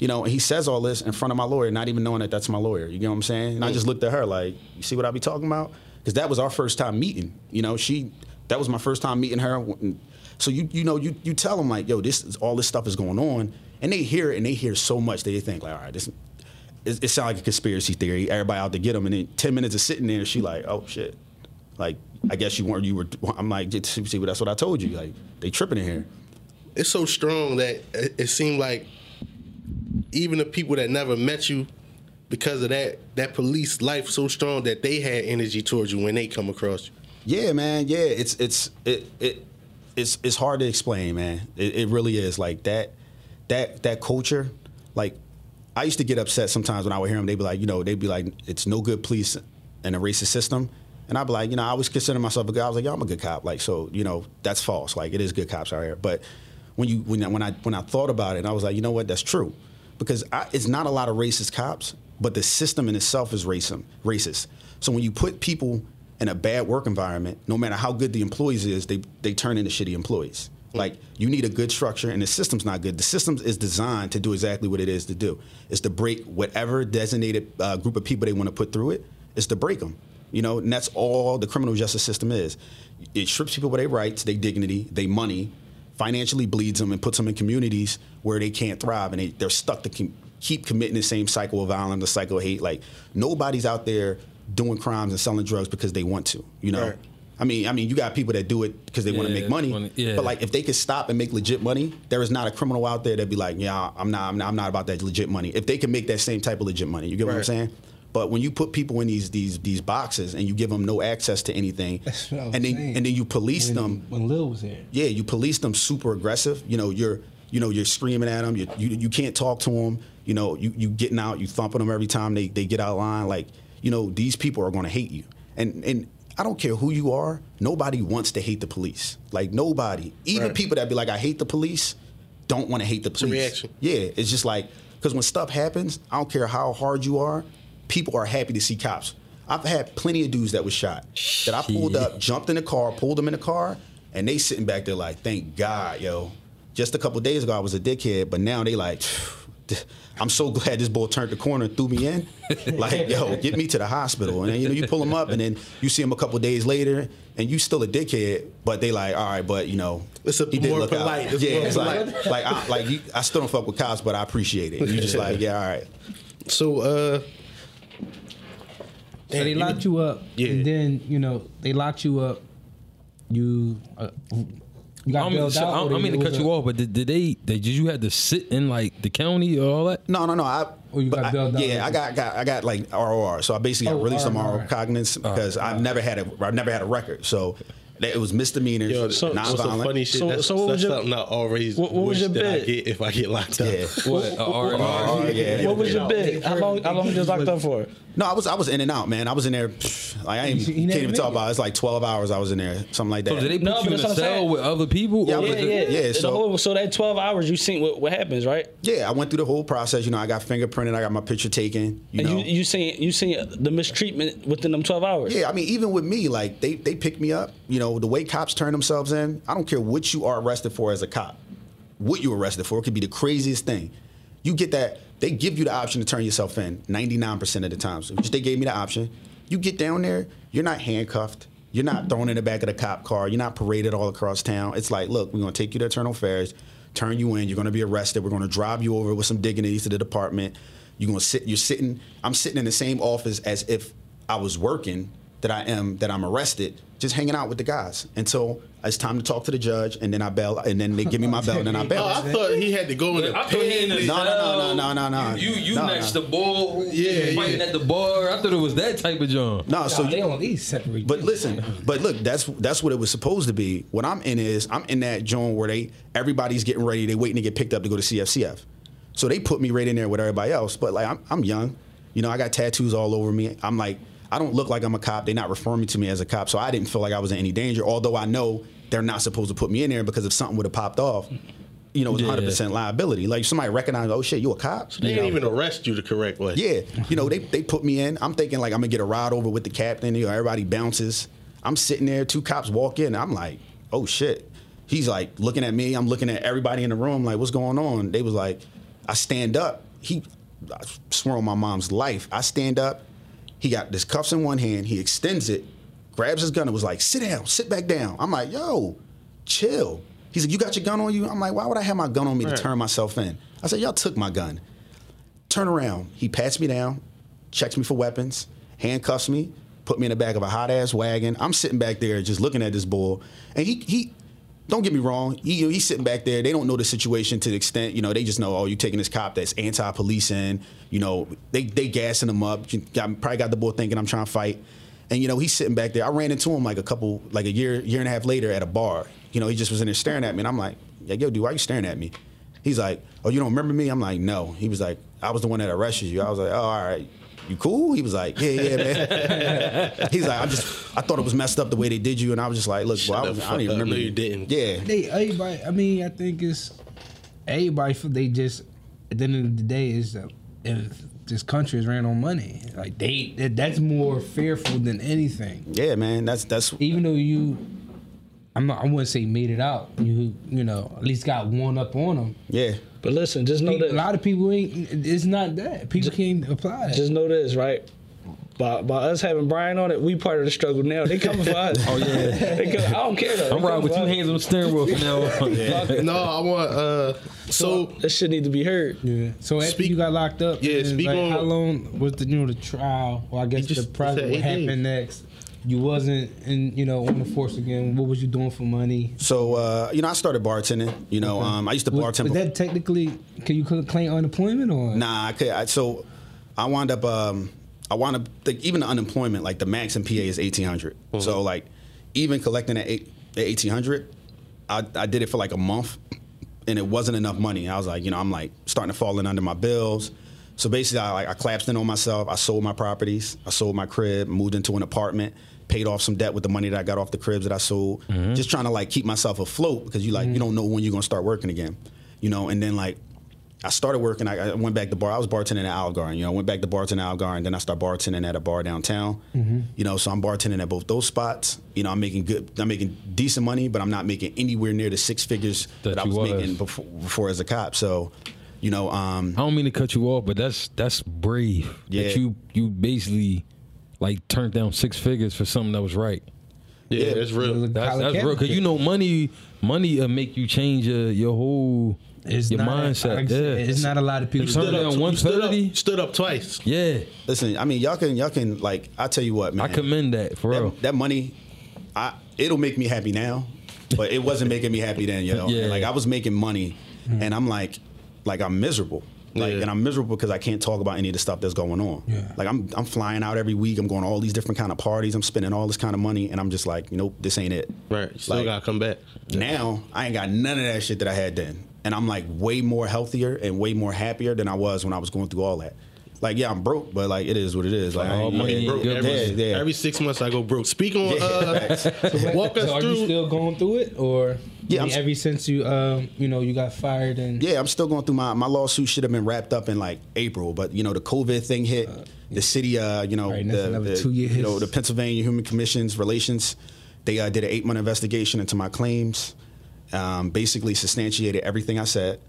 You know, and he says all this in front of my lawyer, not even knowing that that's my lawyer. You get what I'm saying? And mm. I just looked at her like, you see what I be talking about? Because that was our first time meeting. You know, she, that was my first time meeting her. And, So, you you know, you you tell them, like, yo, this is, all this stuff is going on. And they hear it, and they hear so much that they think, like, all right, this it, it sounds like a conspiracy theory. Everybody out to get them. And then ten minutes of sitting there, she like, oh, shit. Like, I guess you weren't, you were, I'm like, see, that's what I told you. Like, they tripping in here. It's so strong that it, it seemed like even the people that never met you, because of that, that police life so strong that they had energy towards you when they come across you. Yeah, man, yeah. It's, it's, it, it. It's it's hard to explain, man. It, it really is. Like, that that that culture, like, I used to get upset sometimes when I would hear them. They'd be like, you know, they'd be like, it's no good police in a racist system. And I'd be like, you know, I always consider myself a good, I was like, yeah, I'm a good cop. Like, so, you know, that's false. Like, it is good cops out here. But when you when, when I when I thought about it, I was like, you know what, that's true. Because I, it's not a lot of racist cops, but the system in itself is racist. racist. So when you put people in a bad work environment, no matter how good the employees is, they, they turn into shitty employees. Like, you need a good structure, and the system's not good. The system is designed to do exactly what it is to do. It's to break whatever designated uh, group of people they want to put through it. It's to break them. You know, and that's all the criminal justice system is. It strips people of their rights, their dignity, their money, financially bleeds them and puts them in communities where they can't thrive, and they, they're stuck to keep, keep committing the same cycle of violence, the cycle of hate. Like, nobody's out there doing crimes and selling drugs because they want to, you know. Right. I mean, I mean, you got people that do it because they yeah, want to make money. Wanna, yeah. But like, if they could stop and make legit money, there is not a criminal out there that'd be like, yeah, I'm not, I'm not, I'm not about that legit money. If they can make that same type of legit money, you get right. what I'm saying? But when you put people in these these these boxes and you give them no access to anything, that's what I was and then saying. and then you police when, them. When Lil was here, yeah, you police them super aggressive. You know, you're you know you're screaming at them. You you, you can't talk to them. You know, you you getting out, you thumping them every time they they get out of line. Like, you know, these people are going to hate you. And and I don't care who you are. Nobody wants to hate the police. Like, nobody. Even right. people that be like, I hate the police, don't want to hate the police. It's a reaction. Yeah, it's just like, because when stuff happens, I don't care how hard you are, people are happy to see cops. I've had plenty of dudes that was shot that I pulled yeah. up, jumped in the car, pulled them in the car, and they sitting back there like, thank God, yo. Just a couple of days ago, I was a dickhead, but now they like, I'm so glad this boy turned the corner and threw me in. Like, yo, get me to the hospital. And then, you know, you pull him up, and then you see him a couple days later, and you still a dickhead. But they like, all right, but you know, it's a he did more look polite. Out. It's yeah, more it's polite. like, like, I, like you, I still don't fuck with cops, but I appreciate it. You just like, yeah, all right. So, uh, so they locked you up, yeah. and then you know they locked you up. You. Uh, You got I mean, so, I mean to cut you off, but did, did they, they? Did you have to sit in like the county or all that? No, no, no. I, or you got bailed I, out yeah, I got, got, I got like R O R, so I basically oh, got released from R O R cognizance because right. I've never had a, I've never had a record, so that, it was misdemeanors, Yo, so, non-violent. So funny shit. So, that's, so what that's was your, something I always what, what wish was your that bed? I get if I get locked up. Yeah. What, R O R, yeah. What was your bid? How long? How long did you locked up for? No, I was I was in and out, man. I was in there. Pff, like I ain't, he, he can't even talk it. about. It. It's like twelve hours. I was in there, something like that. So did they put no, you in a cell with other people? Yeah, yeah, yeah. The, yeah so, whole, so that twelve hours, you seen what, what happens, right? Yeah, I went through the whole process. You know, I got fingerprinted. I got my picture taken. You and know, you, you seen you seen the mistreatment within them twelve hours. Yeah, I mean, even with me, like they they picked me up. You know, the way cops turn themselves in. I don't care what you are arrested for as a cop. What you arrested for, it could be the craziest thing. You get that. They give you the option to turn yourself in ninety-nine percent of the time. So they gave me the option. You get down there, you're not handcuffed. You're not thrown in the back of the cop car. You're not paraded all across town. It's like, look, we're going to take you to Internal Affairs, turn you in. You're going to be arrested. We're going to drive you over with some dignity to the department. You're going to sit. You're sitting. I'm sitting in the same office as if I was working that I am, that I'm arrested, just hanging out with the guys. And so it's time to talk to the judge, and then I bail, and then they give me my bail, and then I bail. Oh, I thought he had to go in the pen. No, no, no, no, no, no, no. You, you no, next no. the ball, yeah, fighting yeah. at the bar. I thought it was that type of job. No, so they don't these separate. But listen, but look, that's that's what it was supposed to be. What I'm in is I'm in that joint where they everybody's getting ready. They waiting to get picked up to go to C F C F. So they put me right in there with everybody else. But like I'm, I'm young, you know, I got tattoos all over me. I'm like. I don't look like I'm a cop. They're not referring to me as a cop, so I didn't feel like I was in any danger, although I know they're not supposed to put me in there because if something would have popped off, you know, it's yeah. one hundred percent liability. Like, somebody recognized, oh, shit, you a cop? So they you didn't know. even arrest you the correct way. Yeah. You know, they, they put me in. I'm thinking, like, I'm going to get a ride over with the captain. You know, everybody bounces. I'm sitting there. Two cops walk in. And I'm like, oh, shit. He's, like, looking at me. I'm looking at everybody in the room, like, what's going on? They was like, I stand up. He, I swear on my mom's life, I stand up. He got this cuffs in one hand. He extends it, grabs his gun, and was like, sit down, sit back down. I'm like, yo, chill. He's like, you got your gun on you? I'm like, why would I have my gun on me right. to turn myself in? I said, y'all took my gun. Turn around. He pats me down, checks me for weapons, handcuffs me, put me in the back of a hot-ass wagon. I'm sitting back there just looking at this bull. And he, he don't get me wrong, he, he's sitting back there. They don't know the situation to the extent, you know, they just know, oh, you're taking this cop that's anti-policing. You know, they they gassing him up. Got, probably got the boy thinking I'm trying to fight. And, you know, he's sitting back there. I ran into him like a couple, like a year, year and a half later at a bar. You know, he just was in there staring at me. And I'm like, yeah, yo, dude, why you staring at me? He's like, oh, you don't remember me? I'm like, no. He was like, I was the one that arrested you. I was like, oh, all right. You cool? He was like, yeah, yeah, man. He's like, I just, I thought it was messed up the way they did you. And I was just like, look, boy, I, was, I don't even remember. No, you didn't. Yeah. They, everybody, I mean, I think it's, everybody, they just, at the end of the day, is that, if this country is ran on money, like they, that, that's more fearful than anything. Yeah, man. That's that's even though you, I'm not, I wouldn't say made it out. You you know at least got one up on them. Yeah, but listen, just know people, that a lot of people ain't. It's not that people just, can't apply. That. Just know this, right? By, by us having Bryan on it, we part of the struggle now. They coming for us. Oh yeah, they come, I don't care though. They I'm riding with two us. hands on the steering wheel from now on. Yeah. No, I want. Uh, so, so that shit need to be heard. Yeah. So after speak, you got locked up, yeah. Speak like, on how long was the you know the trial? Well, I guess the process. What happened next? you wasn't in, you know, on the force again? What was you doing for money? So, uh, you know, I started bartending. You know, okay. um, I used to bartend. Was that technically, can you claim unemployment or? Nah, I could. I, so, I wound up, um, I wound up, like, even the unemployment, like the max in P A is eighteen hundred. Mm-hmm. So, like, even collecting at eighteen hundred, I, I did it for like a month, and it wasn't enough money. I was like, you know, I'm like starting to fall in under my bills. So basically, I, like, I collapsed in on myself. I sold my properties. I sold my crib, moved into an apartment, paid off some debt with the money that I got off the cribs that I sold. Mm-hmm. Just trying to, like, keep myself afloat because you, like, mm-hmm. you don't know when you're going to start working again, you know. And then, like, I started working. I, I went back to bar. I was bartending at Olive Garden. You know, I went back to bartending at Olive Garden. Then I started bartending at a bar downtown. Mm-hmm. You know, so I'm bartending at both those spots. You know, I'm making good. I'm making decent money, but I'm not making anywhere near the six figures that, that I was, was making before, before as a cop. So. You know, um, I don't mean to cut you off, but that's that's brave. Yeah. That you you basically like turned down six figures for something that was right. Yeah, yeah that's real. That's, that's real because you know money money will make you change your, your whole it's your not, mindset. Like said, yeah. It's not a lot of people. You turned down one thirty. Stood up twice. Yeah. Listen, I mean, y'all can y'all can like I tell you what, man. I commend that for that, real. That money, I it'll make me happy now, but it wasn't making me happy then. You know, yeah. Like I was making money, mm. and I'm like. Like I'm miserable, like, yeah. and I'm miserable because I can't talk about any of the stuff that's going on. Yeah. Like I'm, I'm flying out every week. I'm going to all these different kind of parties. I'm spending all this kind of money, and I'm just like, nope, this ain't it. Right, still like, gotta come back. Now I ain't got none of that shit that I had then, and I'm like way more healthier and way more happier than I was when I was going through all that. Like yeah, I'm broke, but like it is what it is. Like oh, money yeah, broke. Every, yeah, yeah. every six months I go broke. Speak on. Yeah. Uh, so walk us so are through. Are you still going through it, or yeah, I mean, ever since you um you know you got fired and yeah, I'm still going through my my lawsuit. Should have been wrapped up in like April, but you know the COVID thing hit uh, the city. Uh, you know right, the, the two years. You know the Pennsylvania Human Commission's relations. They uh, did an eight month investigation into my claims. Um, basically substantiated everything I said.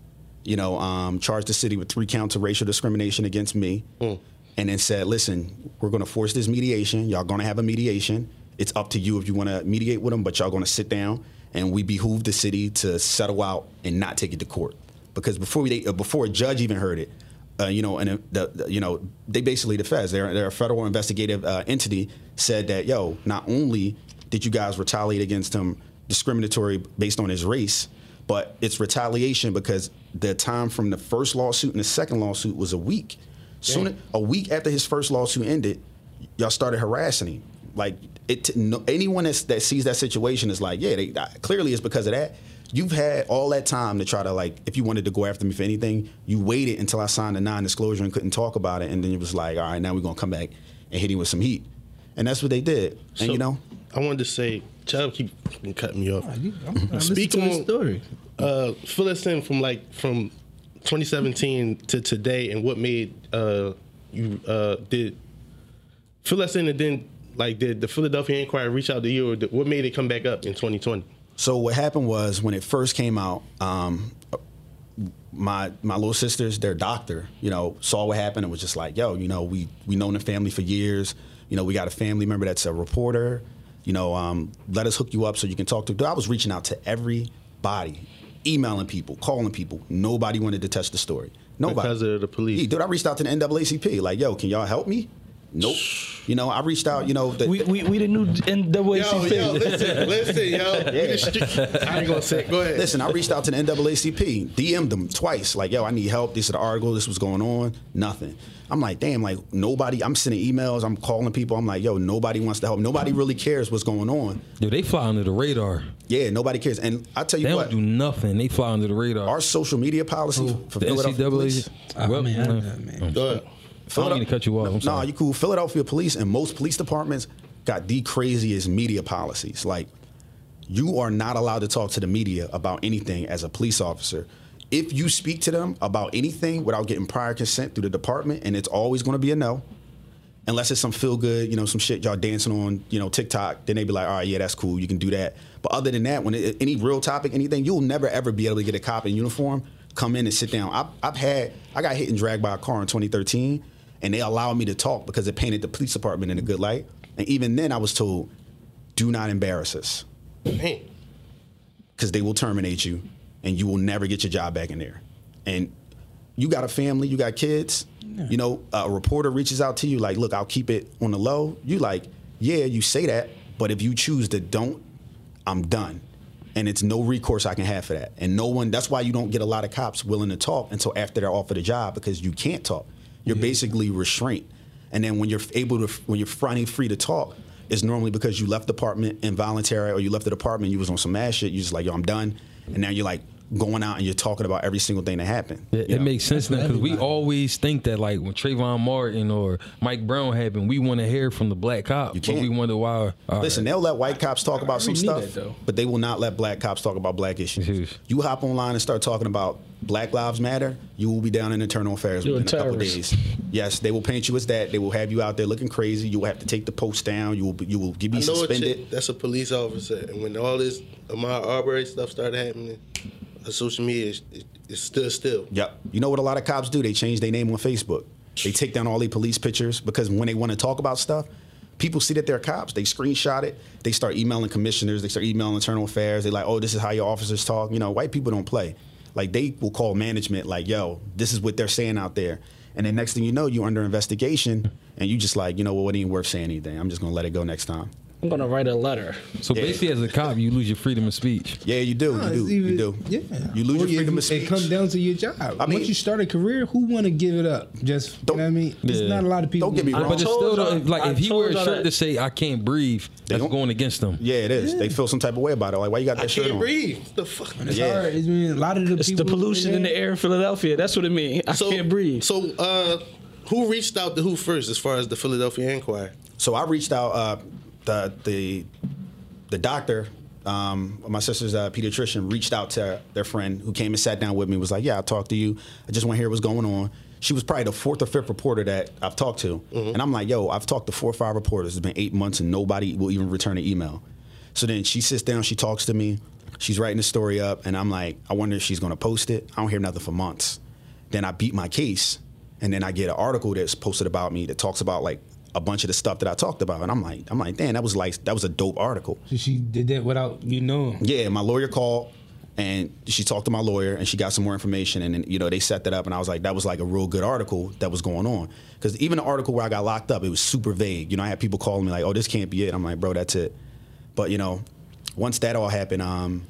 You know, um, charged the city with three counts of racial discrimination against me, mm. and then said, "Listen, we're going to force this mediation. Y'all going to have a mediation. It's up to you if you want to mediate with them, but y'all going to sit down, and we behoove the city to settle out and not take it to court, because before we, uh, before a judge even heard it, uh, you know, and uh, the, the, you know, they basically the feds, they're they're a federal investigative uh, entity, said that yo, not only did you guys retaliate against him discriminatory based on his race." But it's retaliation because the time from the first lawsuit and the second lawsuit was a week. Soon, a week after his first lawsuit ended, y'all started harassing him. Like it, no, anyone that's, that sees that situation is like, yeah, they, I, clearly it's because of that. You've had all that time to try to like, if you wanted to go after me for anything, you waited until I signed a non-disclosure and couldn't talk about it, and then it was like, all right, now we're gonna come back and hit him with some heat, and that's what they did. So, and you know, I wanted to say. Child keep cutting me off. Oh, speaking of the story, uh, fill us in from like from twenty seventeen to today, and what made uh, you uh, did fill us in, and then like did the Philadelphia Inquiry reach out to you, or did, what made it come back up in twenty twenty? So what happened was when it first came out, um, my my little sisters, their doctor, you know, saw what happened and was just like, yo, you know, we we known the family for years. You know, we got a family member that's a reporter. You know, um, let us hook you up so you can talk to. I was reaching out to everybody, emailing people, calling people. Nobody wanted to touch the story. Nobody. Because of the police. Hey, dude, I reached out to the N double A C P. Like, yo, can y'all help me? Nope. You know, I reached out, you know. The, we, we we the new N double A C P. Yo, yo, listen, listen, yo. Yeah. I ain't going to say it. Go ahead. Listen, I reached out to the N double A C P, D M'd them twice. Like, yo, I need help. This is the article. This was going on. Nothing. I'm like, damn, like, nobody. I'm sending emails. I'm calling people. I'm like, yo, nobody wants to help. Nobody really cares what's going on. Yo, they fly under the radar. Yeah, nobody cares. And I tell you they what. They don't do nothing. They fly under the radar. Our social media policy oh, for the Philadelphia police. Oh, well, man, uh, man. Go ahead. I don't mean to cut you off. I'm sorry. Nah, you cool. Philadelphia police and most police departments got the craziest media policies. Like, you are not allowed to talk to the media about anything as a police officer. If you speak to them about anything without getting prior consent through the department, and it's always going to be a no, unless it's some feel good, you know, some shit y'all dancing on, you know, TikTok, then they be like, all right, yeah, that's cool, you can do that. But other than that, when it, any real topic, anything, you'll never ever be able to get a cop in uniform come in and sit down. I've, I've had, I got hit and dragged by a car in twenty thirteen. And they allowed me to talk because it painted the police department in a good light. And even then I was told, do not embarrass us. Because they will terminate you and you will never get your job back in there. And you got a family, you got kids. Yeah. You know, a reporter reaches out to you like, look, I'll keep it on the low. You like, yeah, you say that, but if you choose to don't, I'm done. And it's no recourse I can have for that. And no one, that's why you don't get a lot of cops willing to talk until after they're offered a job, because you can't talk. You're yeah. basically restrained. And then when you're able to, when you're finally free to talk, it's normally because you left the department involuntary, or you left the department, you was on some mad shit, you just like, yo, I'm done. And now you're like going out and you're talking about every single thing that happened. It, it makes sense now, because we always think that like when Trayvon Martin or Mike Brown happened, we want to hear from the black cop. You can't. But we wonder why. Listen, right. they'll let white cops talk about some stuff, but they will not let black cops talk about black issues. Jeez. You hop online and start talking about Black Lives Matter, you will be down in internal affairs You're within a terrorist. couple of days. Yes, they will paint you as that. They will have you out there looking crazy. You will have to take the post down. You will be, you will be suspended. Chick, that's a police officer. And when all this Ahmaud Arbery stuff started happening, the social media is it, it still still. Yep. You know what a lot of cops do? They change their name on Facebook. They take down all their police pictures, because when they want to talk about stuff, people see that they're cops. They screenshot it. They start emailing commissioners. They start emailing internal affairs. They're like, oh, this is how your officers talk. You know, white people don't play. Like, they will call management like, yo, this is what they're saying out there. And then next thing you know, you're under investigation, and you just like, you know, well, it ain't worth saying anything. I'm just going to let it go next time. I'm going to write a letter. So yeah. basically, as a cop, you lose your freedom of speech. Yeah, you do. No, you do. Even, you do. Yeah. You lose or your you, freedom of speech. It comes down to your job. I mean, once you start a career, who want to give it up? Just, don't, you know what I mean? There's yeah. not a lot of people. Don't get me wrong. But it's still, the, like, I if he wore a shirt that. to say, I can't breathe, they that's going against them. Yeah, it is. Yeah. They feel some type of way about it. Like, why you got that I shirt on? I can't breathe. What the fuck? It's yeah. hard. I mean, a lot of the it's people. It's the pollution in the air in Philadelphia. That's what it means. I so, can't breathe. So, uh, who reached out to who first as far as the Philadelphia Inquiry? So, I reached out. Uh, The the the doctor, um, my sister's uh, pediatrician, reached out to their friend who came and sat down with me. Was like, yeah, I talked to you. I just want to hear what's going on. She was probably the fourth or fifth reporter that I've talked to, mm-hmm. and I'm like, yo, I've talked to four or five reporters. It's been eight months, and nobody will even return an email. So then she sits down, she talks to me, she's writing the story up, and I'm like, I wonder if she's gonna post it. I don't hear nothing for months. Then I beat my case, and then I get an article that's posted about me that talks about like. a bunch of the stuff that I talked about, and I'm like, I'm like, damn, that was like, that was a dope article. So she did that without you knowing. Yeah, my lawyer called, and she talked to my lawyer, and she got some more information, and then, you know, they set that up, and I was like, that was like a real good article that was going on, because even the article where I got locked up, it was super vague. You know, I had people calling me like, oh, this can't be it. I'm like, bro, that's it. But you know, once that all happened, um,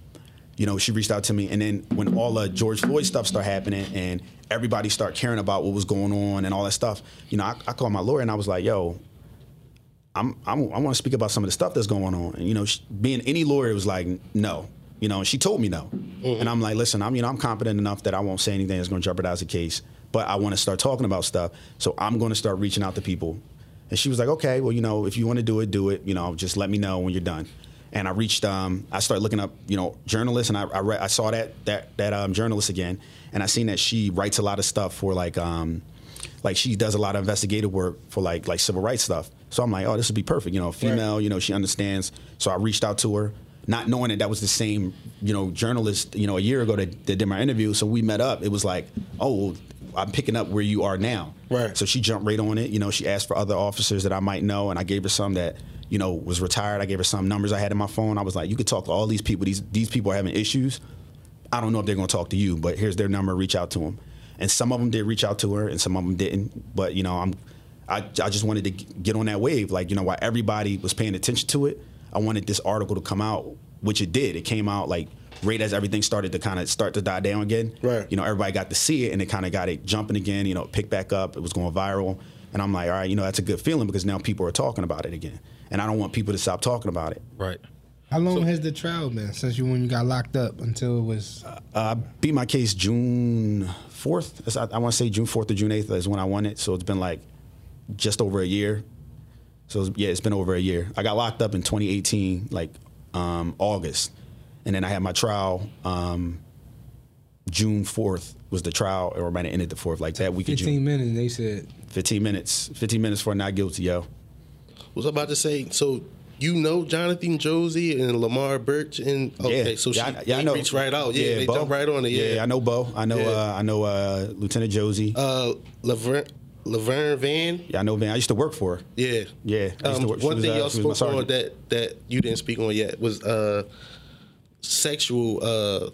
you know, she reached out to me, and then when all the George Floyd stuff started happening, and everybody start caring about what was going on and all that stuff. You know, I, I called my lawyer and I was like, yo, I'm, I'm, I want to speak about some of the stuff that's going on. And, you know, she, being any lawyer was like, no, you know, and she told me no. Mm-hmm. And I'm like, listen, I'm, you know, I'm competent enough that I won't say anything that's going to jeopardize the case, but I want to start talking about stuff. So I'm going to start reaching out to people. And she was like, okay, well, you know, if you want to do it, do it. You know, just let me know when you're done. And I reached, um, I started looking up, you know, journalists, and I I, re- I saw that that that um, journalist again, and I seen that she writes a lot of stuff for like, um, like she does a lot of investigative work for like like civil rights stuff. So I'm like, oh, this would be perfect, you know, female, right. you know, she understands. So I reached out to her, not knowing that that was the same, you know, journalist, you know, a year ago that, that did my interview. So we met up. It was like, oh, well, I'm picking up where you are now. Right. So she jumped right on it. You know, she asked for other officers that I might know, and I gave her some that. You know, was retired. I gave her some numbers I had in my phone. I was like, you could talk to all these people. These these people are having issues. I don't know if they're going to talk to you, but here's their number. Reach out to them. And some of them did reach out to her, and some of them didn't. But, you know, I'm, I am I just wanted to get on that wave. Like, you know, while everybody was paying attention to it, I wanted this article to come out, which it did. It came out, like, right as everything started to kind of start to die down again. Right. You know, everybody got to see it, and it kind of got it jumping again. You know, it picked back up. It was going viral. And I'm like, all right, you know, that's a good feeling, because now people are talking about it again. And I don't want people to stop talking about it. Right. How long so, has the trial been since you when you got locked up until it was? Uh, I beat my case June fourth. I, I want to say June fourth or June eighth is when I won it. So it's been like just over a year. So it was, yeah, it's been over a year. I got locked up in twenty eighteen, like um, August. And then I had my trial um, June fourth was the trial, or might have ended the fourth, like that week of June. fifteen minutes, they said. fifteen minutes. fifteen minutes for not guilty, yo. Was I about to say, so you know Jonathan Josie and Lamar Birch, and okay, yeah, so she yeah, yeah, they reached right out. Yeah, yeah they Bo. Jumped right on it. Yeah. yeah, I know Bo. I know yeah. uh, I know uh, Lieutenant Josie. Uh, Laverne, Laverne Van. Yeah, I know Van. I used to work for her. Yeah, yeah. I used um, to work. One was, thing y'all uh, spoke on that that you didn't speak on yet was uh, sexual uh,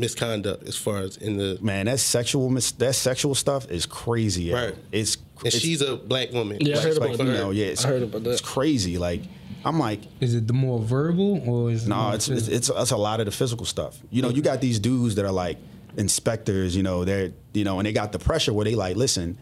misconduct as far as in the man. That sexual mis- that sexual stuff is crazy, right? It's and it's, she's a black woman. Yeah, like, I heard about like, that. You know, yeah, it's, I heard about that. It's crazy. Like I'm like, is it the more verbal or is it no? Nah, it's, it's it's it's a lot of the physical stuff. You know, mm-hmm. you got these dudes that are like inspectors. You know, they're you know, and they got the pressure where they like, listen,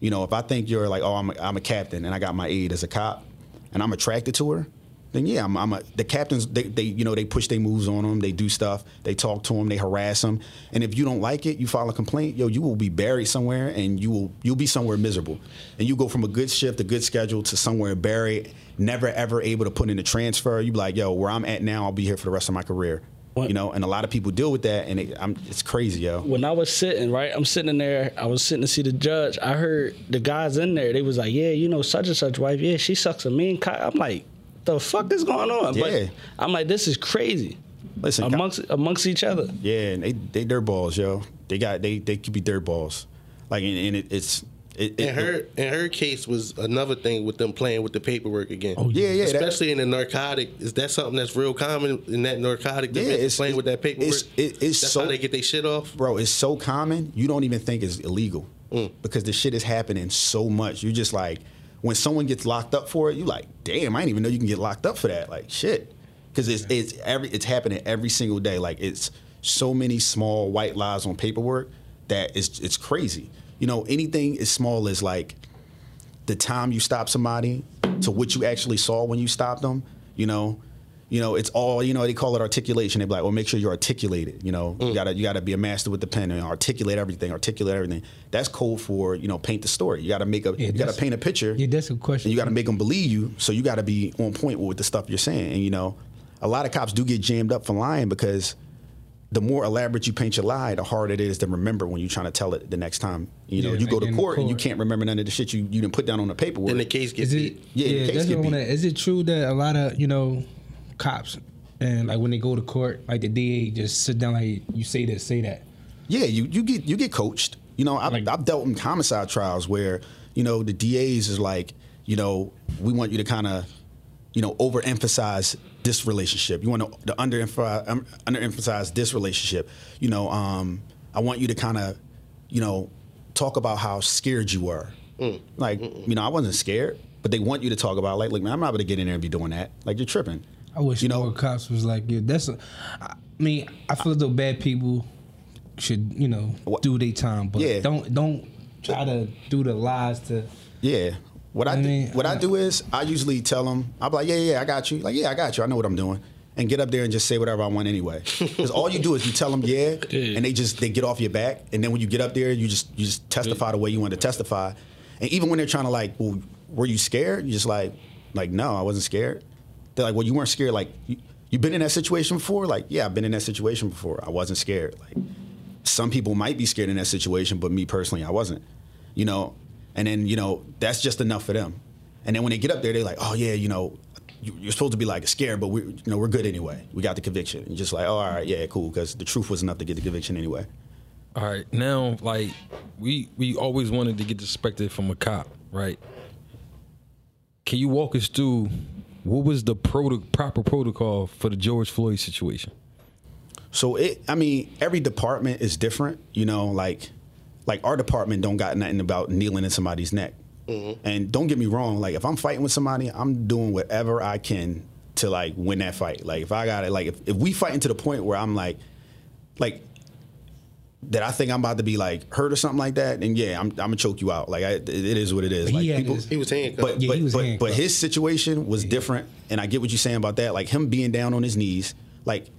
you know, if I think you're like, oh, I'm a, I'm a captain and I got my aide as a cop, and I'm attracted to her. Then yeah, I'm, I'm a, the captains. They, they, you know, they push their moves on them. They do stuff. They talk to them. They harass them. And if you don't like it, you file a complaint. Yo, you will be buried somewhere, and you will you'll be somewhere miserable. And you go from a good shift, a good schedule, to somewhere buried, never ever able to put in a transfer. You be like, yo, where I'm at now, I'll be here for the rest of my career. What? You know, and a lot of people deal with that, and it, I'm, it's crazy, yo. When I was sitting, right, I'm sitting in there. I was sitting to see the judge. I heard the guys in there. They was like, yeah, you know, such and such wife. Yeah, she sucks a mean cock. I'm like, the fuck is going on? Yeah. But I'm like, this is crazy. Listen, amongst amongst each other. Yeah, and they they dirt balls, yo. They got they they could be dirt balls. Like, and, and it, it's. It, it, and her and her case was another thing with them playing with the paperwork again. Oh yeah, yeah. Especially that, in the narcotic, is that something that's real common in that narcotic? Yeah, it's playing it, with that paperwork. It's, it, it's that's so, how they get their shit off, bro. It's so common, you don't even think it's illegal mm. because the shit is happening so much. You just like. When someone gets locked up for it, you like, damn, I didn't even know you can get locked up for that. Like, shit. Because it's it's every it's happening every single day. Like, it's so many small white lies on paperwork that it's it's crazy. You know, anything as small as, like, the time you stop somebody to what you actually saw when you stopped them, you know. You know, it's all, you know, they call it articulation. They be like, well, make sure you articulate it. You know, mm. you gotta you gotta be a master with the pen and articulate everything, articulate everything. That's code for, you know, paint the story. You gotta make a, yeah, you gotta paint a picture. Yeah, that's a question. And you gotta make them believe you. So you gotta be on point with the stuff you're saying. And, you know, a lot of cops do get jammed up for lying because the more elaborate you paint your lie, the harder it is to remember when you're trying to tell it the next time. You know, yeah, you go to court, court and you can't remember none of the shit you, you didn't put down on the paperwork. Then the case gets beat. Yeah, yeah, the case gets beat. Is it true that a lot of, you know, cops and like when they go to court, like the D A just sit down like you say this, say that. Yeah, you, you get you get coached. You know, I've, like, I've dealt in homicide trials where you know the D As is like, you know, we want you to kind of, you know, overemphasize this relationship. You want to, to underemphasize, um, underemphasize this relationship. You know, um, I want you to kind of, you know, talk about how scared you were. Mm. Like, mm-mm. you know, I wasn't scared, but they want you to talk about like, look, man, I'm not going to get in there and be doing that. Like, you're tripping. I wish you know, more cops was like, yeah, that's a, I mean, I feel though bad people should, you know, what, do their time, but yeah. don't don't try to do the lies to. Yeah. What I, I mean, do, what I, I do is I usually tell them, I'm like, yeah, yeah, I got you. Like, yeah, I got you. I know what I'm doing. And get up there and just say whatever I want anyway. Because all you do is you tell them, yeah, yeah, and they just, they get off your back. And then when you get up there, you just, you just testify yeah. the way you want to testify. And even when they're trying to like, well, were you scared? You're just like, like, no, I wasn't scared. They're like, well, you weren't scared. Like, you, you been in that situation before? Like, yeah, I've been in that situation before. I wasn't scared. Like, some people might be scared in that situation, but me personally, I wasn't. You know, and then, you know, that's just enough for them. And then when they get up there, they're like, oh, yeah, you know, you, you're supposed to be, like, scared, but we're, you know, we're good anyway. We got the conviction. And you're just like, oh, all right, yeah, cool, because the truth was enough to get the conviction anyway. All right. Now, like, we, we always wanted to get disrespected from a cop, right? Can you walk us through... What was the proto- proper protocol for the George Floyd situation? So, it, I mean, every department is different. You know, like like our department don't got nothing about kneeling in somebody's neck. Mm-hmm. And don't get me wrong, like, if I'm fighting with somebody, I'm doing whatever I can to, like, win that fight. Like, if I got it, like, if, if we fighting to the point where I'm, like, like, that I think I'm about to be like hurt or something like that, and yeah, I'm I'm gonna choke you out. Like I, it is what it is. Like, he, people, his, he was handcuffed. But, yeah, but, he was but, handcuffed. But his situation was yeah. different, and I get what you're saying about that. Like him being down on his knees. Like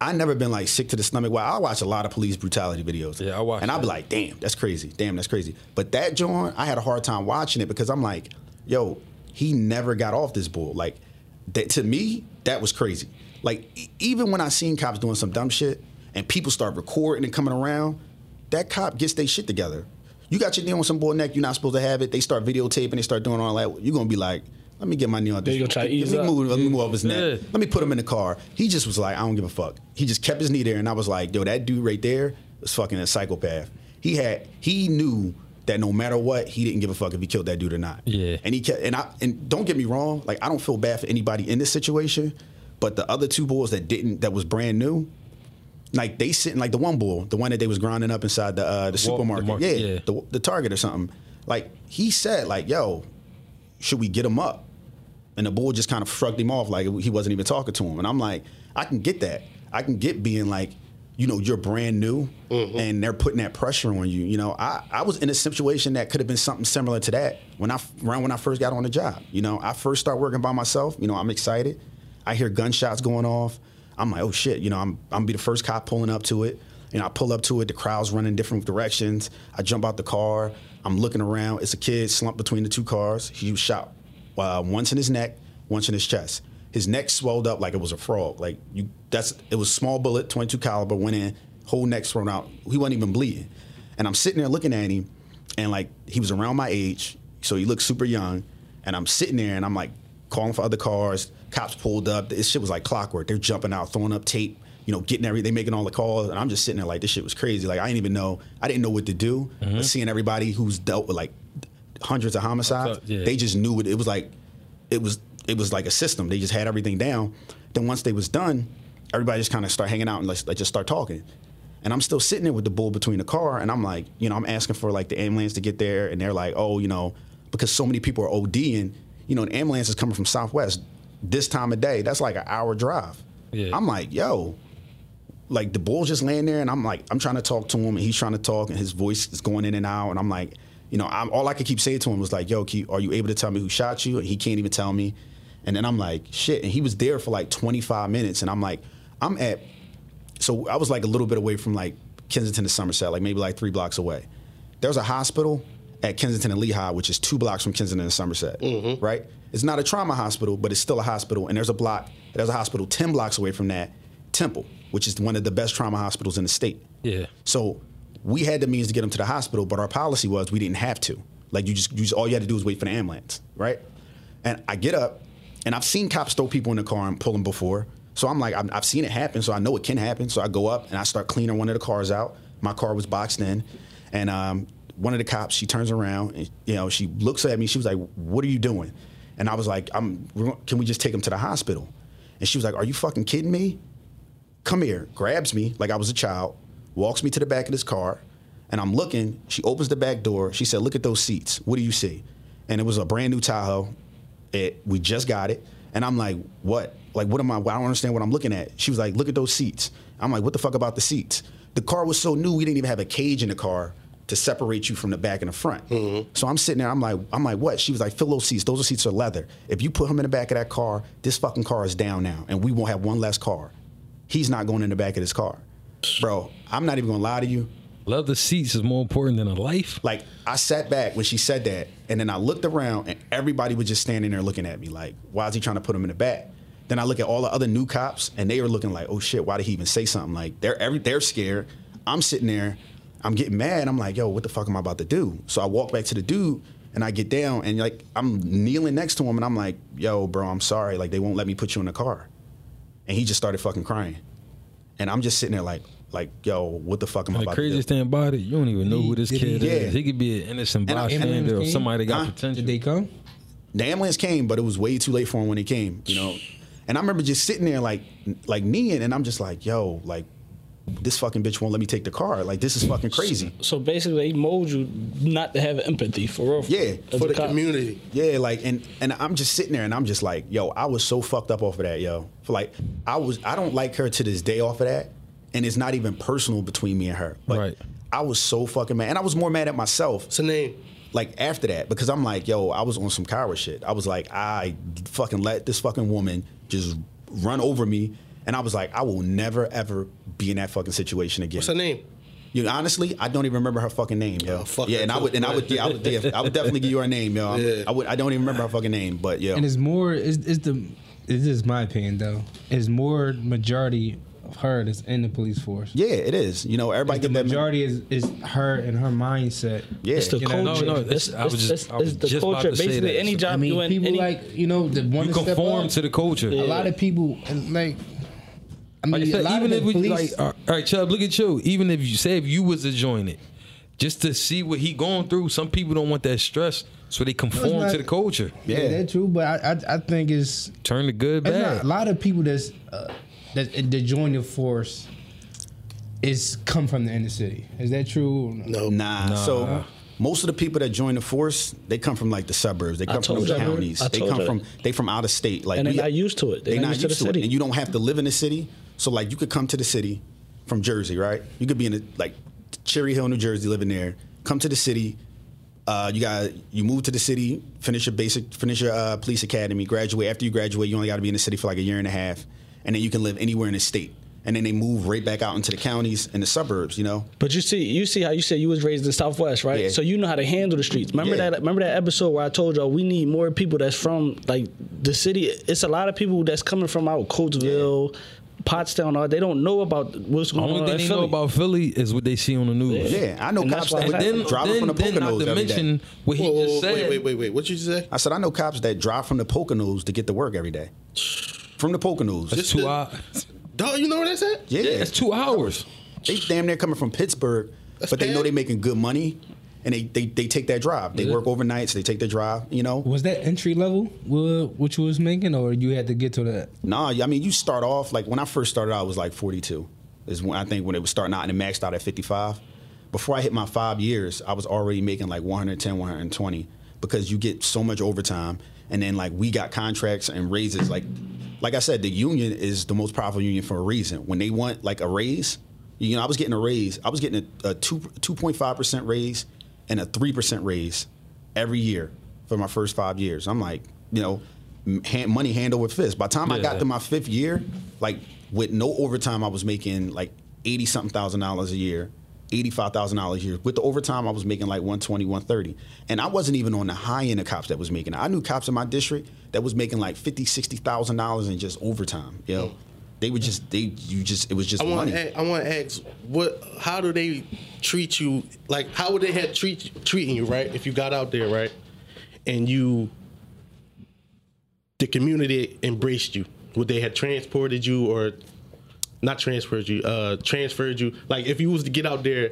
I never been like sick to the stomach. Well, I watch a lot of police brutality videos. Yeah, I watch. And I be like, damn, that's crazy. Damn, that's crazy. But that John, I had a hard time watching it because I'm like, yo, he never got off this bull. Like that to me, that was crazy. Like e- even when I seen cops doing some dumb shit. And people start recording and coming around, that cop gets their shit together. You got your knee on some bull neck, you're not supposed to have it. They start videotaping, they start doing all that. You're going to be like, let me get my knee on this. Let, let, me, move, let yeah. me move up his neck. Yeah. Let me put him in the car. He just was like, I don't give a fuck. He just kept his knee there, and I was like, yo, that dude right there was fucking a psychopath. He had, he knew that no matter what, he didn't give a fuck if he killed that dude or not. Yeah. And he kept, and I, and don't get me wrong, like I don't feel bad for anybody in this situation, but the other two bulls that didn't, that was brand new, Like they sitting like the one bull, the one that they was grinding up inside the uh, the, the supermarket, the market, yeah, yeah. The, the Target or something. Like he said, like, yo, should we get him up? And the bull just kind of shrugged him off, like he wasn't even talking to him. And I'm like, I can get that. I can get being like, you know, you're brand new, mm-hmm. and they're putting that pressure on you. You know, I, I was in a situation that could have been something similar to that when I around when I first got on the job. You know, I first started working by myself. You know, I'm excited. I hear gunshots going off. I'm like, oh shit, you know, I'm I'm gonna be the first cop pulling up to it. And I pull up to it, the crowd's running different directions. I jump out the car, I'm looking around. It's a kid slumped between the two cars. He was shot uh, once in his neck, once in his chest. His neck swelled up like it was a frog. Like you, that's it was small bullet, twenty-two caliber, went in, whole neck thrown out. He wasn't even bleeding. And I'm sitting there looking at him, and like he was around my age, so he looked super young. And I'm sitting there, and I'm like calling for other cars. Cops pulled up. This shit was like clockwork. They're jumping out, throwing up tape, you know, getting everything, making all the calls. And I'm just sitting there like, this shit was crazy. Like, I didn't even know. I didn't know what to do. Mm-hmm. But seeing everybody who's dealt with, like, hundreds of homicides, yeah. they just knew it. It was like, it was it was like a system. They just had everything down. Then once they was done, everybody just kind of start hanging out and, like, just start talking. And I'm still sitting there with the bull between the car. And I'm like, you know, I'm asking for, like, the ambulance to get there. And they're like, oh, you know, because so many people are ODing, you know, an ambulance is coming from Southwest. This time of day, that's like an hour drive. Yeah. I'm like, yo, like the bull's just laying there, and I'm like, I'm trying to talk to him, and he's trying to talk, and his voice is going in and out, and I'm like, you know, I'm, all I could keep saying to him was like, yo, keep, are you able to tell me who shot you? And he can't even tell me. And then I'm like, shit. And he was there for like twenty-five minutes, and I'm like, I'm at, so I was like a little bit away from like Kensington to Somerset, like maybe like three blocks away. There's a hospital at Kensington and Lehigh, which is two blocks from Kensington and Somerset, mm-hmm. right? It's not a trauma hospital, but it's still a hospital. And there's a block, there's a hospital ten blocks away from that, Temple, which is one of the best trauma hospitals in the state. Yeah. So we had the means to get them to the hospital, but our policy was we didn't have to. Like you just, you just all you had to do was wait for the ambulance, right? And I get up, and I've seen cops throw people in the car and pull them before. So I'm like, I'm, I've seen it happen, so I know it can happen. So I go up, and I start cleaning one of the cars out. My car was boxed in, and um, one of the cops, she turns around, and you know, she looks at me. She was like, "What are you doing?" And I was like, "I'm. Can we just take him to the hospital?" And she was like, "Are you fucking kidding me? Come here." Grabs me like I was a child, walks me to the back of this car, and I'm looking. She opens the back door. She said, "Look at those seats. What do you see?" And it was a brand new Tahoe. It, we just got it. And I'm like, "What? Like, what am I? I don't understand what I'm looking at." She was like, "Look at those seats." I'm like, "What the fuck about the seats?" The car was so new, we didn't even have a cage in the car to separate you from the back and the front. Mm-hmm. So I'm sitting there, I'm like, I'm like, what? She was like, fill those seats, those seats are leather. If you put him in the back of that car, this fucking car is down now, and we won't have one less car. He's not going in the back of this car. Bro, I'm not even gonna lie to you. Leather seats is more important than a life. Like, I sat back when she said that, and then I looked around, and everybody was just standing there looking at me like, why is he trying to put him in the back? Then I look at all the other new cops, and they were looking like, oh shit, why did he even say something? Like, they're every, they're scared. I'm sitting there, I'm getting mad. I'm like, yo, what the fuck am I about to do? So I walk back to the dude, and I get down, and like I'm kneeling next to him, and I'm like, yo, bro, I'm sorry. Like, they won't let me put you in the car. And he just started fucking crying. And I'm just sitting there like, like, yo, what the fuck am I about to do? The craziest thing about it, you don't even know who this kid is. He could be an innocent bystander or somebody that got potential. Did they come? The ambulance came, but it was way too late for him when he came, you know? And I remember just sitting there like, like kneeling, and I'm just like, yo, like, this fucking bitch won't let me take the car. Like, this is fucking crazy. So basically, they mold you not to have empathy for real. Yeah, for the community. Yeah, like, and and I'm just sitting there, and I'm just like, yo, I was so fucked up off of that, yo. For like, I was, I don't like her to this day off of that, and it's not even personal between me and her. But right. I was so fucking mad, and I was more mad at myself. What's her name? Like, after that, because I'm like, yo, I was on some coward shit. I was like, I fucking let this fucking woman just run over me. And I was like, I will never, ever be in that fucking situation again. What's her name? You know, honestly, I don't even remember her fucking name, yo. Oh, fuck yeah, and I would, and I would, yeah, I would, yeah, I would definitely give you her name, yo. Yeah. I would, I don't even remember her fucking name, but yeah. And it's more, it's, it's the, this is my opinion though. It's more majority of her that's in the police force. Yeah, it is. You know, everybody. The majority is, is her and her mindset. Yeah, it's the culture. No, no, it's, it's, I was just, it's, I was it's the just culture. Basically, any job I mean, you in, people any, like you know, the one you conform up, to the culture. Yeah. A lot of people like. I mean, like I said, even if we police, like, all right, Chubb, look at you. Even if you say if you was to join it, just to see what he going through, some people don't want that stress, so they conform not, to the culture. Yeah, yeah, that's true. But I, I, I think it's turn the good bad. Not, a lot of people that's uh, that, that join the force is come from the inner city. Is that true? Or no? No. Nah. No. So nah. most of the people that join the force, they come from like the suburbs. They come from the counties. They come from they from out of state. Like, and they're not used to it. They're not used to it. And you don't have to live in the city. So like you could come to the city from Jersey, right? You could be in a, like Cherry Hill, New Jersey, living there. Come to the city. Uh, you got you move to the city, finish your basic, finish your uh, police academy, graduate. After you graduate, you only got to be in the city for like a year and a half, and then you can live anywhere in the state. And then they move right back out into the counties and the suburbs, you know. But you see, you see how you said you was raised in the Southwest, right? Yeah. So you know how to handle the streets. Remember yeah. that? Remember that episode where I told y'all we need more people that's from like the city. It's a lot of people that's coming from out Coatesville, yeah. Pottstown. They don't know about what's going Only on. Only thing they Philly. know about Philly is what they see on the news. Yeah, yeah I know and cops that then, drive then, from the Poconos. Not to mention what he whoa, just whoa, said. Wait, wait, wait, wait. What you say? I said I know cops that drive from the Poconos to get to work every day. From the Poconos. That's two hours. Dog, you know what I said? Yeah. yeah. That's two hours. They damn near coming from Pittsburgh, that's but bad. They know they making good money, and they, they, they take that drive. They yeah. work overnights. So they take their drive, you know? Was that entry level what you was making, or you had to get to that? Nah, I mean, you start off, like when I first started out, I was like forty-two. Is when I think when it was starting out, and it maxed out at fifty-five. Before I hit my five years, I was already making like one ten, one twenty, because you get so much overtime, and then like we got contracts and raises, like... Like I said, the union is the most powerful union for a reason. When they want like a raise, you know, I was getting a raise. I was getting a, a two two point five percent raise and a three percent raise every year for my first five years. I'm like, you know, hand, money hand over fist. By the time yeah. I got to my fifth year, like with no overtime, I was making like eighty something thousand dollars a year, eighty five thousand dollars a year. With the overtime, I was making like one twenty, one thirty, and I wasn't even on the high end of cops that was making. I knew cops in my district that was making like fifty, sixty thousand dollars in just overtime. Yo, know, they were just they you just it was just I wanna money. Ask, I want to ask, what? How do they treat you? Like, how would they have treat treating you, right? If you got out there, right, and you, the community embraced you. Would they have transported you or not transported you? Uh, transferred you. Like, if you was to get out there.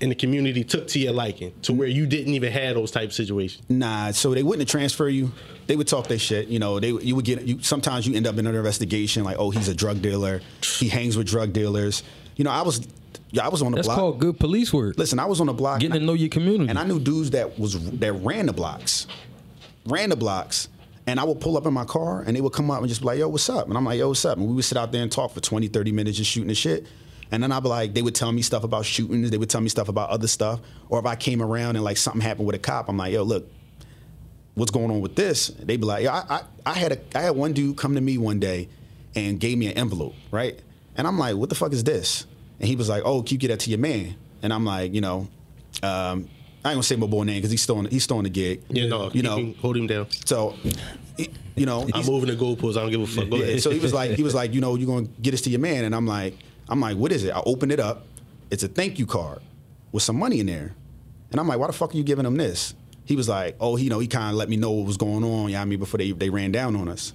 And the community took to your liking, to where you didn't even have those type of situations. Nah, so they wouldn't transfer you. They would talk their shit. You know, they you would get. You, sometimes you end up in an investigation, like, oh, he's a drug dealer. He hangs with drug dealers. You know, I was, I was on the That's block. That's called good police work. Listen, I was on the block, getting to know your community, and I knew dudes that was that ran the blocks, ran the blocks, and I would pull up in my car, and they would come up and just be like, yo, what's up? And I'm like, yo, what's up? And we would sit out there and talk for twenty, thirty minutes, just shooting the shit. And then I'd be like, they would tell me stuff about shootings. They would tell me stuff about other stuff. Or if I came around and like something happened with a cop, I'm like, yo, look, what's going on with this? They'd be like, yo, I, I, I had a, I had one dude come to me one day and gave me an envelope, right? And I'm like, what the fuck is this? And he was like, oh, can you get that to your man? And I'm like, you know, um, I ain't gonna say my boy name because he's still on, he's still on the gig. Yeah, no, you know, him, hold him down. So, you know, I'm moving the goalposts. I don't give a fuck. Go yeah, ahead. So he was like, he was like, you know, you're gonna get this to your man, and I'm like. I'm like, what is it? I open it up. It's a thank you card with some money in there. And I'm like, why the fuck are you giving him this? He was like, oh, he, you know, he kind of let me know what was going on, you know what I mean, before they, they ran down on us.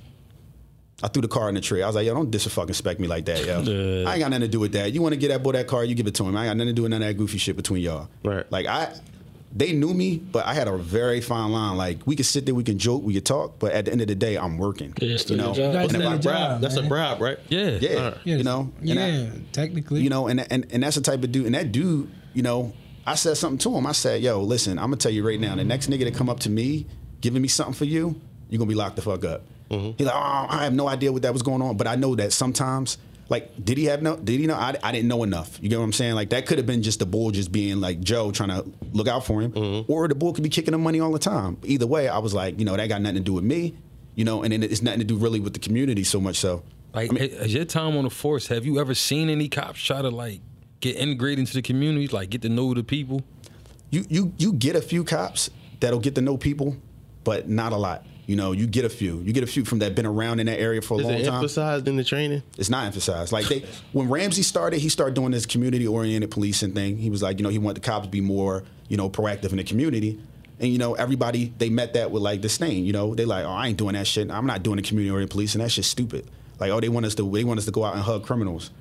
I threw the card in the tree. I was like, yo, don't dis-fucking-spect me like that, yo. I ain't got nothing to do with that. You want to get that boy that card, you give it to him. I ain't got nothing to do with none of that goofy shit between y'all. Right. Like, I, they knew me, but I had a very fine line. Like, we could sit there, we can joke, we could talk, but at the end of the day, I'm working. Yeah, you know? That's, and a, bribe, that's a bribe, right? Yeah. Yeah, right. You know? And yeah, I, technically. You know, and, and and that's the type of dude. And that dude, you know, I said something to him. I said, yo, listen, I'm going to tell you right now, the next nigga that come up to me giving me something for you, you're going to be locked the fuck up. Mm-hmm. He's like, oh, I have no idea what that was going on, but I know that sometimes, like, did he have no, did he know? I, I didn't know enough. You get what I'm saying? Like, that could have been just the bull just being like Joe trying to look out for him, mm-hmm. or the bull could be kicking him money all the time. Either way, I was like, you know, that got nothing to do with me, you know, and it's nothing to do really with the community so much so. Like, I mean, is your time on the force, have you ever seen any cops try to, like, get integrated into the community, like, get to know the people? You, you, you get a few cops that'll get to know people, but not a lot. You know, you get a few. You get a few from that been around in that area for a long time. Is it emphasized in the training? It's not emphasized. Like, they, when Ramsey started, he started doing this community-oriented policing thing. He was like, you know, he wanted the cops to be more, you know, proactive in the community. And, you know, everybody, they met that with, like, disdain. You know, they like, oh, I ain't doing that shit. I'm not doing the community-oriented policing. That shit's stupid. Like, oh, they want us to they want us to go out and hug criminals.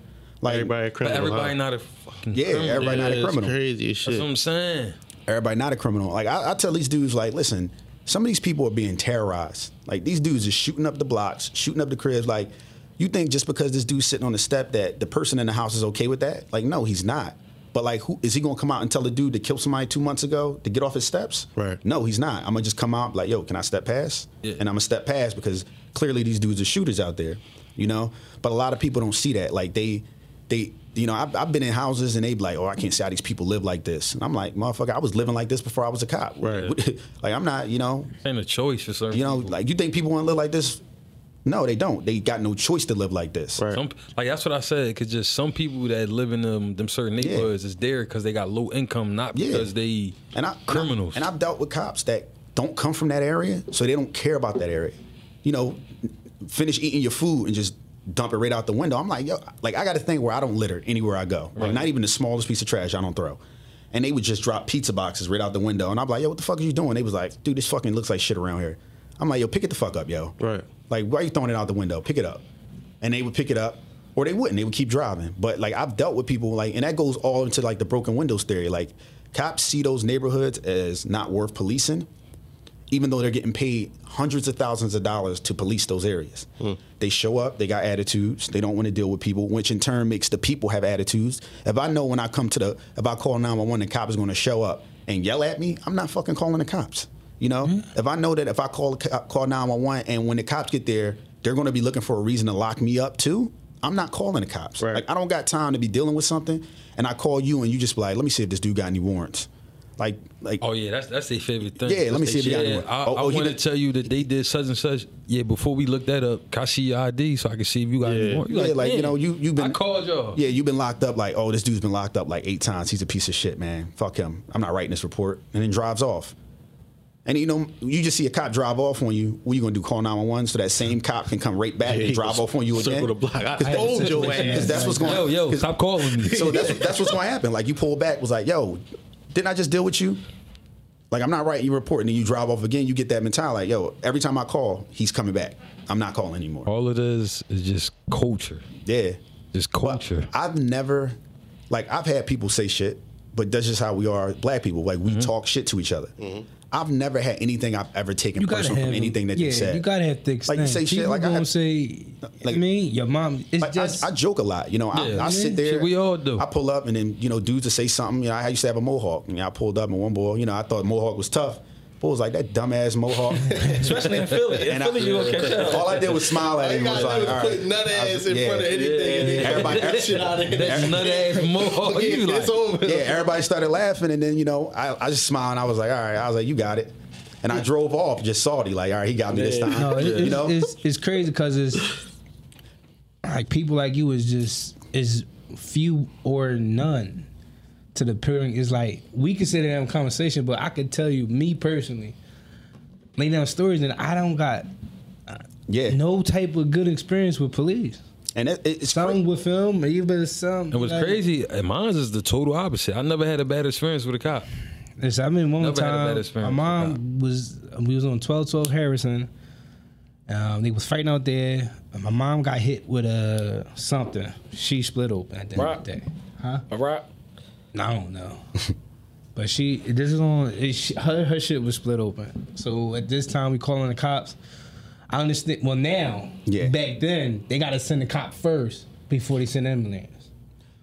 Like, everybody a criminal. But everybody huh? not a fucking yeah, criminal. Yeah, everybody yeah, not a criminal. Crazy shit. That's what I'm saying. Everybody not a criminal. Like, I, I tell these dudes, like, listen, some of these people are being terrorized. Like, these dudes are shooting up the blocks, shooting up the cribs. Like, You think just because this dude's sitting on the step that the person in the house is okay with that? Like, no, he's not. But, like, who, is he going to come out and tell the dude that killed somebody two months ago to get off his steps? Right. No, he's not. I'm going to just come out like, yo, can I step past? Yeah. And I'm going to step past because clearly these dudes are shooters out there, you know? But a lot of people don't see that. Like, they, they you know, I've, I've been in houses and they be like, oh, I can't see how these people live like this. And I'm like, motherfucker, I was living like this before I was a cop. Right. Like, I'm not, you know. It ain't a choice for certain You know, people. Like, you think people want to live like this? No, they don't. They got no choice to live like this. Right. Some, like that's what I said. Because just some people that live in them, them certain neighborhoods yeah. is there because they got low income, not yeah. because they and I, criminals. And, I, and I've dealt with cops that don't come from that area, so they don't care about that area. You know, finish eating your food and just dump it right out the window. I'm like, yo, like I got a thing where I don't litter anywhere I go. Right. Like not even the smallest piece of trash I don't throw. And they would just drop pizza boxes right out the window, and I'm like, yo, what the fuck are you doing? They was like, dude, this fucking looks like shit around here. I'm like, yo, pick it the fuck up, yo. Right. Like, why are you throwing it out the window? Pick it up. And they would pick it up, or they wouldn't. They would keep driving. But, like, I've dealt with people, like, and that goes all into, like, the broken windows theory. Like, cops see those neighborhoods as not worth policing, even though they're getting paid hundreds of thousands of dollars to police those areas. Mm. They show up. They got attitudes. They don't want to deal with people, which in turn makes the people have attitudes. If I know when I come to the, if I call nine one one, the cop is going to show up and yell at me, I'm not fucking calling the cops. You know, mm-hmm. if I know that if I call call nine one one and when the cops get there, they're going to be looking for a reason to lock me up too, I'm not calling the cops. Right. Like, I don't got time to be dealing with something, and I call you and you just be like, let me see if this dude got any warrants. Like, like. Oh, yeah, that's that's their favorite thing. Yeah, that's let me see if he got any warrants. I, oh, I oh, want to tell you that they did such and such. Yeah, before we look that up, can I see your I D so I can see if you got yeah. any warrants? Yeah, like, like you know, you, you've been. I called y'all. Yeah, you've been locked up like, oh, this dude's been locked up like eight times. He's a piece of shit, man. Fuck him. I'm not writing this report. And then drives off. And, you know, you just see a cop drive off on you. What are you going to do, call nine one one so that same cop can come right back yeah, and drive off on you again? Circle the block. I told your ass. Because that's what's going to happen. Yo, yo, stop calling me. So that's, that's what's going to happen. Like, you pull back, was like, yo, didn't I just deal with you? Like, I'm not writing your report. And then you drive off again. You get that mentality. Like, yo, every time I call, he's coming back. I'm not calling anymore. All it is is just culture. Yeah. Just culture. But I've never, like, I've had people say shit, but that's just how we are as black people. Like, we mm-hmm. talk shit to each other. Mm-hmm. I've never had anything I've ever taken you personal from anything that yeah, you said. You gotta have thick skin. Like you say shit. People like I have, say, like me, your mom. It's like just I, I joke a lot. You know, yeah, I, I sit there. We all do. I pull up and then you know dudes to say something. You know, I used to have a mohawk. And I pulled up and one boy, you know, I thought mohawk was tough. Boy was like that dumbass mohawk, especially in Philly. In Philly, I, you gonna catch up. All I did was smile at him. I was like, all right, nut ass was, in yeah, front of anything. Yeah, yeah, yeah. Everybody, that shit out of that nut ass mohawk. You like, it's over. Yeah, everybody started laughing, and then you know, I, I just smiled. And I was like, all right. I was like, you got it. And I drove off, just salty, like, all right, he got me yeah. this time. No, it, you it's, know, it's, it's crazy because it's like people like you is just is few or none. To the pairing is like we can sit and have a conversation, but I could tell you, me personally, lay down stories, and I don't got yeah no type of good experience with police. And it, it's something with film, even some. It was like, crazy. And mine is the total opposite. I never had a bad experience with a cop. Yes, I mean one never time my mom was we was on twelve twelve Harrison. Um, they was fighting out there. My mom got hit with a uh, something. She split open at the end of the day. Huh? A rock. I don't know, but she. This is on. It, she, her her shit was split open. So at this time, we calling the cops. I understand. Well, now, yeah. back then, they gotta send the cop first before they send ambulance.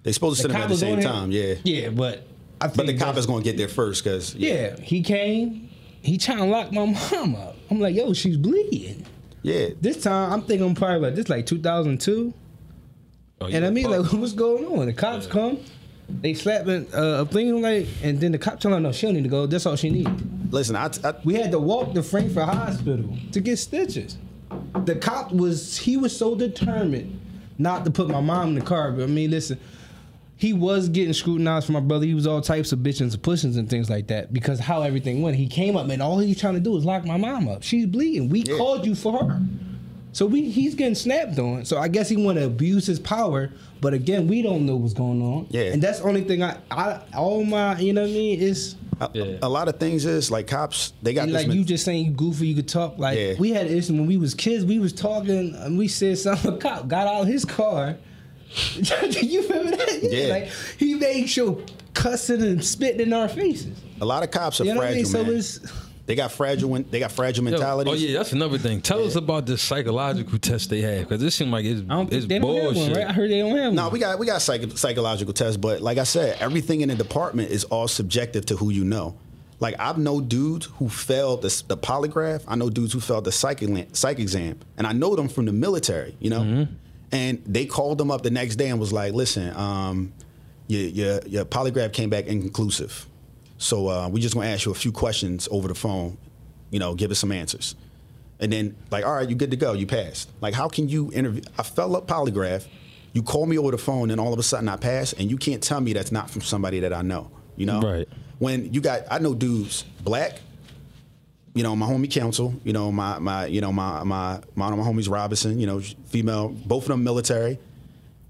They supposed to the send them at the same time. Him. Yeah. Yeah, but I think but the cop is gonna get there first because yeah. yeah, he came. He trying to lock my mom up. I'm like, yo, she's bleeding. Yeah. This time, I'm thinking I'm probably like this, like two thousand two, oh, and I mean, punk. Like, what's going on? The cops yeah. come. They slapping uh, a thing like, and then the cop telling her, no, she don't need to go. That's all she needs. Listen, I, I we had to walk to Frankfurt Hospital to get stitches. The cop was he was so determined not to put my mom in the car. But I mean, listen, he was getting scrutinized for my brother. He was all types of bitchings and pushings and things like that because how everything went. He came up and all he's trying to do is lock my mom up. She's bleeding. We yeah. called you for her. So we he's getting snapped on. So I guess he want to abuse his power. But again, we don't know what's going on. Yeah. And that's the only thing I, I all my, you know what I mean, is. A, yeah. a lot of things is, like, cops, they got and this. Like, you just saying you goofy, you could talk. Like, yeah. we had an issue when we was kids. We was talking, and we said something. A cop got out of his car. You remember that? Yeah. Like, he made sure cussing and spitting in our faces. A lot of cops are you know fragile, what I mean? So man. It's, They got fragile. They got fragile mentality. Oh yeah, that's another thing. Tell yeah. us about this psychological test they have, because it seemed like it's, I don't, it's they bullshit. Don't have one, right? I heard they don't have one. No, nah, we got we got psych psychological tests, but like I said, everything in the department is all subjective to who you know. Like I know dudes who failed the, the polygraph. I know dudes who failed the psych psych exam, and I know them from the military. You know, mm-hmm. and they called them up the next day and was like, "Listen, um, your your, your polygraph came back inconclusive. So uh, we just gonna ask you a few questions over the phone, you know, give us some answers." And then like, all right, you good to go, you passed. Like, how can you interview? I fell up polygraph, you call me over the phone and all of a sudden I pass, and you can't tell me that's not from somebody that I know, you know? Right. When you got, I know dudes, black, you know, my homie Council, you know, my, my you know, my, my, my, my homies Robinson, you know, female, both of them military,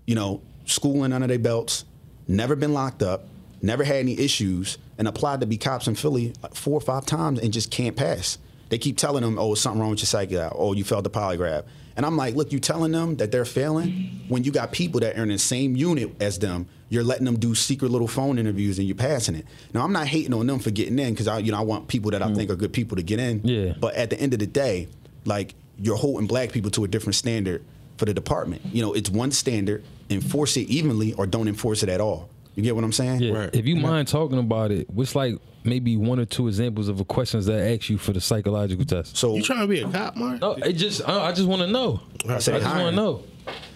you know, schooling under their belts, never been locked up, never had any issues, and applied to be cops in Philly like four or five times and just can't pass. They keep telling them, oh, something wrong with your psyche, oh, you failed the polygraph. And I'm like, look, you telling them that they're failing when you got people that are in the same unit as them. You're letting them do secret little phone interviews and you're passing it. Now, I'm not hating on them for getting in, because I, you know, I want people that I mm. think are good people to get in. Yeah. But at the end of the day, like, you're holding black people to a different standard for the department. You know, it's one standard. Enforce it evenly or don't enforce it at all. You get what I'm saying? Yeah. Right. If you mind talking about it, what's like maybe one or two examples of the questions that I ask you for the psychological test? So you trying to be a cop, Mark? No, it just I, I just want to know. I, I just want to know.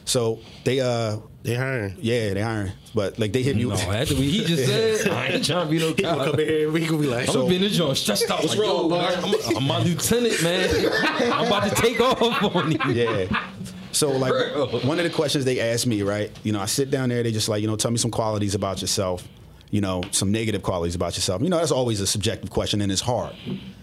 So they uh they hiring? Yeah, they hiring. But like they hit you. No, after we he just said I ain't trying to be no cop. He gonna come here every week and be like, I'm so, been in the joint, stressed out. What's like, wrong, Mark? I'm, I'm my lieutenant, man. I'm about to take off on you. Yeah. So, like, one of the questions they asked me, right, you know, I sit down there, they just like, you know, tell me some qualities about yourself, you know, some negative qualities about yourself. You know, that's always a subjective question, and it's hard.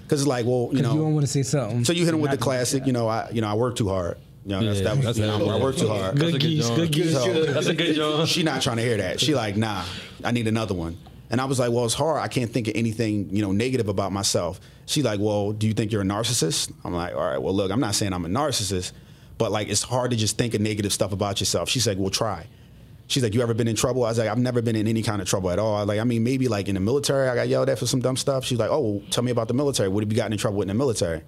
Because it's like, well, you know. You don't want to say something. So you hit them with the classic, you know, I you know, I work too hard. You know, that's, yeah, that was, that's you know, I work too hard. Good geese, good geese. That's a good job. She not trying to hear that. She like, nah, I need another one. And I was like, well, it's hard. I can't think of anything, you know, negative about myself. She like, well, do you think you're a narcissist? I'm like, all right, well, look, I'm not saying I'm a narcissist. But, like, it's hard to just think of negative stuff about yourself. She's like, well, try. She's like, you ever been in trouble? I was like, I've never been in any kind of trouble at all. I was like, I mean, maybe, like, in the military, I got yelled at for some dumb stuff. She's like, oh, well, tell me about the military. What have you gotten in trouble with in the military?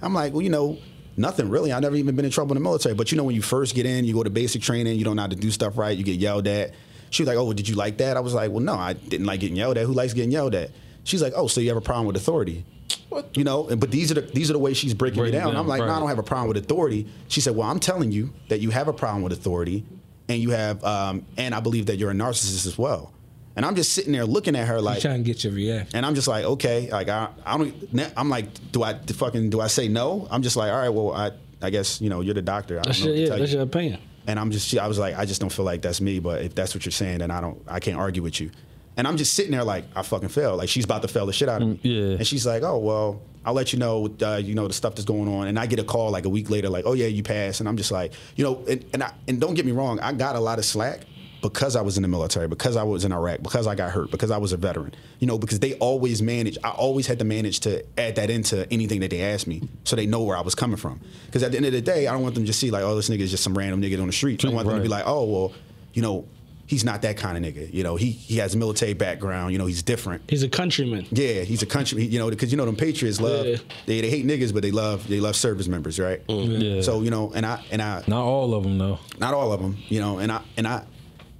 I'm like, well, you know, nothing really. I've never even been in trouble in the military. But, you know, when you first get in, you go to basic training, you don't know how to do stuff right, you get yelled at. She was like, oh, well, did you like that? I was like, well, no, I didn't like getting yelled at. Who likes getting yelled at? She's like, oh, so you have a problem with authority. What? You know, but these are the these are the ways she's breaking Break me down. down. I'm like, right. no, I don't have a problem with authority. She said, well, I'm telling you that you have a problem with authority, and you have, um, and I believe that you're a narcissist as well. And I'm just sitting there looking at her like, you're trying to get your reaction. And I'm just like, okay, like I, I don't. I'm like, do I fucking do I say no? I'm just like, all right, well, I I guess you know you're the doctor. I don't that's know your, yeah, that's you. your opinion. And I'm just, I was like, I just don't feel like that's me. But if that's what you're saying, then I don't, I can't argue with you. And I'm just sitting there like, I fucking failed. Like, she's about to fail the shit out of me. Yeah. And she's like, oh, well, I'll let you know, uh, you know, the stuff that's going on. And I get a call like a week later, like, oh, yeah, you passed. And I'm just like, you know, and and, I, and don't get me wrong, I got a lot of slack because I was in the military, because I was in Iraq, because I got hurt, because I was a veteran, you know, because they always manage. I always had to manage to add that into anything that they asked me so they know where I was coming from. Because at the end of the day, I don't want them to just see like, oh, this nigga is just some random nigga on the street. I want them to be like, oh, well, you know, he's not that kind of nigga, you know. He he has a military background, you know. He's different. He's a countryman. Yeah, he's a countryman. You know, because you know them Patriots love. Yeah. They they hate niggas, but they love they love service members, right? Mm. Yeah. So you know, and I and I. Not all of them though. Not all of them, you know. And I and I,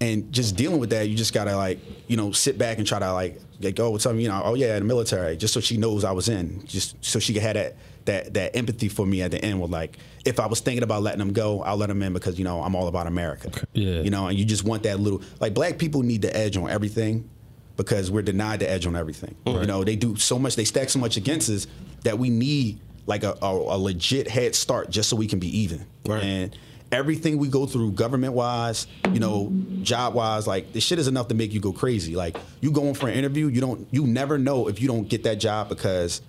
and just dealing with that, you just gotta like you know sit back and try to like like oh what's up you know oh yeah the military just so she knows I was in just so she could have that that that empathy for me at the end. With like, if I was thinking about letting them go, I'll let them in because, you know, I'm all about America. Yeah. You know, and you just want that little, like, black people need the edge on everything because we're denied the edge on everything. Right. You know, they do so much, they stack so much against us that we need like a, a, a legit head start just so we can be even. Right. And everything we go through, government wise, you know, job wise, like, this shit is enough to make you go crazy. Like, you going for an interview, you don't, you never know if you don't get that job because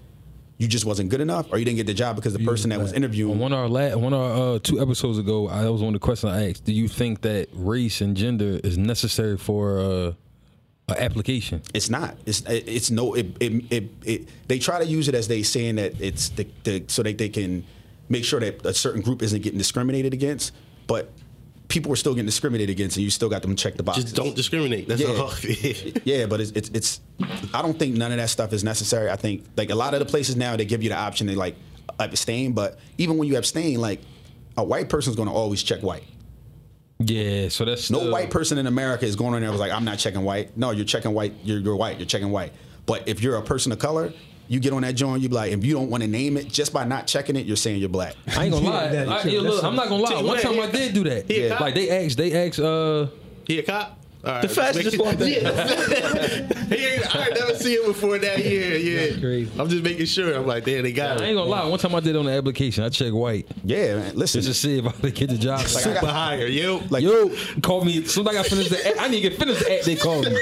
you just wasn't good enough, or you didn't get the job because the person that was interviewing. One of our last, one of our, uh, two episodes ago, I, that was one of the questions I asked. Do you think that race and gender is necessary for uh, an application? It's not. It's it's no. It, it it it. They try to use it as they saying that it's the, the so that they can make sure that a certain group isn't getting discriminated against, but people were still getting discriminated against, and you still got them to check the boxes. Just don't discriminate. That's yeah. all. Yeah, but it's, it's it's. I don't think none of that stuff is necessary. I think like a lot of the places now they give you the option to like abstain, but even when you abstain, like a white person's going to always check white. Yeah, so that's no still... white person in America is going on there and was like, I'm not checking white. No, you're checking white. You're you're white. You're checking white. But if you're a person of color, you get on that joint, you be like, if you don't want to name it, just by not checking it, you're saying you're black. I ain't gonna lie. Yeah, I, yeah, look, I'm not gonna lie. One time I did do that. Yeah. Like they asked, they asked, uh, he a cop? All right, the fastest one. I never seen it before that year. Yeah, crazy. I'm just making sure. I'm like, damn, they got yeah, it. I ain't gonna lie. One time I did on the application, I checked white. Yeah, man. Listen, just to see if I could get the job. Like, super I got, higher, yo. Like, yo, call me. Soon as I finish the act, I need to get finished the act. They called me.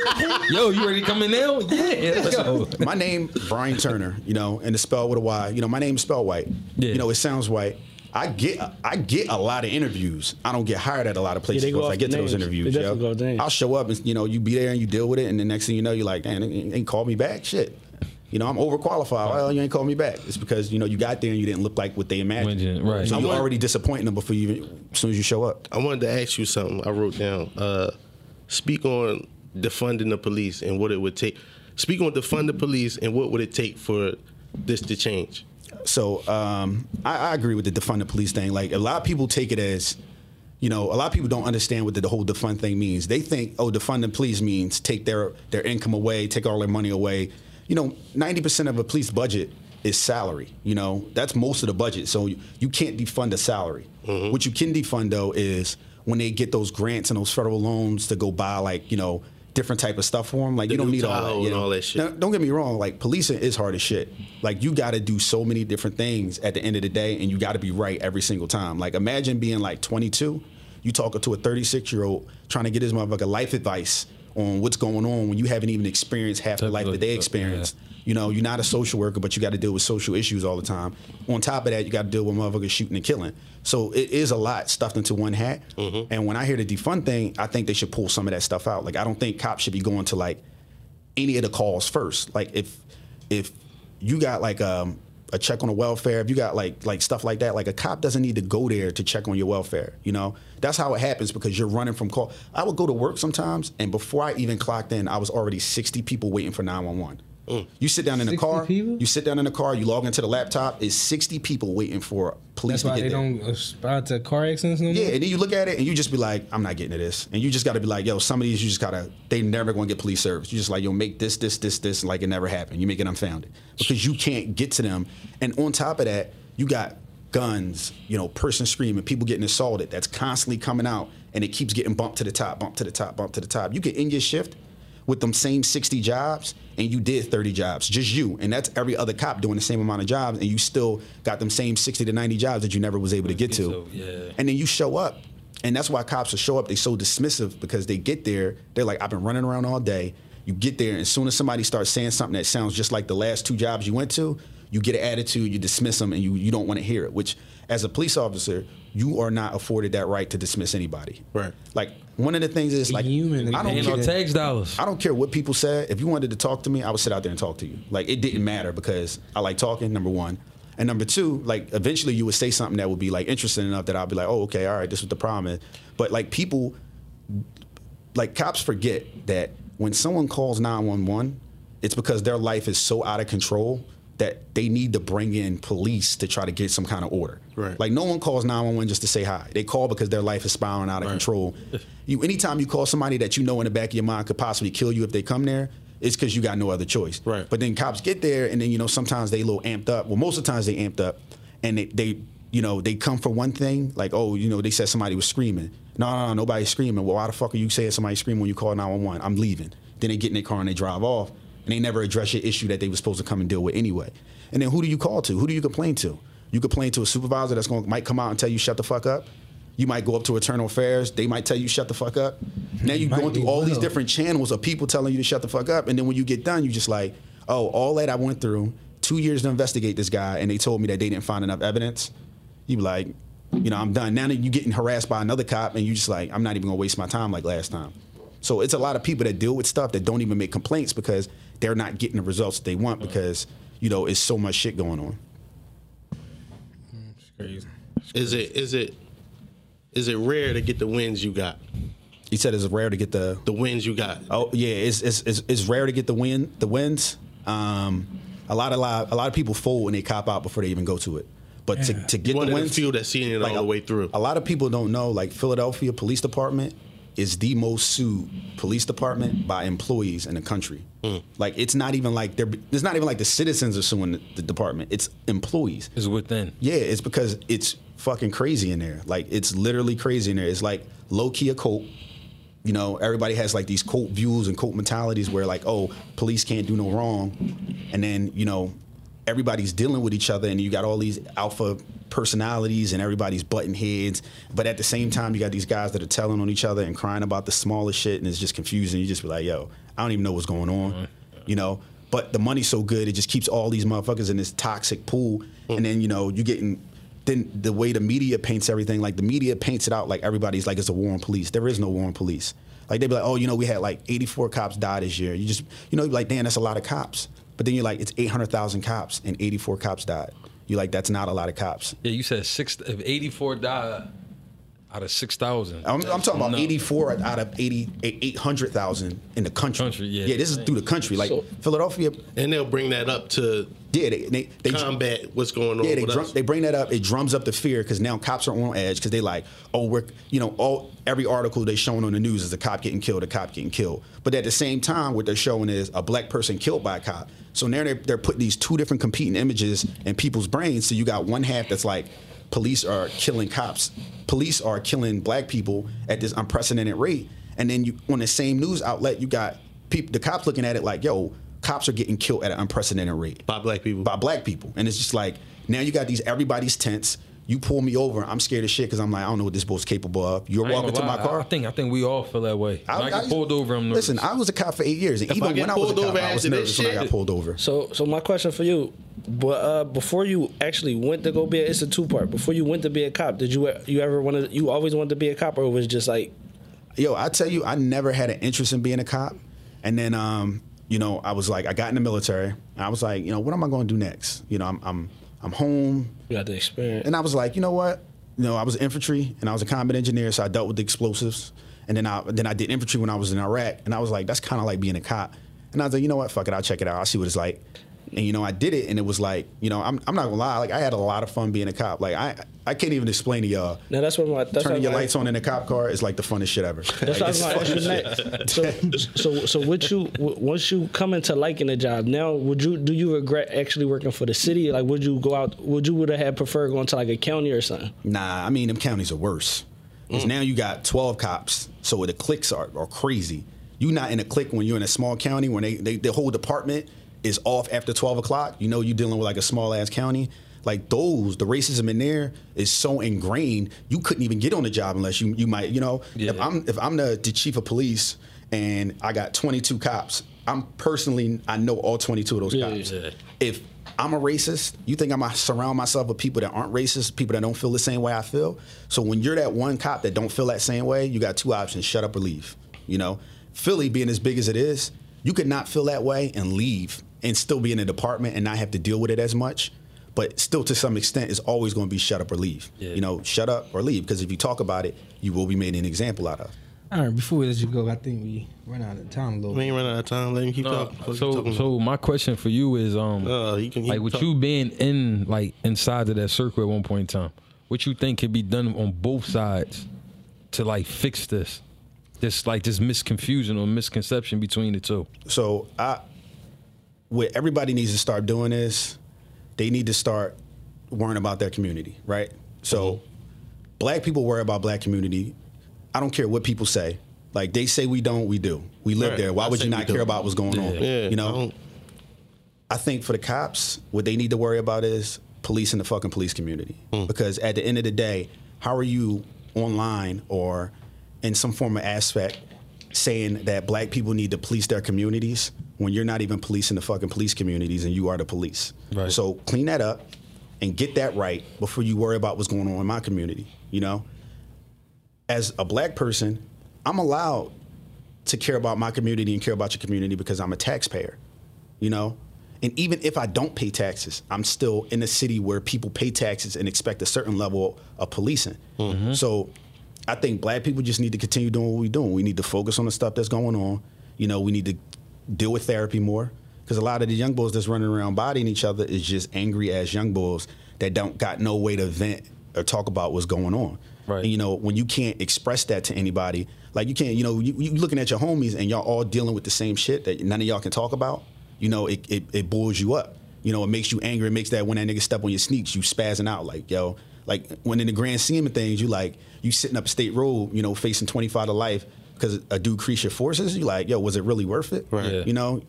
Yo, you ready to come in now? Yeah. Let's go. My name, Bryan Turner. You know, and it's spelled with a Y. You know, my name's spelled white. Yeah. You know, it sounds white. I get I get a lot of interviews. I don't get hired at a lot of places. Yeah, I get to names. Those interviews. Yo. I'll show up and you know you be there and you deal with it, and the next thing you know you're like, damn, they ain't called me back. Shit, you know I'm overqualified. Well, you ain't called me back. It's because you know you got there and you didn't look like what they imagined. Right. So you're already disappointing them before you even, as soon as you show up. I wanted to ask you something. I wrote down. Uh, speak on defunding the police and what it would take. Speak on defund the police and what would it take for this to change. So um, I, I agree with the defund the police thing. Like a lot of people take it as, you know, a lot of people don't understand what the, the whole defund thing means. They think, oh, defund the police means take their their income away, take all their money away. You know, ninety percent of a police budget is salary. You know, that's most of the budget. So you, you can't defund a salary. Mm-hmm. What you can defund, though, is when they get those grants and those federal loans to go buy, like, you know, different type of stuff for them. Like the you don't need all that, you know? All that shit. Now, don't get me wrong. Like policing is hard as shit. Like you got to do so many different things at the end of the day, and you got to be right every single time. Like imagine being like twenty-two, you talking to a thirty-six year old trying to get his motherfucker life advice on what's going on when you haven't even experienced half the life that they experienced. Yeah. You know, you're not a social worker, but you got to deal with social issues all the time. On top of that, you got to deal with motherfuckers shooting and killing. So it is a lot stuffed into one hat. Mm-hmm. And when I hear the defund thing, I think they should pull some of that stuff out. Like, I don't think cops should be going to, like, any of the calls first. Like, if if you got, like, um, a check on the welfare, if you got, like, like stuff like that, like, a cop doesn't need to go there to check on your welfare, you know? That's how it happens because you're running from call. I would go to work sometimes, and before I even clocked in, I was already sixty people waiting for nine one one. You sit down in the car, people? you sit down in the car, you log into the laptop, it's sixty people waiting for police That's to get there. That's why they don't respond to car accidents no more? Yeah, and then you look at it and you just be like, I'm not getting to this. And you just got to be like, yo, some of these you just got to, they never going to get police service. You just like, yo, make this, this, this, this, and like it never happened. You make it unfounded because you can't get to them. And on top of that, you got guns, you know, person screaming, people getting assaulted. That's constantly coming out and it keeps getting bumped to the top, bumped to the top, bumped to the top. You can end your shift with them same sixty jobs, and you did thirty jobs, just you. And that's every other cop doing the same amount of jobs, and you still got them same sixty to ninety jobs that you never was able to get to. So, yeah. And then you show up, and that's why cops will show up. They're so dismissive because they get there. They're like, I've been running around all day. You get there, and as soon as somebody starts saying something that sounds just like the last two jobs you went to, you get an attitude, you dismiss them, and you, you don't want to hear it, which as a police officer, you are not afforded that right to dismiss anybody. Right. Like, one of the things is, like, human, I don't care, tax dollars. I don't care what people said. If you wanted to talk to me, I would sit out there and talk to you. Like, it didn't matter because I like talking, number one. And number two, like, eventually you would say something that would be, like, interesting enough that I'll be like, oh, okay, all right, this is what the problem is. But, like, people, like, cops forget that when someone calls nine one one, it's because their life is so out of control that they need to bring in police to try to get some kind of order. Right. Like, no one calls nine one one just to say hi. They call because their life is spiraling out of right. control. You, anytime you call somebody that you know in the back of your mind could possibly kill you if they come there, it's because you got no other choice. Right. But then cops get there, and then, you know, sometimes they a little amped up. Well, most of the times they amped up, and they, they you know, they come for one thing. Like, oh, you know, they said somebody was screaming. No, no, no, nobody's screaming. Well, why the fuck are you saying somebody's screaming when you call nine one one? I'm leaving. Then they get in their car and they drive off. And they never address your issue that they were supposed to come and deal with anyway. And then who do you call to? Who do you complain to? You complain to a supervisor that's going might come out and tell you shut the fuck up. You might go up to internal affairs. They might tell you shut the fuck up. Now you're going through all these different channels of people telling you to shut the fuck up. And then when you get done, you just like, oh, all that I went through, two years to investigate this guy, and they told me that they didn't find enough evidence. You be like, you know, I'm done. Now that you're getting harassed by another cop, and you just like, I'm not even going to waste my time like last time. So it's a lot of people that deal with stuff that don't even make complaints because they're not getting the results that they want because, you know, it's so much shit going on. It's crazy. It's crazy. Is it, is it, is it rare to get the wins you got? You said it's rare to get the the wins you got. Oh yeah, it's it's it's, it's rare to get the win the wins. Um, a lot of a lot of people fold when they cop out before they even go to it. But yeah. to, to get one the wins, few that seen it like all a, the way through. A lot of people don't know. Like Philadelphia Police Department is the most sued police department by employees in the country. Mm. Like it's not even like they're it's not even like the citizens are suing the, the department. It's employees. It's within. Yeah, it's because it's fucking crazy in there. Like it's literally crazy in there. It's like low key a cult. You know, everybody has like these cult views and cult mentalities where like, oh, police can't do no wrong. And then, you know, everybody's dealing with each other and you got all these alpha personalities and everybody's butting heads. But at the same time, you got these guys that are telling on each other and crying about the smallest shit. And it's just confusing. You just be like, yo, I don't even know what's going on, mm-hmm. you know, but the money's so good. It just keeps all these motherfuckers in this toxic pool. Mm-hmm. And then, you know, you getting... Then the way the media paints everything, like the media paints it out like everybody's like it's a war on police. There is no war on police. Like they'd be like, oh, you know, we had like eighty-four cops die this year. You just, you know, you're like, damn, that's a lot of cops. But then you're like, it's eight hundred thousand cops and eighty-four cops died. You're like, that's not a lot of cops. Yeah, you said six, if eighty-four died out of six thousand. I'm, I'm talking about no. eighty-four out of eight hundred thousand in the country. country yeah, yeah, this is through the country. Like so, Philadelphia. And they'll bring that up to... Yeah, they, they, they combat what's going on. Yeah, they, drum, they bring that up. It drums up the fear because now cops are on edge because they like, oh, we're you know, all every article they showing on the news is a cop getting killed, a cop getting killed. But at the same time, what they're showing is a black person killed by a cop. So now they're they're putting these two different competing images in people's brains. So you got one half that's like, police are killing cops, police are killing black people at this unprecedented rate, and then you on the same news outlet you got people, the cops looking at it like, yo. Cops are getting killed at an unprecedented rate. By black people. By black people. And it's just like, now you got these, everybody's tense. You pull me over, I'm scared as shit because I'm like, I don't know what this boat's capable of. You're walking to my car. I, I think I think we all feel that way. I, I get I, pulled over, I'm nervous. Listen, I was a cop for eight years. And if even when I was a cop, I was nervous when I got pulled over. So so my question for you, but uh, before you actually went to go be a, it's a two-part. Before you went to be a cop, did you you ever want to, you always wanted to be a cop or was it just like? Yo, I tell you, I never had an interest in being a cop. And then, um. You know, I was like, I got in the military, and I was like, you know, what am I going to do next? You know, I'm I'm I'm home. You got the experience. And I was like, you know what? You know, I was infantry, and I was a combat engineer, so I dealt with the explosives. And then I then I did infantry when I was in Iraq, and I was like, that's kind of like being a cop. And I was like, you know what? Fuck it, I'll check it out. I'll see what it's like. And, you know, I did it, and it was like, you know, I'm I'm not going to lie. Like, I had a lot of fun being a cop. Like, I I can't even explain to y'all. Now, that's what my, that's turning your my, lights on in a cop car is, like, the funnest shit ever. That's like, what I'm so, so, so what you, once you come into liking a job, now, would you do you regret actually working for the city? Like, would you go out, would you would have preferred going to, like, a county or something? Nah, I mean, them counties are worse. Because mm. now you got twelve cops, so the cliques are, are crazy. You're not in a clique when you're in a small county, when they, they the whole department is off after twelve o'clock, you know you're dealing with like a small-ass county. Like those, the racism in there is so ingrained, you couldn't even get on the job unless you you might, you know. Yeah. If I'm if I'm the, the chief of police and I got twenty-two cops, I'm personally, I know all twenty-two of those yeah, cops. Yeah. If I'm a racist, you think I'm going to surround myself with people that aren't racist, people that don't feel the same way I feel? So when you're that one cop that don't feel that same way, you got two options, shut up or leave, you know. Philly, being as big as it is, you could not feel that way and leave and still be in a department and not have to deal with it as much, but still to some extent it's always going to be shut up or leave. Yeah. You know, shut up or leave, because if you talk about it, you will be made an example out of. All right, before we let you go, I think we run out of time a little bit. We ain't run out of time. Let me keep no, talking. So, talking. So my question for you is, um, uh, you can like with talk. you being in like inside of that circle at one point in time, what you think could be done on both sides to like fix this, this like this misconfusion or misconception between the two? So I. What everybody needs to start doing is they need to start worrying about their community, right? So mm-hmm. black people worry about black community. I don't care what people say. Like, they say we don't, we do. We live right. there. Why I would you not care don't. about what's going yeah. on? Yeah. You know? I, I think for the cops, what they need to worry about is policing the fucking police community. Mm. Because at the end of the day, how are you online or in some form of aspect saying that black people need to police their communities when you're not even policing the fucking police communities and you are the police? Right. So clean that up and get that right before you worry about what's going on in my community, you know? As a black person, I'm allowed to care about my community and care about your community because I'm a taxpayer, you know? And even if I don't pay taxes, I'm still in a city where people pay taxes and expect a certain level of policing. Mm-hmm. So I think black people just need to continue doing what we're doing. We need to focus on the stuff that's going on. You know, we need to deal with therapy more, because a lot of the young boys that's running around bodying each other is just angry ass young boys that don't got no way to vent or talk about what's going on. Right. And, you know, when you can't express that to anybody, like you can't, you know, you, you looking at your homies and y'all all dealing with the same shit that none of y'all can talk about, you know, it, it, it boils you up. You know, it makes you angry. It makes that when that nigga step on your sneaks, you spazzing out like, yo, like when in the grand scheme of things, you like you sitting up State Road, you know, facing twenty-five to life because a dude creased your forces. You like, yo, was it really worth it? Right. Yeah. You know,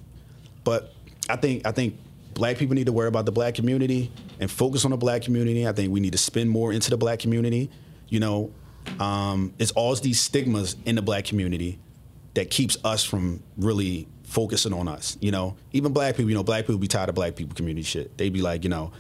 but I think I think black people need to worry about the black community and focus on the black community. I think we need to spend more into the black community. You know, um, it's all these stigmas in the black community that keeps us from really focusing on us. You know, even black people, you know, black people be tired of black people community shit. They be like, you know,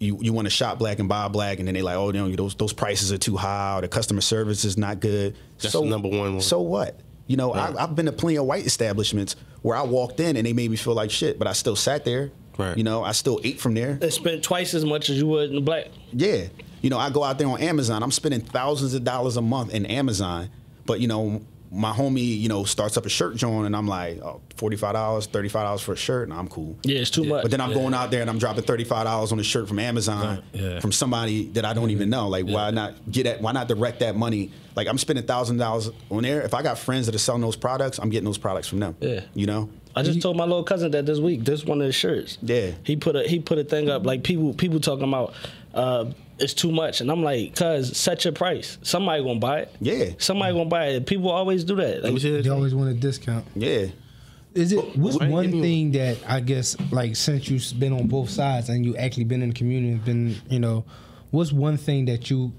you, you want to shop black and buy black, and then they like, oh, you know, those those prices are too high, or the customer service is not good. That's so, the number one one. So what? You know, right. I, I've been to plenty of white establishments where I walked in and they made me feel like shit, but I still sat there. Right. You know, I still ate from there. They spent twice as much as you would in the black. Yeah. You know, I go out there on Amazon. I'm spending thousands of dollars a month in Amazon, but, you know, my homie, you know, starts up a shirt joint, and I'm like, oh, forty-five dollars, thirty-five dollars for a shirt, and I'm cool. Yeah, it's too much. But then I'm yeah. going out there, and I'm dropping thirty-five dollars on a shirt from Amazon yeah. Yeah. from somebody that I don't mm-hmm. even know. Like, yeah. why not get that? Why not direct that money? Like, I'm spending one thousand dollars on there. If I got friends that are selling those products, I'm getting those products from them. Yeah. You know? I just told my little cousin that this week, this one of the shirts. Yeah. He put a he put a thing up, like, people people talking about uh, it's too much. And I'm like, cuz, set your price. Somebody gonna buy it. Yeah. Somebody yeah. gonna buy it. People always do that. Like, they always want a discount. Yeah. Is it what's what one thing that I guess, like, since you've been on both sides and you actually been in the community and been, you know, what's one thing that you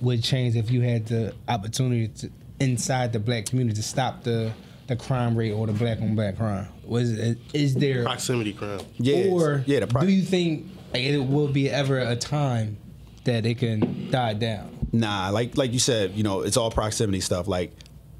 would change if you had the opportunity to, inside the black community, to stop the the crime rate or the black on black crime? Was it, is there proximity crime? Yeah, or yeah, the pro- do you think like, it will be ever a time that it can die down? Nah, like like you said, you know, it's all proximity stuff. Like,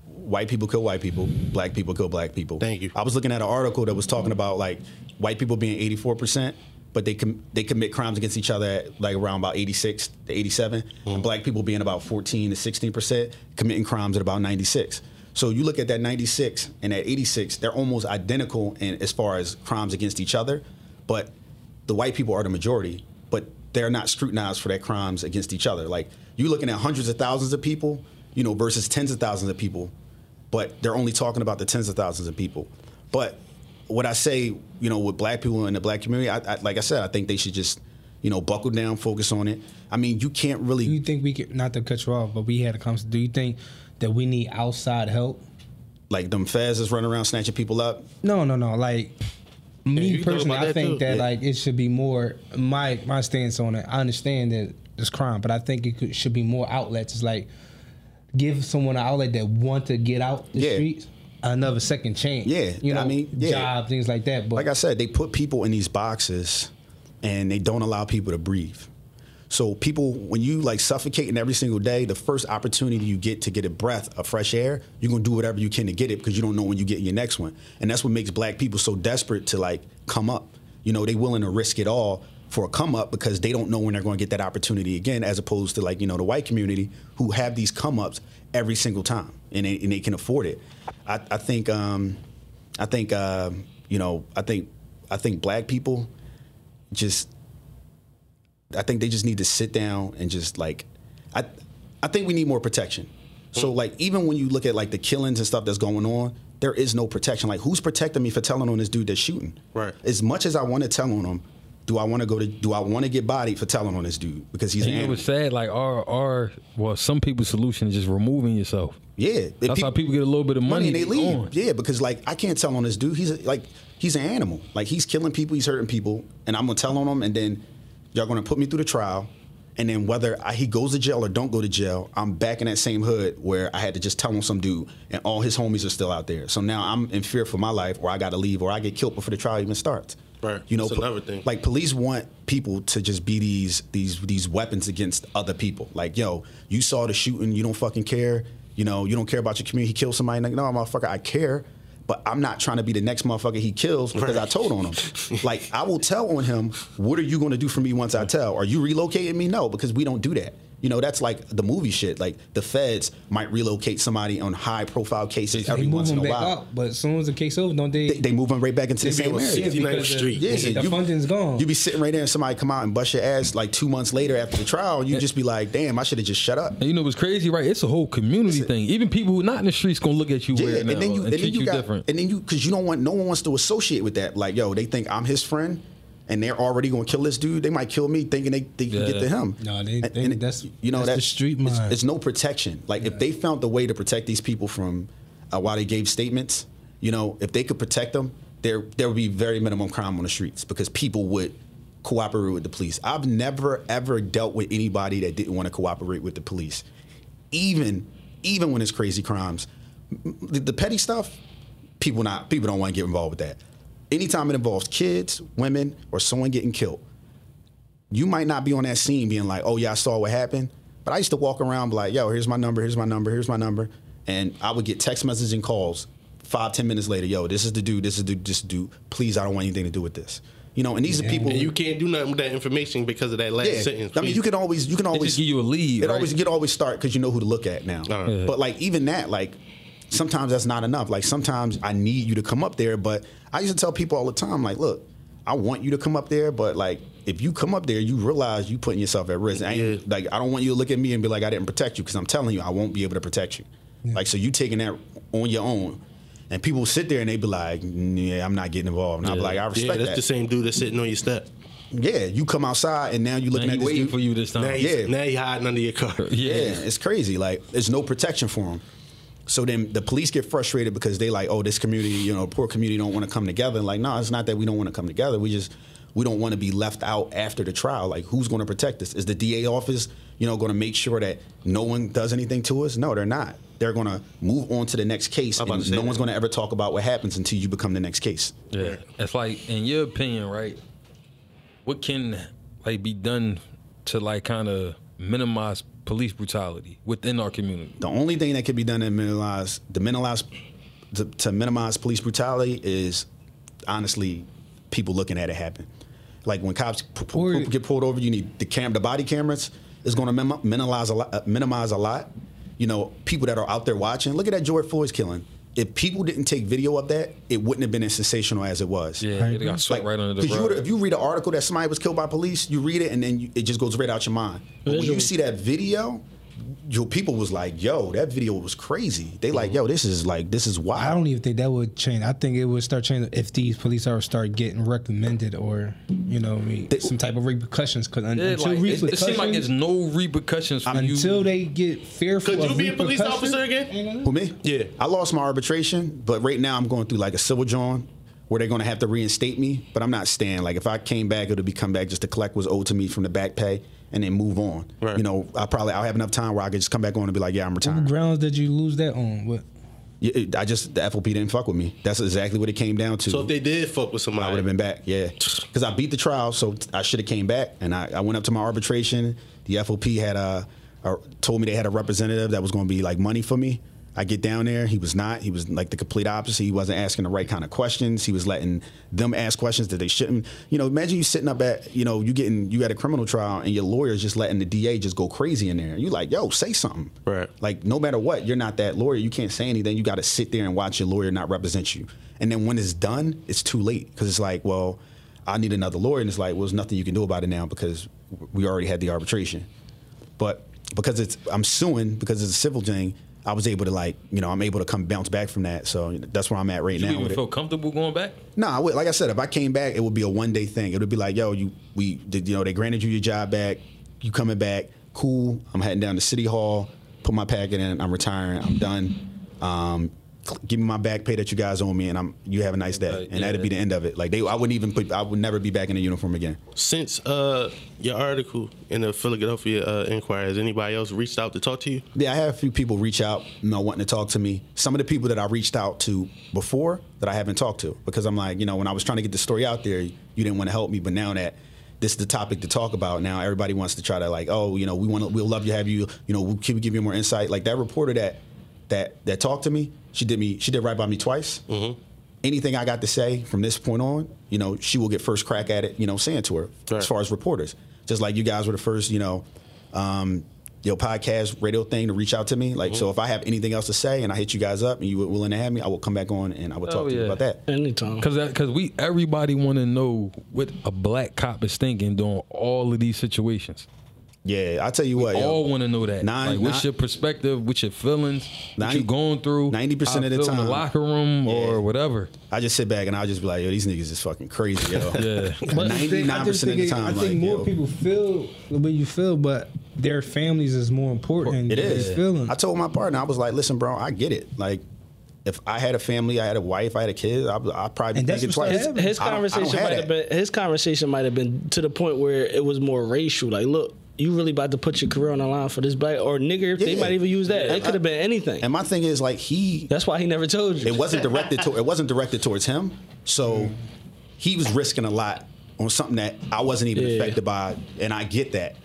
white people kill white people, black people kill black people. Thank you. I was looking at an article that was talking about like white people being eighty-four percent, but they com- they commit crimes against each other at like around about eighty-six to eighty-seven, mm. and black people being about fourteen to sixteen percent, committing crimes at about ninety-six. So you look at that ninety-six and that eighty-six, they're almost identical in as far as crimes against each other, but the white people are the majority, but they're not scrutinized for their crimes against each other. Like, you're looking at hundreds of thousands of people, you know, versus tens of thousands of people, but they're only talking about the tens of thousands of people. But what I say, you know, with black people in the black community, I, I, like I said, I think they should just, you know, buckle down, focus on it. I mean, you can't really... Do you think we could, not to cut you off, but we had a conversation, do you think that we need outside help? Like them feds that's running around snatching people up? No, no, no. Like, me yeah, personally, I that think too. that, yeah. like, it should be more... My my stance on it, I understand that it's crime, but I think it could, should be more outlets. It's like, give someone an outlet that want to get out the yeah. streets another second chance. Yeah, you know, I mean, yeah. job, things like that. But like I said, they put people in these boxes and they don't allow people to breathe. So people, when you like suffocating every single day, the first opportunity you get to get a breath of fresh air, you're gonna do whatever you can to get it because you don't know when you get your next one. And that's what makes black people so desperate to like come up. You know, they willing to risk it all for a come up because they don't know when they're gonna get that opportunity again, as opposed to like, you know, the white community who have these come ups every single time and they, and they can afford it. I, I think, um, I think, uh, you know, I think, I think black people just, I think they just need to sit down and just like, I I think we need more protection. So like, even when you look at like the killings and stuff that's going on, there is no protection. Like, who's protecting me for telling on this dude that's shooting? Right. As much as I want to tell on him, do I want to go to, do I want to get bodied for telling on this dude? Because he's and an animal. It was sad, like our, our, well, some people's solution is just removing yourself. Yeah. That's people, how people get a little bit of money, money and they leave. On. Yeah, because like, I can't tell on this dude. He's a, like, he's an animal. Like, he's killing people, he's hurting people, and I'm going to tell on him, and then y'all gonna put me through the trial, and then whether I, he goes to jail or don't go to jail, I'm back in that same hood where I had to just tell on some dude, and all his homies are still out there. So now I'm in fear for my life, or I gotta leave, or I get killed before the trial even starts. Right. You know, that's another thing. Like, police want people to just be these these these weapons against other people. Like, yo, you saw the shooting, you don't fucking care. You know, you don't care about your community. He killed somebody. Like, no, motherfucker, I care. But I'm not trying to be the next motherfucker he kills because right. I told on him. Like, I will tell on him, what are you going to do for me once I tell? Are you relocating me? No, because we don't do that. You know, that's like the movie shit. Like, the feds might relocate somebody on high-profile cases every once in a while. Up, but as soon as the case over, don't they? They, they move them right back into the same area. The street. Yeah, yeah, the you, funding's gone. You be sitting right there and somebody come out and bust your ass like two months later after the trial, and you yeah. just be like, damn, I should have just shut up. And you know what's crazy, right? It's a whole community a, thing. Even people who are not in the streets gonna look at you yeah, weird and, then you, and, and treat then you, you got, different. And then you, because you don't want, no one wants to associate with that. Like, yo, they think I'm his friend. And they're already going to kill this dude. They might kill me thinking they, they yeah. can get to him. No, they, they and, and that's you know that's, that's the street mind. It's, it's no protection. Like yeah. if they found the way to protect these people from uh, while they gave statements, you know, if they could protect them, there there would be very minimum crime on the streets because people would cooperate with the police. I've never ever dealt with anybody that didn't want to cooperate with the police, even even when it's crazy crimes, the, the petty stuff. People not people don't want to get involved with that. Anytime it involves kids, women, or someone getting killed, you might not be on that scene being like, oh, yeah, I saw what happened. But I used to walk around like, yo, here's my number, here's my number, here's my number. And I would get text messages and calls five, ten minutes later. Yo, this is the dude, this is the dude, this is the dude. Please, I don't want anything to do with this. You know, and these yeah. are people. And you can't do nothing with that information because of that last yeah. sentence. I mean, you can always, you can always. It just give you a lead, it right? always, you can always start because you know who to look at now. All right. yeah. But like even that, like. Sometimes that's not enough. Like, sometimes I need you to come up there, but I used to tell people all the time, like, look, I want you to come up there, but, like, if you come up there, you realize you putting yourself at risk. I ain't, like, I don't want you to look at me and be like, I didn't protect you, because I'm telling you, I won't be able to protect you. Yeah. Like, so you taking that on your own. And people sit there and they be like, yeah, I'm not getting involved. And yeah. I'll be like, I respect that. Yeah, that's that. The same dude that's sitting on your step. Yeah, you come outside and now you're looking now at this waiting dude. for you this time. Now he's, yeah. now he's hiding under your car. yeah. yeah, it's crazy. Like, there's no protection for him. So then the police get frustrated because they like, oh, this community, you know, poor community don't want to come together. And like, no, it's not that we don't want to come together. We just, we don't want to be left out after the trial. Like, who's going to protect us? Is the D A office, you know, going to make sure that no one does anything to us? No, they're not. They're going to move on to the next case. And no that. one's going to ever talk about what happens until you become the next case. Yeah. It's like, in your opinion, right, what can like be done to like kind of minimize police brutality within our community? The only thing that could be done to minimize, to minimize, to, to minimize police brutality is, honestly, people looking at it happen. Like, when cops p- p- get pulled over, you need the cam, the body cameras. It's going to mem- minimize a lot. Uh, minimize a lot. You know, people that are out there watching. Look at that George Floyd's killing. If people didn't take video of that, it wouldn't have been as sensational as it was. Yeah, right? It got swept like, right under the rug. If you read an article that somebody was killed by police, you read it and then you, it just goes right out your mind. But when you see that video, your people was like, yo, that video was crazy. They like, yo, this is like, this is wild. I don't even think that would change. I think it would start changing if these police officers start getting recommended or, you know, I mean, they, some type of repercussions. Because un- until like, repercussions, it seems like there's no repercussions for you. Until they get fearful of repercussions. Could you be a police officer again? Who, me? Yeah. I lost my arbitration, but right now I'm going through like a civil joint where they're going to have to reinstate me, but I'm not staying. Like, if I came back, it would be come back just to collect what's owed to me from the back pay and then move on. Right. You know, I probably, I'll have enough time where I could just come back on and be like, yeah, I'm retired. What grounds did you lose that on? What? Yeah, it, I just, the F O P didn't fuck with me. That's exactly what it came down to. So if they did fuck with somebody, I would have been back, yeah. Because I beat the trial, so I should have came back. And I, I went up to my arbitration. The F O P had a, a, told me they had a representative that was going to be like money for me. I get down there. He was not. He was like the complete opposite. He wasn't asking the right kind of questions. He was letting them ask questions that they shouldn't. You know, imagine you sitting up at, you know, you getting, you at a criminal trial and your lawyer's just letting the D A just go crazy in there. And you're like, yo, say something. Right. Like, no matter what, you're not that lawyer. You can't say anything. You got to sit there and watch your lawyer not represent you. And then when it's done, it's too late because it's like, well, I need another lawyer. And it's like, well, there's nothing you can do about it now because we already had the arbitration. But because it's, I'm suing because it's a civil thing, I was able to, like, you know, I'm able to come bounce back from that. So that's where I'm at right now. You even feel comfortable going back? No, nah, like I said, if I came back, it would be a one day thing. It would be like, yo, you, we, did, you know, they granted you your job back. You coming back? Cool. I'm heading down to City Hall. Put my packet in. I'm retiring. I'm done. Um, give me my back pay that you guys owe me, and I'm. You have a nice day. And yeah, that'd be the end of it. Like, they, I wouldn't even put. I would never be back in a uniform again. Since uh, your article in the Philadelphia uh, Inquirer, has anybody else reached out to talk to you? Yeah, I had a few people reach out, you know, wanting to talk to me. Some of the people that I reached out to before that I haven't talked to because I'm like, you know, when I was trying to get the story out there, you didn't want to help me, but now that this is the topic to talk about, now everybody wants to try to like, oh, you know, we want to, we'll love you, have you, you know, we'll keep give you more insight. Like that reporter that. That that talked to me, she did me. She did right by me twice. Mm-hmm. Anything I got to say from this point on, you know, she will get first crack at it. You know, saying to her right. As far as reporters, just like you guys were the first, you know, um, your podcast radio thing to reach out to me. Like, mm-hmm. so if I have anything else to say and I hit you guys up and you were willing to have me, I will come back on and I will talk oh, to yeah. you about that. Anytime. Because because we everybody want to know what a black cop is thinking during all of these situations. Yeah, I tell you what, we all want to know that. Nine, like, what's nine, your perspective? What's your feelings? ninety, what you going through? Ninety percent of the time, in the locker room yeah. or whatever. I just sit back and I just be like, yo, these niggas is fucking crazy, yo. yeah, ninety-nine percent of the time. I think like, more yo. people feel the way you feel, but their families is more important. It than is. Feelings. I told my partner, I was like, listen, bro, I get it, like. If I had a family, I had a wife, I had a kid, I I'd probably think it twice. His, his conversation might have been his conversation might have been to the point where it was more racial. Like, look, you really about to put your career on the line for this black or nigger? Yeah. They might even use that. Yeah. It could have been anything. And my thing is, like, he. That's why he never told you. It wasn't directed to. It wasn't directed towards him. So mm. he was risking a lot on something that I wasn't even yeah. affected by, and I get that.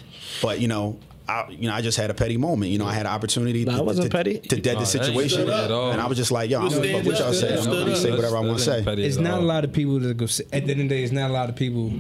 But you know. I, you know, I just had a petty moment. You know, I had an opportunity no, to, to, petty. to dead oh, the situation, and I was just like, "Yo, I don't give a fuck what y'all say. I'm gonna say whatever I want to say." It's not a lot of people that go. At the end of the day, it's not a lot of people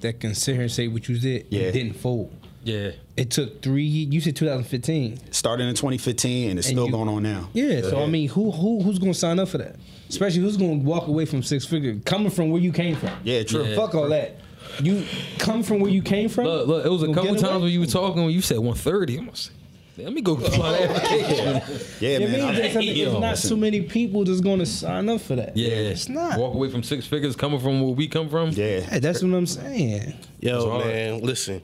that can sit here and say what you did yeah. and didn't fold. Yeah, it took three. You said twenty fifteen. Started in twenty fifteen, and it's and still you, going on now. Yeah, so I mean, who who who's gonna sign up for that? Especially who's gonna walk away from six figures coming from where you came from? Yeah, true. Yeah, fuck true. all that. You come from where you came from. Look, look it was a go couple times when you were talking when you said one thirty. I'm gonna say, let me go get my application. Yeah, yeah, man. I mean, there's yo, not listen. so many people that's gonna sign up for that. Yeah, it's not. Walk away from six figures coming from where we come from. Yeah, hey, that's what I'm saying. Yo, man, listen.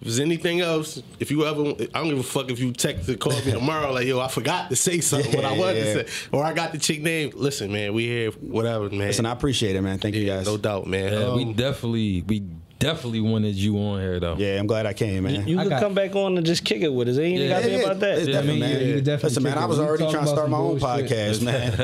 If there's anything else, if you ever, I don't give a fuck if you text or call me tomorrow, like, yo, I forgot to say something, yeah, what I wanted yeah. to say, or I got the chick name. Listen, man, we here, whatever, man. Listen, I appreciate it, man. Thank yeah, you guys. No doubt, man. Yeah, um, we definitely, we definitely wanted you on here, though. Yeah, I'm glad I came, man. You, you I can come it. back on and just kick it with us. Ain't yeah, got to yeah, about that. It's yeah, definitely, man. Yeah, you definitely Listen, man, I was already trying to start my own podcast, man.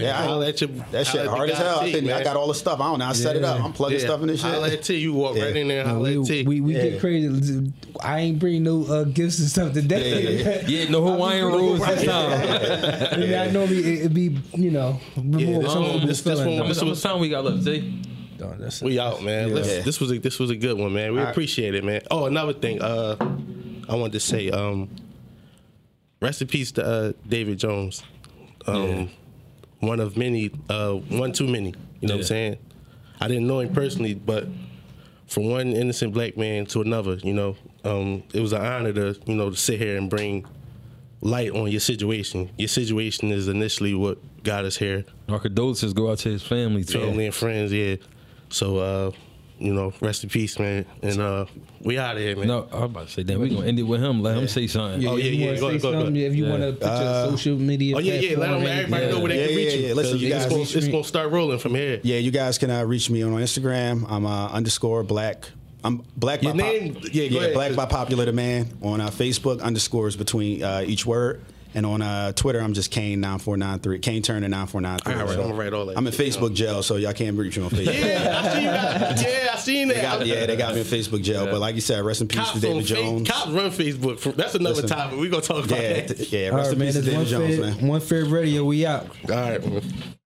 yeah, I, that, your, that shit hard as hell. I, think, I got all the stuff. I don't know. I yeah. set it up. I'm plugging yeah. stuff in this shit. I'll let T. You walk yeah. right in there. I'll let T. We, we, we yeah. get crazy. I ain't bring no uh, gifts and stuff today. Yeah, yeah. yeah, no Hawaiian rolls this time. I know it'd be, you know, more comfortable. This what time we got left, T? Oh, that's we it. out, man. Yeah. This, this was a, this was a good one, man. We All appreciate right. it, man. Oh, another thing, uh, I wanted to say, um, rest in peace to uh, David Jones. Um, yeah. One of many, uh, one too many. You know yeah. what I'm saying? I didn't know him personally, but from one innocent black man to another, you know, um, it was an honor to you know to sit here and bring light on your situation. Your situation is initially what got us here. Our condolences go out to his family, too. Family and friends, yeah. So, uh, you know, rest in peace, man. And uh, we out of here, man. No, I'm about to say that. We're going to end it with him. Let yeah. him say something. Yeah, oh, yeah, yeah. yeah. Go, go, go, go. If you yeah. want to put your uh, social media. Oh, yeah, yeah. Let them, everybody yeah. know where they yeah, can yeah, reach yeah, you. Yeah. Listen, you guys, it's, it's, it's going to start rolling from here. Yeah, you guys can uh, reach me on Instagram. I'm uh, underscore black. I'm black by, name, pop, yeah, yeah, black by popular demand. On uh, Facebook, underscores between uh, each word. And on uh, Twitter, I'm just Kane nine four nine three, Kane Turner nine four nine three. All right, so I'm gonna write all that. I'm in Facebook you know. jail, so y'all can't reach me on Facebook. Yeah, I seen that. Yeah, I seen that. They got, yeah, they got me in Facebook jail. Yeah. But like you said, rest in peace cops to David Jones. Fa- cops run Facebook. For, that's another Listen, topic. We're gonna talk about yeah, that. Th- yeah, rest right, in peace man, to David Jones, fair, man. One Fair Radio, we out. All right.